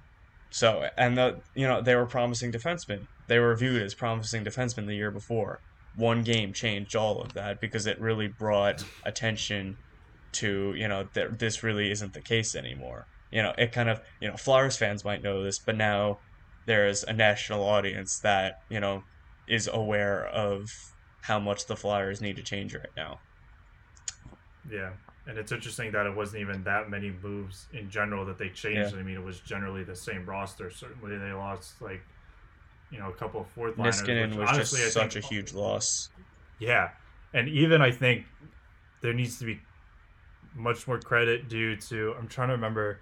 so, and the, you know, they were promising defensemen. They were viewed as promising defensemen the year before. One game changed all of that because it really brought attention to, you know, that this really isn't the case anymore. You know, it kind of, you know, Flyers fans might know this, but now there's a national audience that, you know, is aware of how much the Flyers need to change right now. Yeah, and it's interesting that it wasn't even that many moves in general that they changed. Yeah. I mean, it was generally the same roster. Certainly they lost, like, you know, a couple of fourth-liners. Niskanen was honestly, just I such think, a huge loss. Yeah, and even I think there needs to be much more credit due to, I'm trying to remember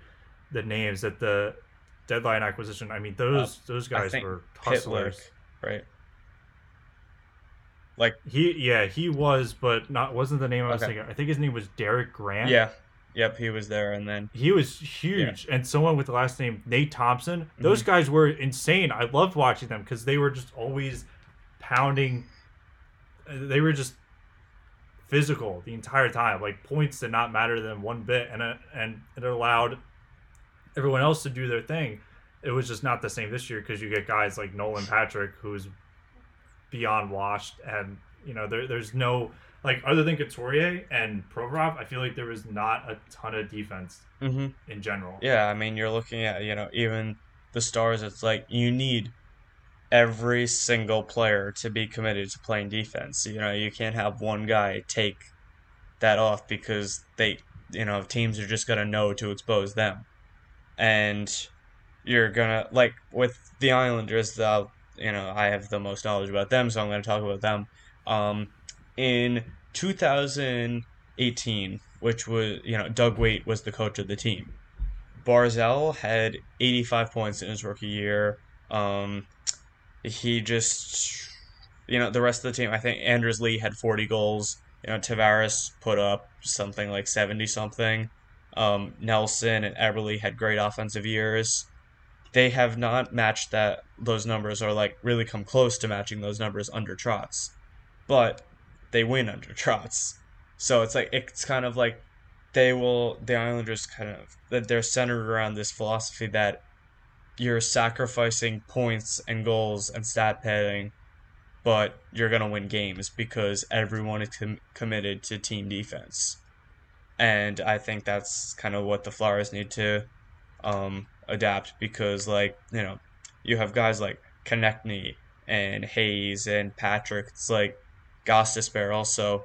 the names at the deadline acquisition. I mean, those, uh, those guys were hustlers. Pitlick, right? Like he, yeah, he was, but not wasn't the name I was okay. thinking. I think his name was Derek Grant. Yeah, yep, he was there, and then he was huge. Yeah. And someone with the last name Nate Thompson. Mm-hmm. Those guys were insane. I loved watching them because they were just always pounding. They were just physical the entire time. Like points did not matter to them one bit, and it, and it allowed everyone else to do their thing. It was just not the same this year because you get guys like Nolan Patrick, who's beyond washed, and you know there, there's no, like, other than Couturier and Provorov, I feel like there was not a ton of defense mm-hmm. in general. Yeah, I mean, you're looking at, you know, even the Stars, it's like you need every single player to be committed to playing defense. You know, you can't have one guy take that off because they, you know, teams are just gonna know to expose them, and you're gonna, like with the Islanders, the you know, I have the most knowledge about them, so I'm going to talk about them. Um, in two thousand eighteen, which was, you know, Doug Weight was the coach of the team. Barzal had eighty-five points in his rookie year. Um, he just, you know, the rest of the team, I think Anders Lee had forty goals. You know, Tavares put up something like seventy-something. Um, Nelson and Eberle had great offensive years. They have not matched that those numbers, or like really come close to matching those numbers under Trotz, but they win under Trotz. So it's like, it's kind of like they will, the Islanders kind of, that they're centered around this philosophy that you're sacrificing points and goals and stat padding, but you're going to win games because everyone is com- committed to team defense. And I think that's kind of what the Flyers need to, um, adapt, because, like, you know, you have guys like Konechny and Hayes and Patrick. It's like Gostisbehere also.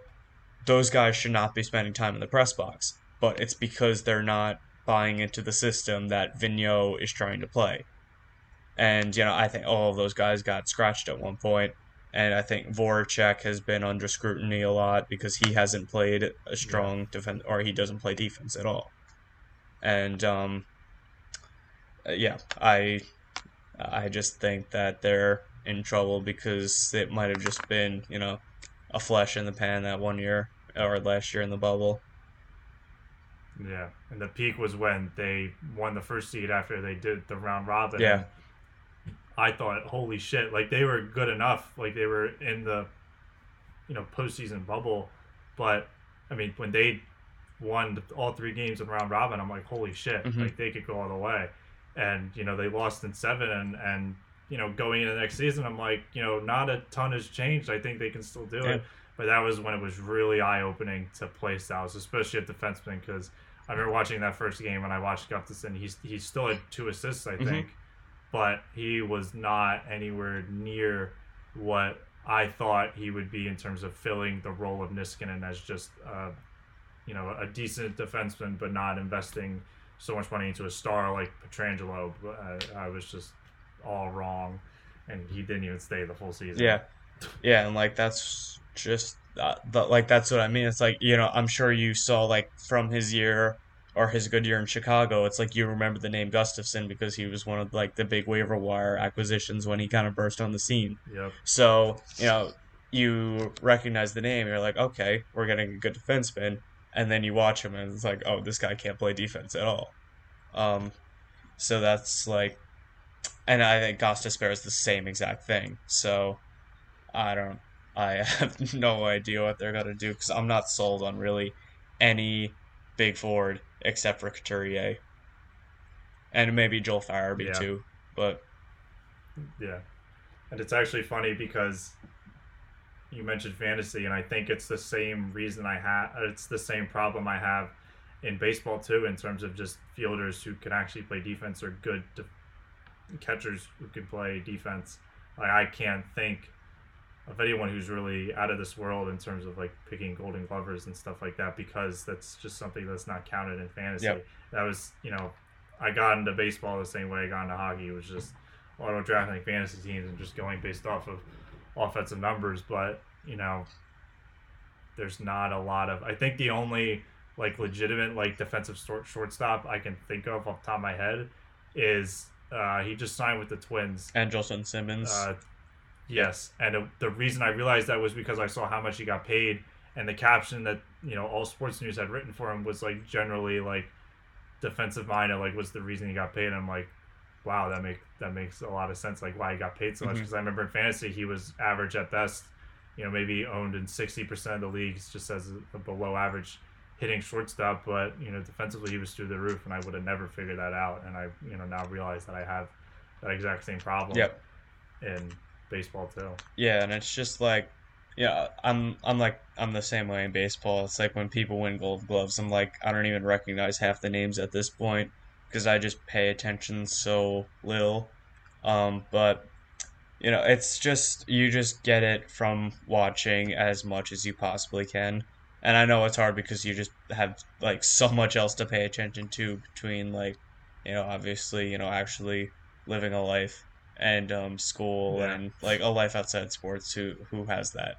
Those guys should not be spending time in the press box. but it's because they're not buying into the system that Vigneault is trying to play. And, you know, I think all of those guys got scratched at one point. And I think Voracek has been under scrutiny a lot because he hasn't played a strong yeah. defense, or he doesn't play defense at all. And, um, yeah, I I just think that they're in trouble because it might have just been, you know, a flash in the pan that one year or last year in the bubble. Yeah, and the peak was when they won the first seed after they did the round robin. Yeah. I thought, holy shit, like they were good enough. Like they were in the, you know, postseason bubble. But, I mean, when they won all three games in round robin, I'm like, holy shit, mm-hmm. like they could go all the way. And, you know, they lost in seven and, and, you know, going into the next season, I'm like, you know, not a ton has changed. I think they can still do yeah. it. But that was when it was really eye-opening to play styles, especially at defenseman, because I remember watching that first game when I watched Gustafson. He's, he still had two assists, I mm-hmm. think. But he was not anywhere near what I thought he would be in terms of filling the role of Niskanen as just, uh, you know, a decent defenseman, but not investing so much money into a star like Petrangelo. I, I was just all wrong, and he didn't even stay the full season. Yeah, yeah, and like that's just uh, the, like that's what I mean. It's like, you know, I'm sure you saw like from his year. Or his good year in Chicago, it's like you remember the name Gustafson because he was one of like the big waiver wire acquisitions when he kind of burst on the scene. Yep. So, you know, you recognize the name, you're like, okay, we're getting a good defenseman, and then you watch him and it's like, oh, this guy can't play defense at all. Um, so that's like, and I think Gostisbehere is the same exact thing. So I don't, I have no idea what they're gonna do because I'm not sold on really any big forward. Except for Couturier, and maybe Joel Farabee yeah. too, but yeah. And it's actually funny because you mentioned fantasy, and I think it's the same reason I have. It's the same problem I have in baseball too, in terms of just fielders who can actually play defense or good de- catchers who can play defense. Like I can't think of anyone who's really out of this world in terms of like picking Golden Glovers and stuff like that, because that's just something that's not counted in fantasy. Yep. That was, you know, I got into baseball the same way I got into hockey. It was just auto drafting fantasy teams and just going based off of offensive numbers. But, you know, there's not a lot of, I think the only like legitimate like defensive short, shortstop I can think of off the top of my head is uh, he just signed with the Twins. Angelson Simmons. Uh, Yes, and it, the reason I realized that was because I saw how much he got paid, and the caption that, you know, all sports news had written for him was like generally like defensive minded, like was the reason he got paid. And I'm like, wow, that make that makes a lot of sense, like why he got paid so much. Because mm-hmm. I remember in fantasy he was average at best, you know, maybe owned in sixty percent of the leagues just as a below average hitting shortstop, but you know defensively he was through the roof, and I would have never figured that out. And I you know now realize that I have that exact same problem. Yep. And baseball too. Yeah, and it's just like, yeah, I'm I'm like I'm the same way in baseball. It's like when people win Gold Gloves, I'm like I don't even recognize half the names at this point because I just pay attention so little. Um, but you know, it's just you just get it from watching as much as you possibly can. And I know it's hard because you just have like so much else to pay attention to between like, you know, obviously, you know, actually living a life. And um, school yeah. and like a life outside sports. Who who has that?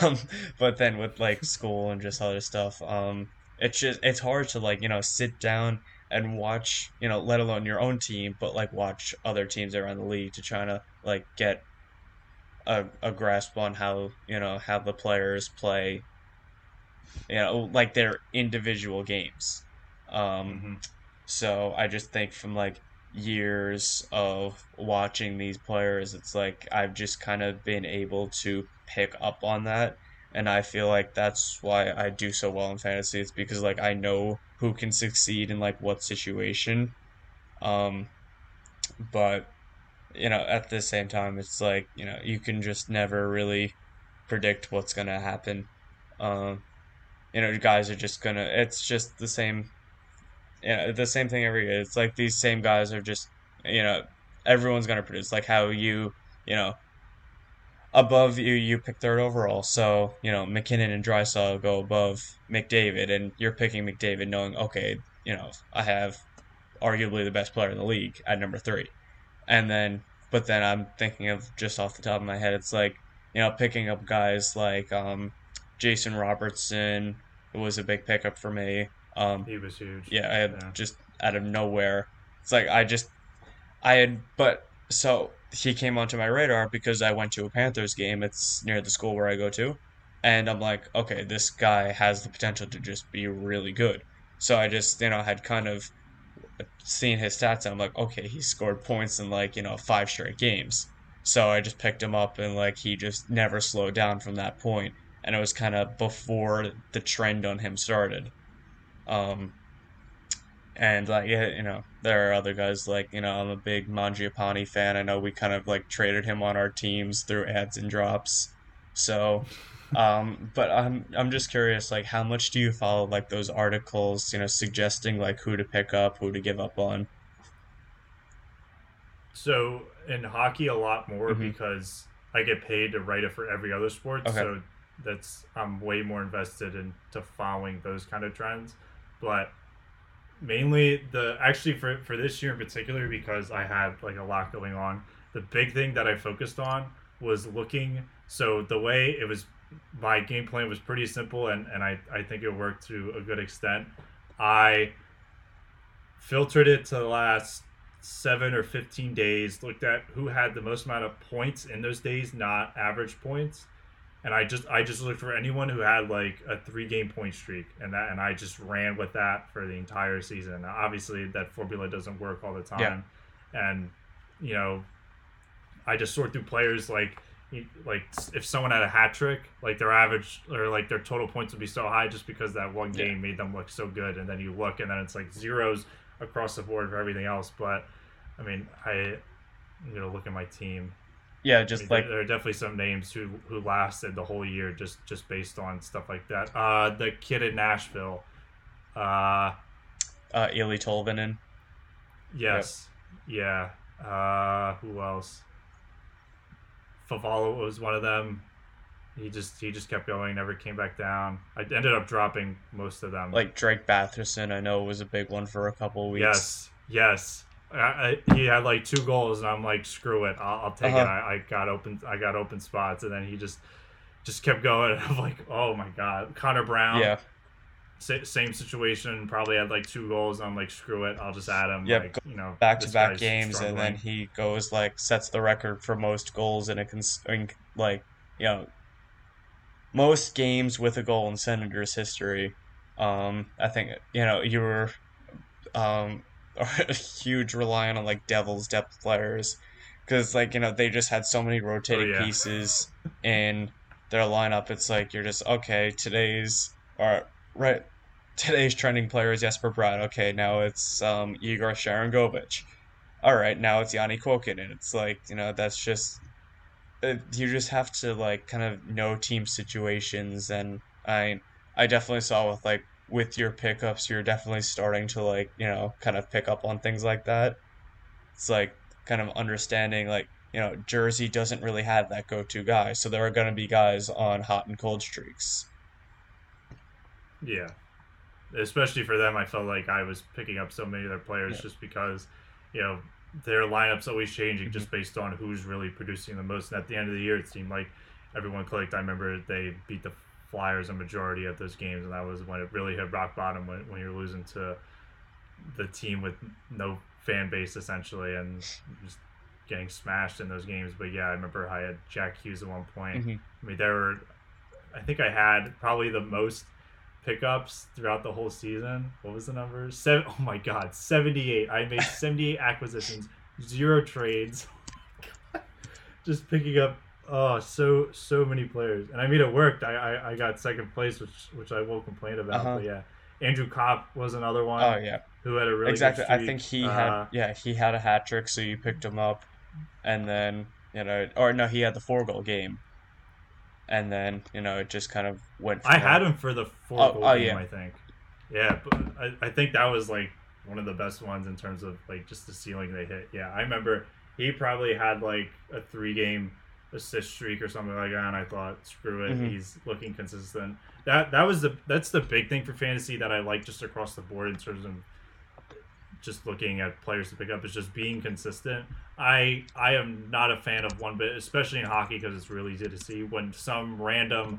Um, but then with like school and just other stuff, um, it's just it's hard to like you know sit down and watch you know let alone your own team, but like watch other teams around the league to try to like get a a grasp on how you know how the players play, you know like their individual games. Um, mm-hmm. So I just think from like. Years of watching these players, it's like I've just kind of been able to pick up on that, and I feel like that's why I do so well in fantasy. It's because like I know who can succeed in like what situation, um but you know at the same time it's like you know you can just never really predict what's gonna happen. Um you know guys are just gonna it's just the same Yeah, the same thing every year. It's like these same guys are just, you know, everyone's going to produce. Like how you, you know, above you, you pick third overall. So, you know, McKinnon and Draisaitl go above McDavid, and you're picking McDavid knowing, okay, you know, I have arguably the best player in the league at number three. And then, but then I'm thinking of just off the top of my head, it's like, you know, picking up guys like um, Jason Robertson was a big pickup for me. Um, he was huge. Yeah, I had yeah. just out of nowhere. It's like I just, I had, but so he came onto my radar because I went to a Panthers game. It's near the school where I go to. And I'm like, okay, this guy has the potential to just be really good. So I just, you know, had kind of seen his stats. And I'm like, okay, he scored points in like, you know, five straight games. So I just picked him up, and like he just never slowed down from that point. And it was kind of before the trend on him started. Um, and like, yeah, you know, there are other guys like, you know, I'm a big Mangiapane fan. I know we kind of like traded him on our teams through ads and drops. So, um, but I'm, I'm just curious, like, how much do you follow like those articles, you know, suggesting like who to pick up, who to give up on? So in hockey a lot more mm-hmm. because I get paid to write it for every other sport. Okay. So that's, I'm way more invested into following those kind of trends, but mainly the, actually for, for this year in particular, because I had like a lot going on, the big thing that I focused on was looking. So the way it was, my game plan was pretty simple, and, and I, I think it worked to a good extent. I filtered it to the last seven or fifteen days, looked at who had the most amount of points in those days, not average points. And I just I just looked for anyone who had like a three game point streak, and that and I just ran with that for the entire season. Now, obviously, that formula doesn't work all the time, yeah. and you know, I just sort through players like like if someone had a hat trick, like their average or like their total points would be so high just because that one game yeah. made them look so good, and then you look and then it's like zeros across the board for everything else. But I mean, I you know look at my team. Yeah, just I mean, like there are definitely some names who, who lasted the whole year just, just based on stuff like that. Uh, the kid in Nashville, uh, uh, Ilya Tolvanen. Yes, yep. yeah. Uh, who else? Favalo was one of them. He just he just kept going, never came back down. I ended up dropping most of them. Like Drake Batherson, I know was a big one for a couple of weeks. Yes, yes. I, I, he had like two goals, and I'm like, screw it, I'll, I'll take uh-huh. it. I, I got open, I got open spots, and then he just, just kept going. And I'm like, oh my god, Connor Brown, yeah, sa- same situation. Probably had like two goals. And I'm like, screw it, I'll just add him. Yeah, like, you know, back to back games, struggling. And then he goes like sets the record for most goals in a cons- in, like you know, most games with a goal in Senators history. Um, I think you know you were, um. Are huge relying on like Devils depth players because like you know they just had so many rotating oh, yeah. pieces in their lineup. It's like you're just okay today's or right today's trending player is Jesper Bratt. Okay, now it's um Igor Sharangovich. All right, now it's Yanni Kuokin, and it's like you know that's just it, you just have to like kind of know team situations. And I I definitely saw with like. With your pickups, you're definitely starting to like, you know, kind of pick up on things like that. It's like kind of understanding like, you know, Jersey doesn't really have that go-to guy. So there are going to be guys on hot and cold streaks. Yeah. Especially for them, I felt like I was picking up so many of their players yeah. just because, you know, their lineup's always changing mm-hmm. just based on who's really producing the most. And at the end of the year, it seemed like everyone clicked. I remember they beat the Flyers a majority of those games, and that was when it really hit rock bottom when, when you're losing to the team with no fan base essentially and just getting smashed in those games. But yeah, I remember I had Jack Hughes at one point. Mm-hmm. I mean there were I think I had probably the most pickups throughout the whole season. What was the number? Seven oh my god, seventy-eight. I made seventy-eight acquisitions, zero trades. Just picking up Oh, so so many players, and I mean it worked. I, I, I got second place, which which I won't complain about. Uh-huh. But yeah, Andrew Kopp was another one. Oh yeah, who had a really exactly. Good I think he uh, had yeah he had a hat trick, so you picked him up, and then you know or no he had the four goal game, and then you know it just kind of went. From I had him for the four oh, goal oh, game, yeah. I think. Yeah, but I I think that was like one of the best ones in terms of like just the ceiling they hit. Yeah, I remember he probably had like a three game. assist streak or something like that, and I thought, screw it, mm-hmm. he's looking consistent. That that was the that's the big thing for fantasy that I like just across the board in terms of just looking at players to pick up, is just being consistent. I I am not a fan of one bit, especially in hockey, because it's really easy to see when some random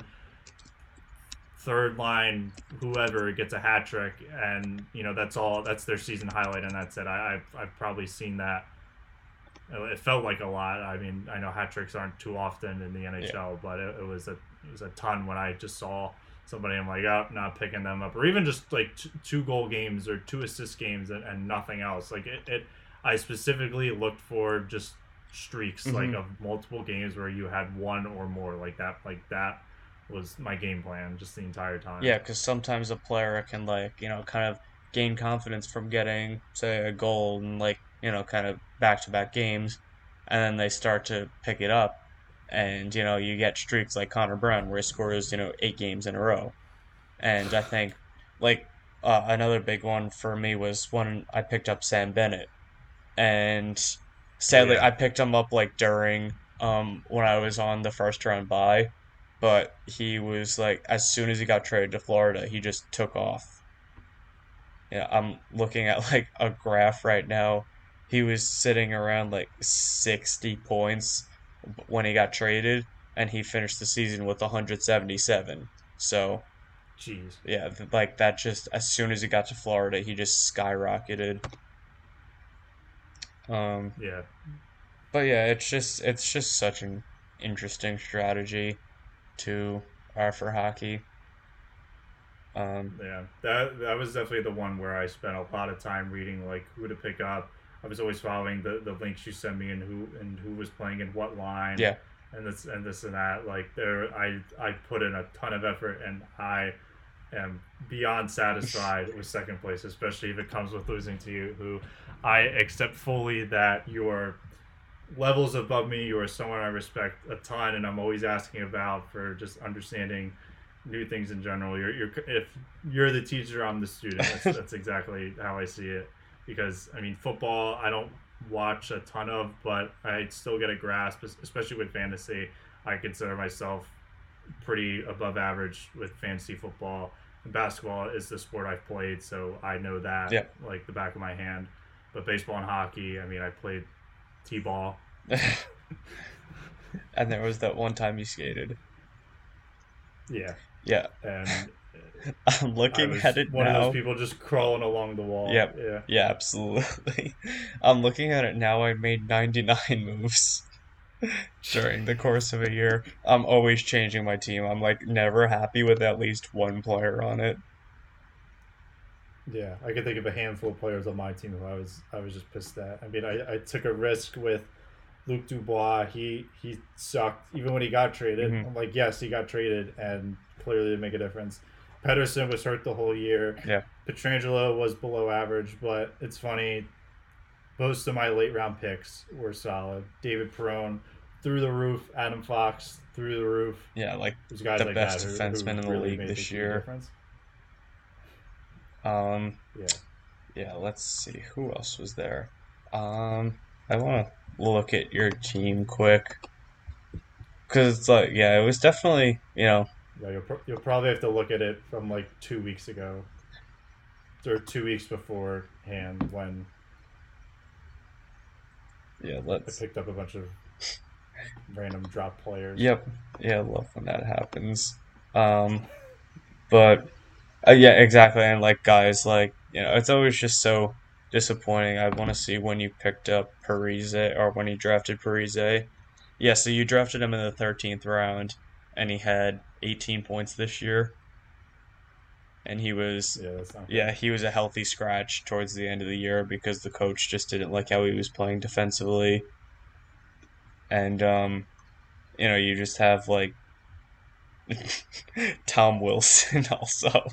third line whoever gets a hat trick, and you know that's all that's their season highlight, and that's it. I, I've I've probably seen that. It felt like a lot. I mean, I know hat tricks aren't too often in the N H L, yeah. but it, it was a it was a ton when I just saw somebody. I'm like, oh, not picking them up, or even just like t- two goal games or two assist games and, and nothing else. Like it, it, I specifically looked for just streaks, mm-hmm. like of multiple games where you had one or more like that. Like that was my game plan just the entire time. Yeah, because sometimes a player can like you know kind of gain confidence from getting say a goal and like. you know, kind of back-to-back games, and then they start to pick it up, and, you know, you get streaks like Connor Brown where he scores, you know, eight games in a row. And I think, like, uh, another big one for me was when I picked up Sam Bennett. And sadly, yeah. I picked him up, like, during um, when I was on the first-round bye, but he was, like, as soon as he got traded to Florida, he just took off. Yeah, I'm looking at, like, a graph right now. He was sitting around like sixty points when he got traded, and he finished the season with one hundred seventy-seven. So, jeez, yeah, like that. Just as soon as he got to Florida, he just skyrocketed. Um, yeah, but yeah, it's just it's just such an interesting strategy to uh, for hockey. Um, yeah, that that was definitely the one where I spent a lot of time reading like who to pick up. I was always following the, the links you sent me and who and who was playing in what line, yeah. and this and this and that. Like there, I I put in a ton of effort, and I am beyond satisfied with second place, especially if it comes with losing to you. Who I accept fully that you are levels above me. You are someone I respect a ton, and I'm always asking about for just understanding new things in general. You're you're if you're the teacher, I'm the student. That's, that's exactly how I see it. Because, I mean, football, I don't watch a ton of, but I still get a grasp, especially with fantasy. I consider myself pretty above average with fantasy football. And basketball is the sport I've played, so I know that, yeah. like, the back of my hand. But baseball and hockey, I mean, I played t-ball. And there was that one time you skated. Yeah. Yeah. And... I'm looking at it now. One of those people just crawling along the wall. Yep. Yeah. Yeah, absolutely. I'm looking at it now. I made ninety-nine moves during the course of a year. I'm always changing my team. I'm like never happy with at least one player on it. Yeah, I could think of a handful of players on my team who I was I was just pissed at. I mean, I, I took a risk with Luc Dubois. He he sucked even when he got traded. Mm-hmm. I'm like, yes, he got traded and clearly didn't make a difference. Pedersen was hurt the whole year. Yeah. Petrangelo was below average, but it's funny. Most of my late round picks were solid. David Perron, through the roof. Adam Fox, through the roof. Yeah, like the like best defenseman in the really league this year. Um, yeah. Yeah, let's see. Who else was there? Um, I want to look at your team quick. Because it's like, yeah, it was definitely, you know, Yeah, you'll, pro- you'll probably have to look at it from like two weeks ago or two weeks beforehand when yeah, let's... I picked up a bunch of random drop players. Yep. Yeah, I love when that happens. Um, but uh, yeah, exactly. And like guys, like you know, it's always just so disappointing. I want to see when you picked up Parise or when you drafted Parise. Yeah, so you drafted him in the thirteenth round, and he had eighteen points this year, and he was yeah, that's not yeah he was a healthy scratch towards the end of the year because the coach just didn't like how he was playing defensively, and um you know you just have like Tom Wilson also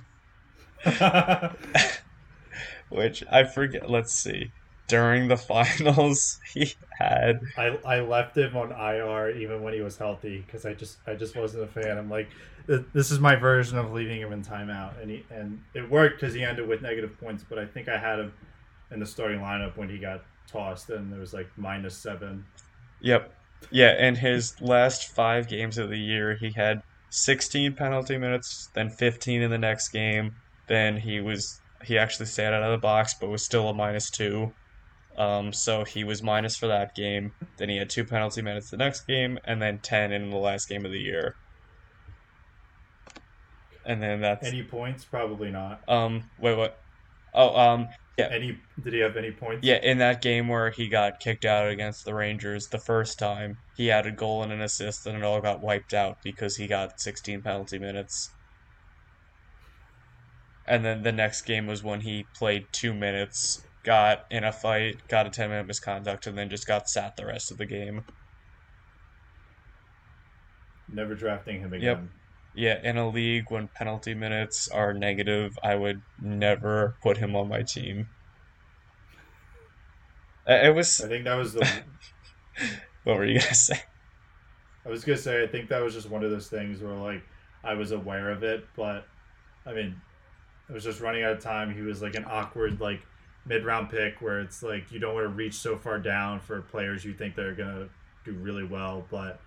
which I forget let's see during the finals, he had. I, I left him on I R even when he was healthy because I just I just wasn't a fan. I'm like, this is my version of leaving him in timeout, and he and it worked because he ended with negative points. But I think I had him in the starting lineup when he got tossed, and there was like minus seven. Yep. Yeah, in his last five games of the year, he had sixteen penalty minutes, then fifteen in the next game. Then he was he actually sat out of the box, but was still a minus two. Um, so he was minus for that game. Then he had two penalty minutes the next game, and then ten in the last game of the year. And then that's any points? Probably not. Um, wait, what? Oh, um, yeah. Any? Did he have any points? Yeah, in that game where he got kicked out against the Rangers the first time, he had a goal and an assist, and it all got wiped out because he got sixteen penalty minutes. And then the next game was when he played two minutes, got in a fight, got a ten-minute misconduct, and then just got sat the rest of the game. Never drafting him again. Yep. Yeah, in a league when penalty minutes are negative, I would never put him on my team. It was. I think that was the. What were you gonna say? I was gonna say I think that was just one of those things where like I was aware of it, but I mean, I was just running out of time. He was like an awkward like mid-round pick where it's like you don't want to reach so far down for players you think they're gonna do really well, but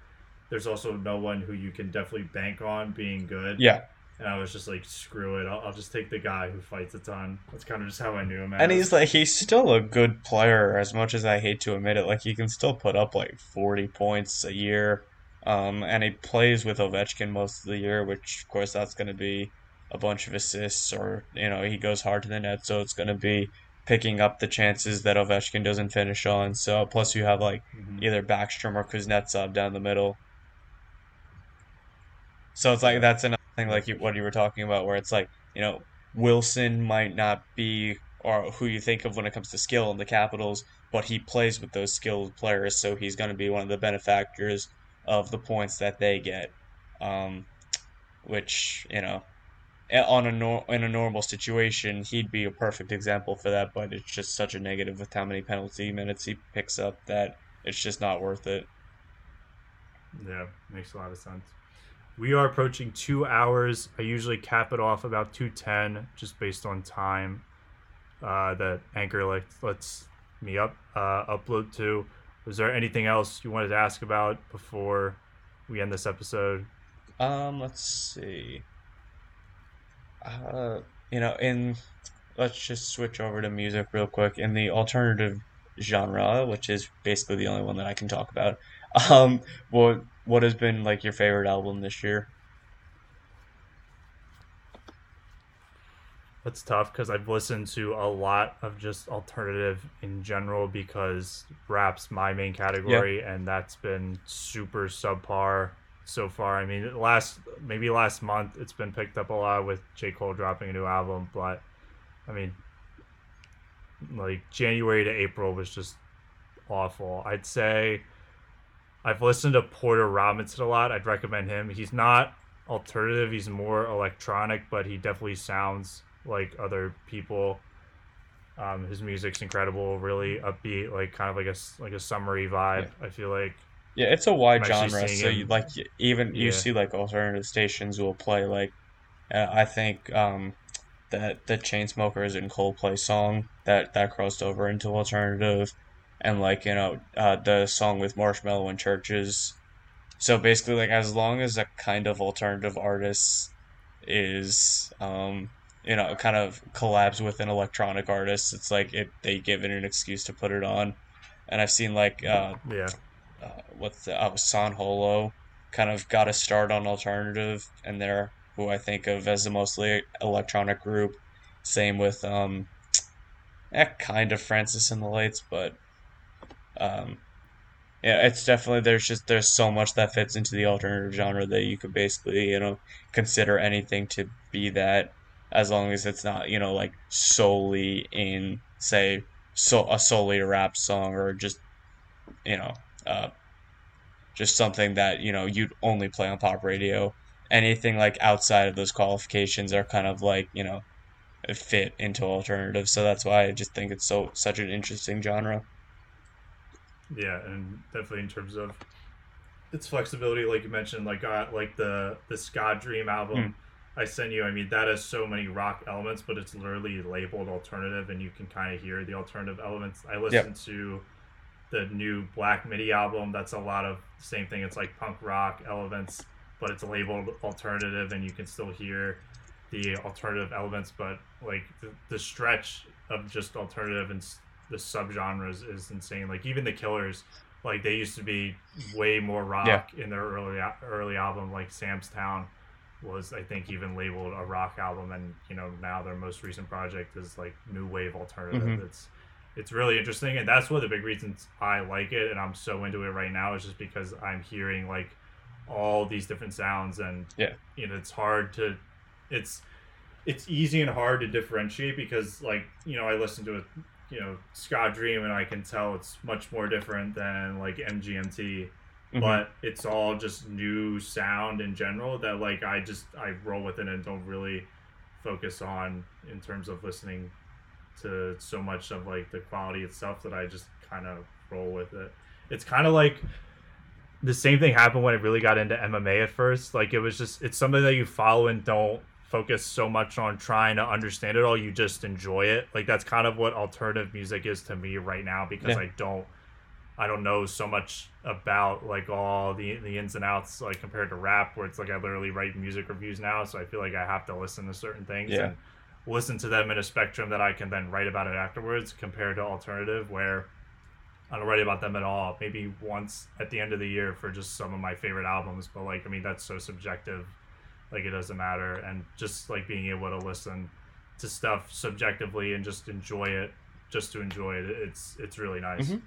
there's also no one who you can definitely bank on being good. Yeah. And I was just like, screw it. I'll, I'll just take the guy who fights a ton. That's kind of just how I knew him. And he's like, he's still a good player, as much as I hate to admit it. Like, he can still put up like forty points a year. Um, and he plays with Ovechkin most of the year, which, of course, that's going to be a bunch of assists, or, you know, he goes hard to the net. So it's going to be picking up the chances that Ovechkin doesn't finish on. So plus you have like mm-hmm. either Backstrom or Kuznetsov down the middle. So it's like that's another thing, like you, what you were talking about, where it's like, you know, Wilson might not be or who you think of when it comes to skill in the Capitals, but he plays with those skilled players, so he's going to be one of the benefactors of the points that they get, um, which, you know, on a nor- in a normal situation, he'd be a perfect example for that, but it's just such a negative with how many penalty minutes he picks up that it's just not worth it. Yeah, makes a lot of sense. We are approaching two hours. I usually cap it off about two ten, just based on time uh, that Anchor like, lets me up uh, upload to. Was there anything else you wanted to ask about before we end this episode? Um, let's see. Uh, you know, in let's just switch over to music real quick. In the alternative genre, which is basically the only one that I can talk about. Um, well. What has been, like, your favorite album this year? That's tough, because I've listened to a lot of just alternative in general, because rap's my main category, yeah. And that's been super subpar so far. I mean, last maybe last month, it's been picked up a lot with J. Cole dropping a new album, but, I mean, like, January to April was just awful. I'd say I've listened to Porter Robinson a lot. I'd recommend him. He's not alternative. He's more electronic, but he definitely sounds like other people. Um, his music's incredible, really upbeat, like kind of like a, like a summery vibe, yeah. I feel like. Yeah, it's a wide I'm genre, so you, like even you yeah. see like alternative stations will play like, uh, I think um, that the Chainsmokers and Coldplay song that, that crossed over into alternative. And, like, you know, uh, the song with Marshmello and Churches. So, basically, like, as long as a kind of alternative artist is, um, you know, kind of collabs with an electronic artist, it's like it they give it an excuse to put it on. And I've seen, like, uh, yeah, uh, what's the, uh, San Holo kind of got a start on alternative, and they're who I think of as the mostly electronic group. Same with, um, eh, kind of Francis and the Lights, but Um, yeah, it's definitely, there's just, there's so much that fits into the alternative genre that you could basically, you know, consider anything to be that, as long as it's not, you know, like solely in, say, so a solely rap song, or just, you know, uh, just something that, you know, you'd only play on pop radio. Anything like outside of those qualifications are kind of like, you know, fit into alternative. So that's why I just think it's so, such an interesting genre. Yeah, and definitely in terms of its flexibility, like you mentioned, like uh, like the the Ska Dream album mm. I sent you. I mean, that has so many rock elements, but it's literally labeled alternative, and you can kind of hear the alternative elements. I listened yep. to the new Black MIDI album. That's a lot of same thing. It's like punk rock elements, but it's labeled alternative, and you can still hear the alternative elements. But like the, the stretch of just alternative and the subgenres is insane. Like even the Killers, like they used to be way more rock yeah. in their early early album. Like Sam's Town was, I think, even labeled a rock album, and you know now their most recent project is like new wave alternative. Mm-hmm. It's it's really interesting, and that's one of the big reasons I like it, and I'm so into it right now, is just because I'm hearing like all these different sounds, and yeah, you know it's hard to, it's it's easy and hard to differentiate, because like you know I listen to it, you know Scott Dream, and I can tell it's much more different than like M G M T. Mm-hmm. But it's all just new sound in general that like I just I roll with it and don't really focus on in terms of listening to so much of like the quality itself, that I just kind of roll with it. It's kind of like the same thing happened when I really got into M M A at first. Like it was just it's something that you follow and don't focus so much on trying to understand it all. You just enjoy it. Like that's kind of what alternative music is to me right now, because yeah. I don't. I don't know so much about like all the the ins and outs, like compared to rap, where it's like I literally write music reviews now, so I feel like I have to listen to certain things yeah. and listen to them in a spectrum that I can then write about it afterwards, compared to alternative where I don't write about them at all, maybe once at the end of the year for just some of my favorite albums. But like I mean that's so subjective, like it doesn't matter. And just like being able to listen to stuff subjectively and just enjoy it just to enjoy it, it's it's really nice. Mm-hmm.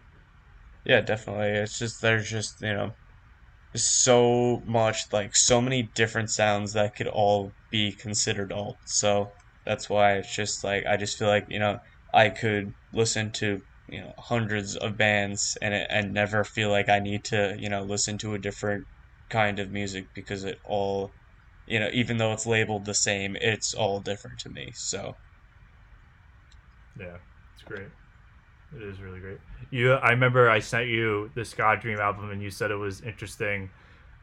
Yeah, definitely. It's just, there's just, you know, so much, like, so many different sounds that could all be considered alt. So that's why it's just, like, I just feel like, you know, I could listen to, you know, hundreds of bands and and never feel like I need to, you know, listen to a different kind of music, because it all, you know, even though it's labeled the same, it's all different to me. So. Yeah, it's great. It is really great. You, I remember I sent you the Scott Dream album, and you said it was interesting.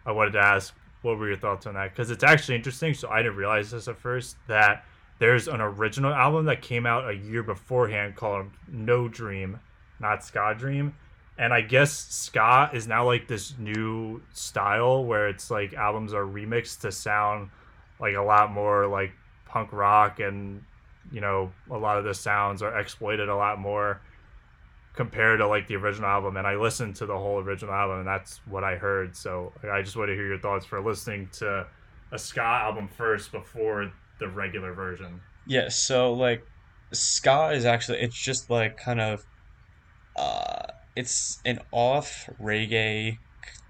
I wanted to ask, what were your thoughts on that? Because it's actually interesting, so I didn't realize this at first, that there's an original album that came out a year beforehand called No Dream, not Scott Dream. And I guess ska is now like this new style where it's like albums are remixed to sound like a lot more like punk rock, and, you know, a lot of the sounds are exploited a lot more compared to like the original album. And I listened to the whole original album, and that's what I heard. So I just want to hear your thoughts for listening to a ska album first before the regular version. Yeah, so like ska is actually, it's just like kind of uh it's an off reggae,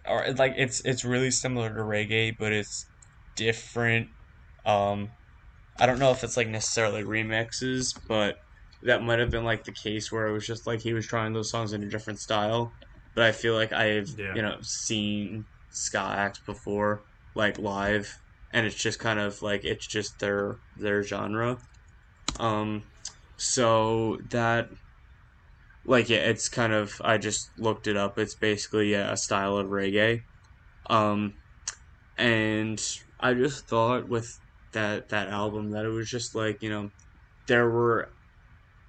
or like it's it's really similar to reggae, but it's different. um I don't know if it's like necessarily remixes, but that might have been like the case where it was just like he was trying those songs in a different style. But I feel like I've yeah. you know seen ska acts before, like live, and it's just kind of like it's just their their genre. Um, so that like yeah, it's kind of, I just looked it up. It's basically yeah, a style of reggae, um, and I just thought with that that album that it was just like you know there were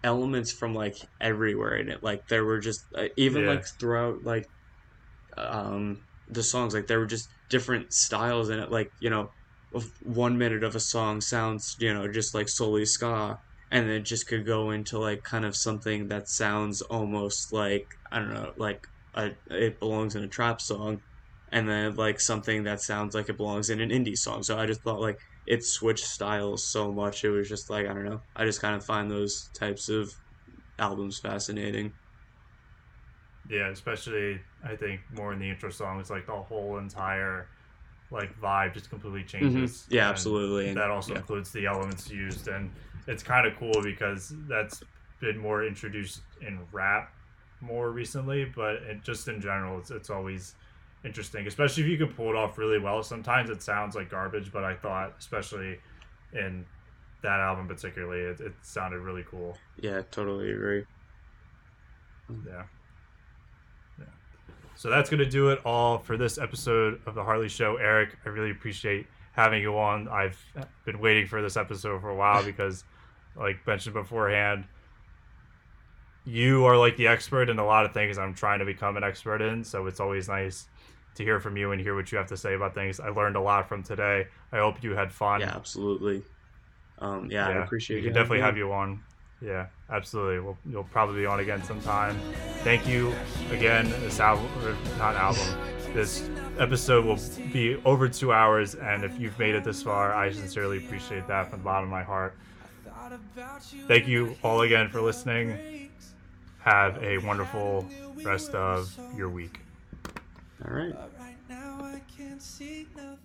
elements from like everywhere in it. Like there were just uh, even yeah. like throughout like um the songs, like there were just different styles in it. Like you know one minute of a song sounds you know just like solely ska, and then it just could go into like kind of something that sounds almost like I don't know like a, it belongs in a trap song, and then like something that sounds like it belongs in an indie song. So I just thought like it switched styles so much. It was just like, I don't know. I just kind of find those types of albums fascinating. Yeah, especially, I think, more in the intro song, it's like the whole entire like vibe just completely changes. Mm-hmm. Yeah, and absolutely. That also yeah. includes the elements used. And it's kind of cool because that's been more introduced in rap more recently, but it, just in general, it's, it's always interesting, especially if you can pull it off really well. Sometimes it sounds like garbage, but I thought, especially in that album particularly, it, it sounded really cool. Yeah, totally agree. Yeah. Yeah. So that's going to do it all for this episode of The Hartley Show. Eric, I really appreciate having you on. I've been waiting for this episode for a while because, like mentioned beforehand, you are like the expert in a lot of things I'm trying to become an expert in. So it's always nice to hear from you and hear what you have to say about things. I learned a lot from today. I hope you had fun. Yeah, absolutely. Um, yeah, yeah, I appreciate it. We could definitely have you on. Yeah, absolutely. We'll, you'll probably be on again sometime. Thank you again. This album, or not album, this episode will be over two hours. And if you've made it this far, I sincerely appreciate that from the bottom of my heart. Thank you all again for listening. Have a wonderful rest of your week. All right. Right now I can't see nothing.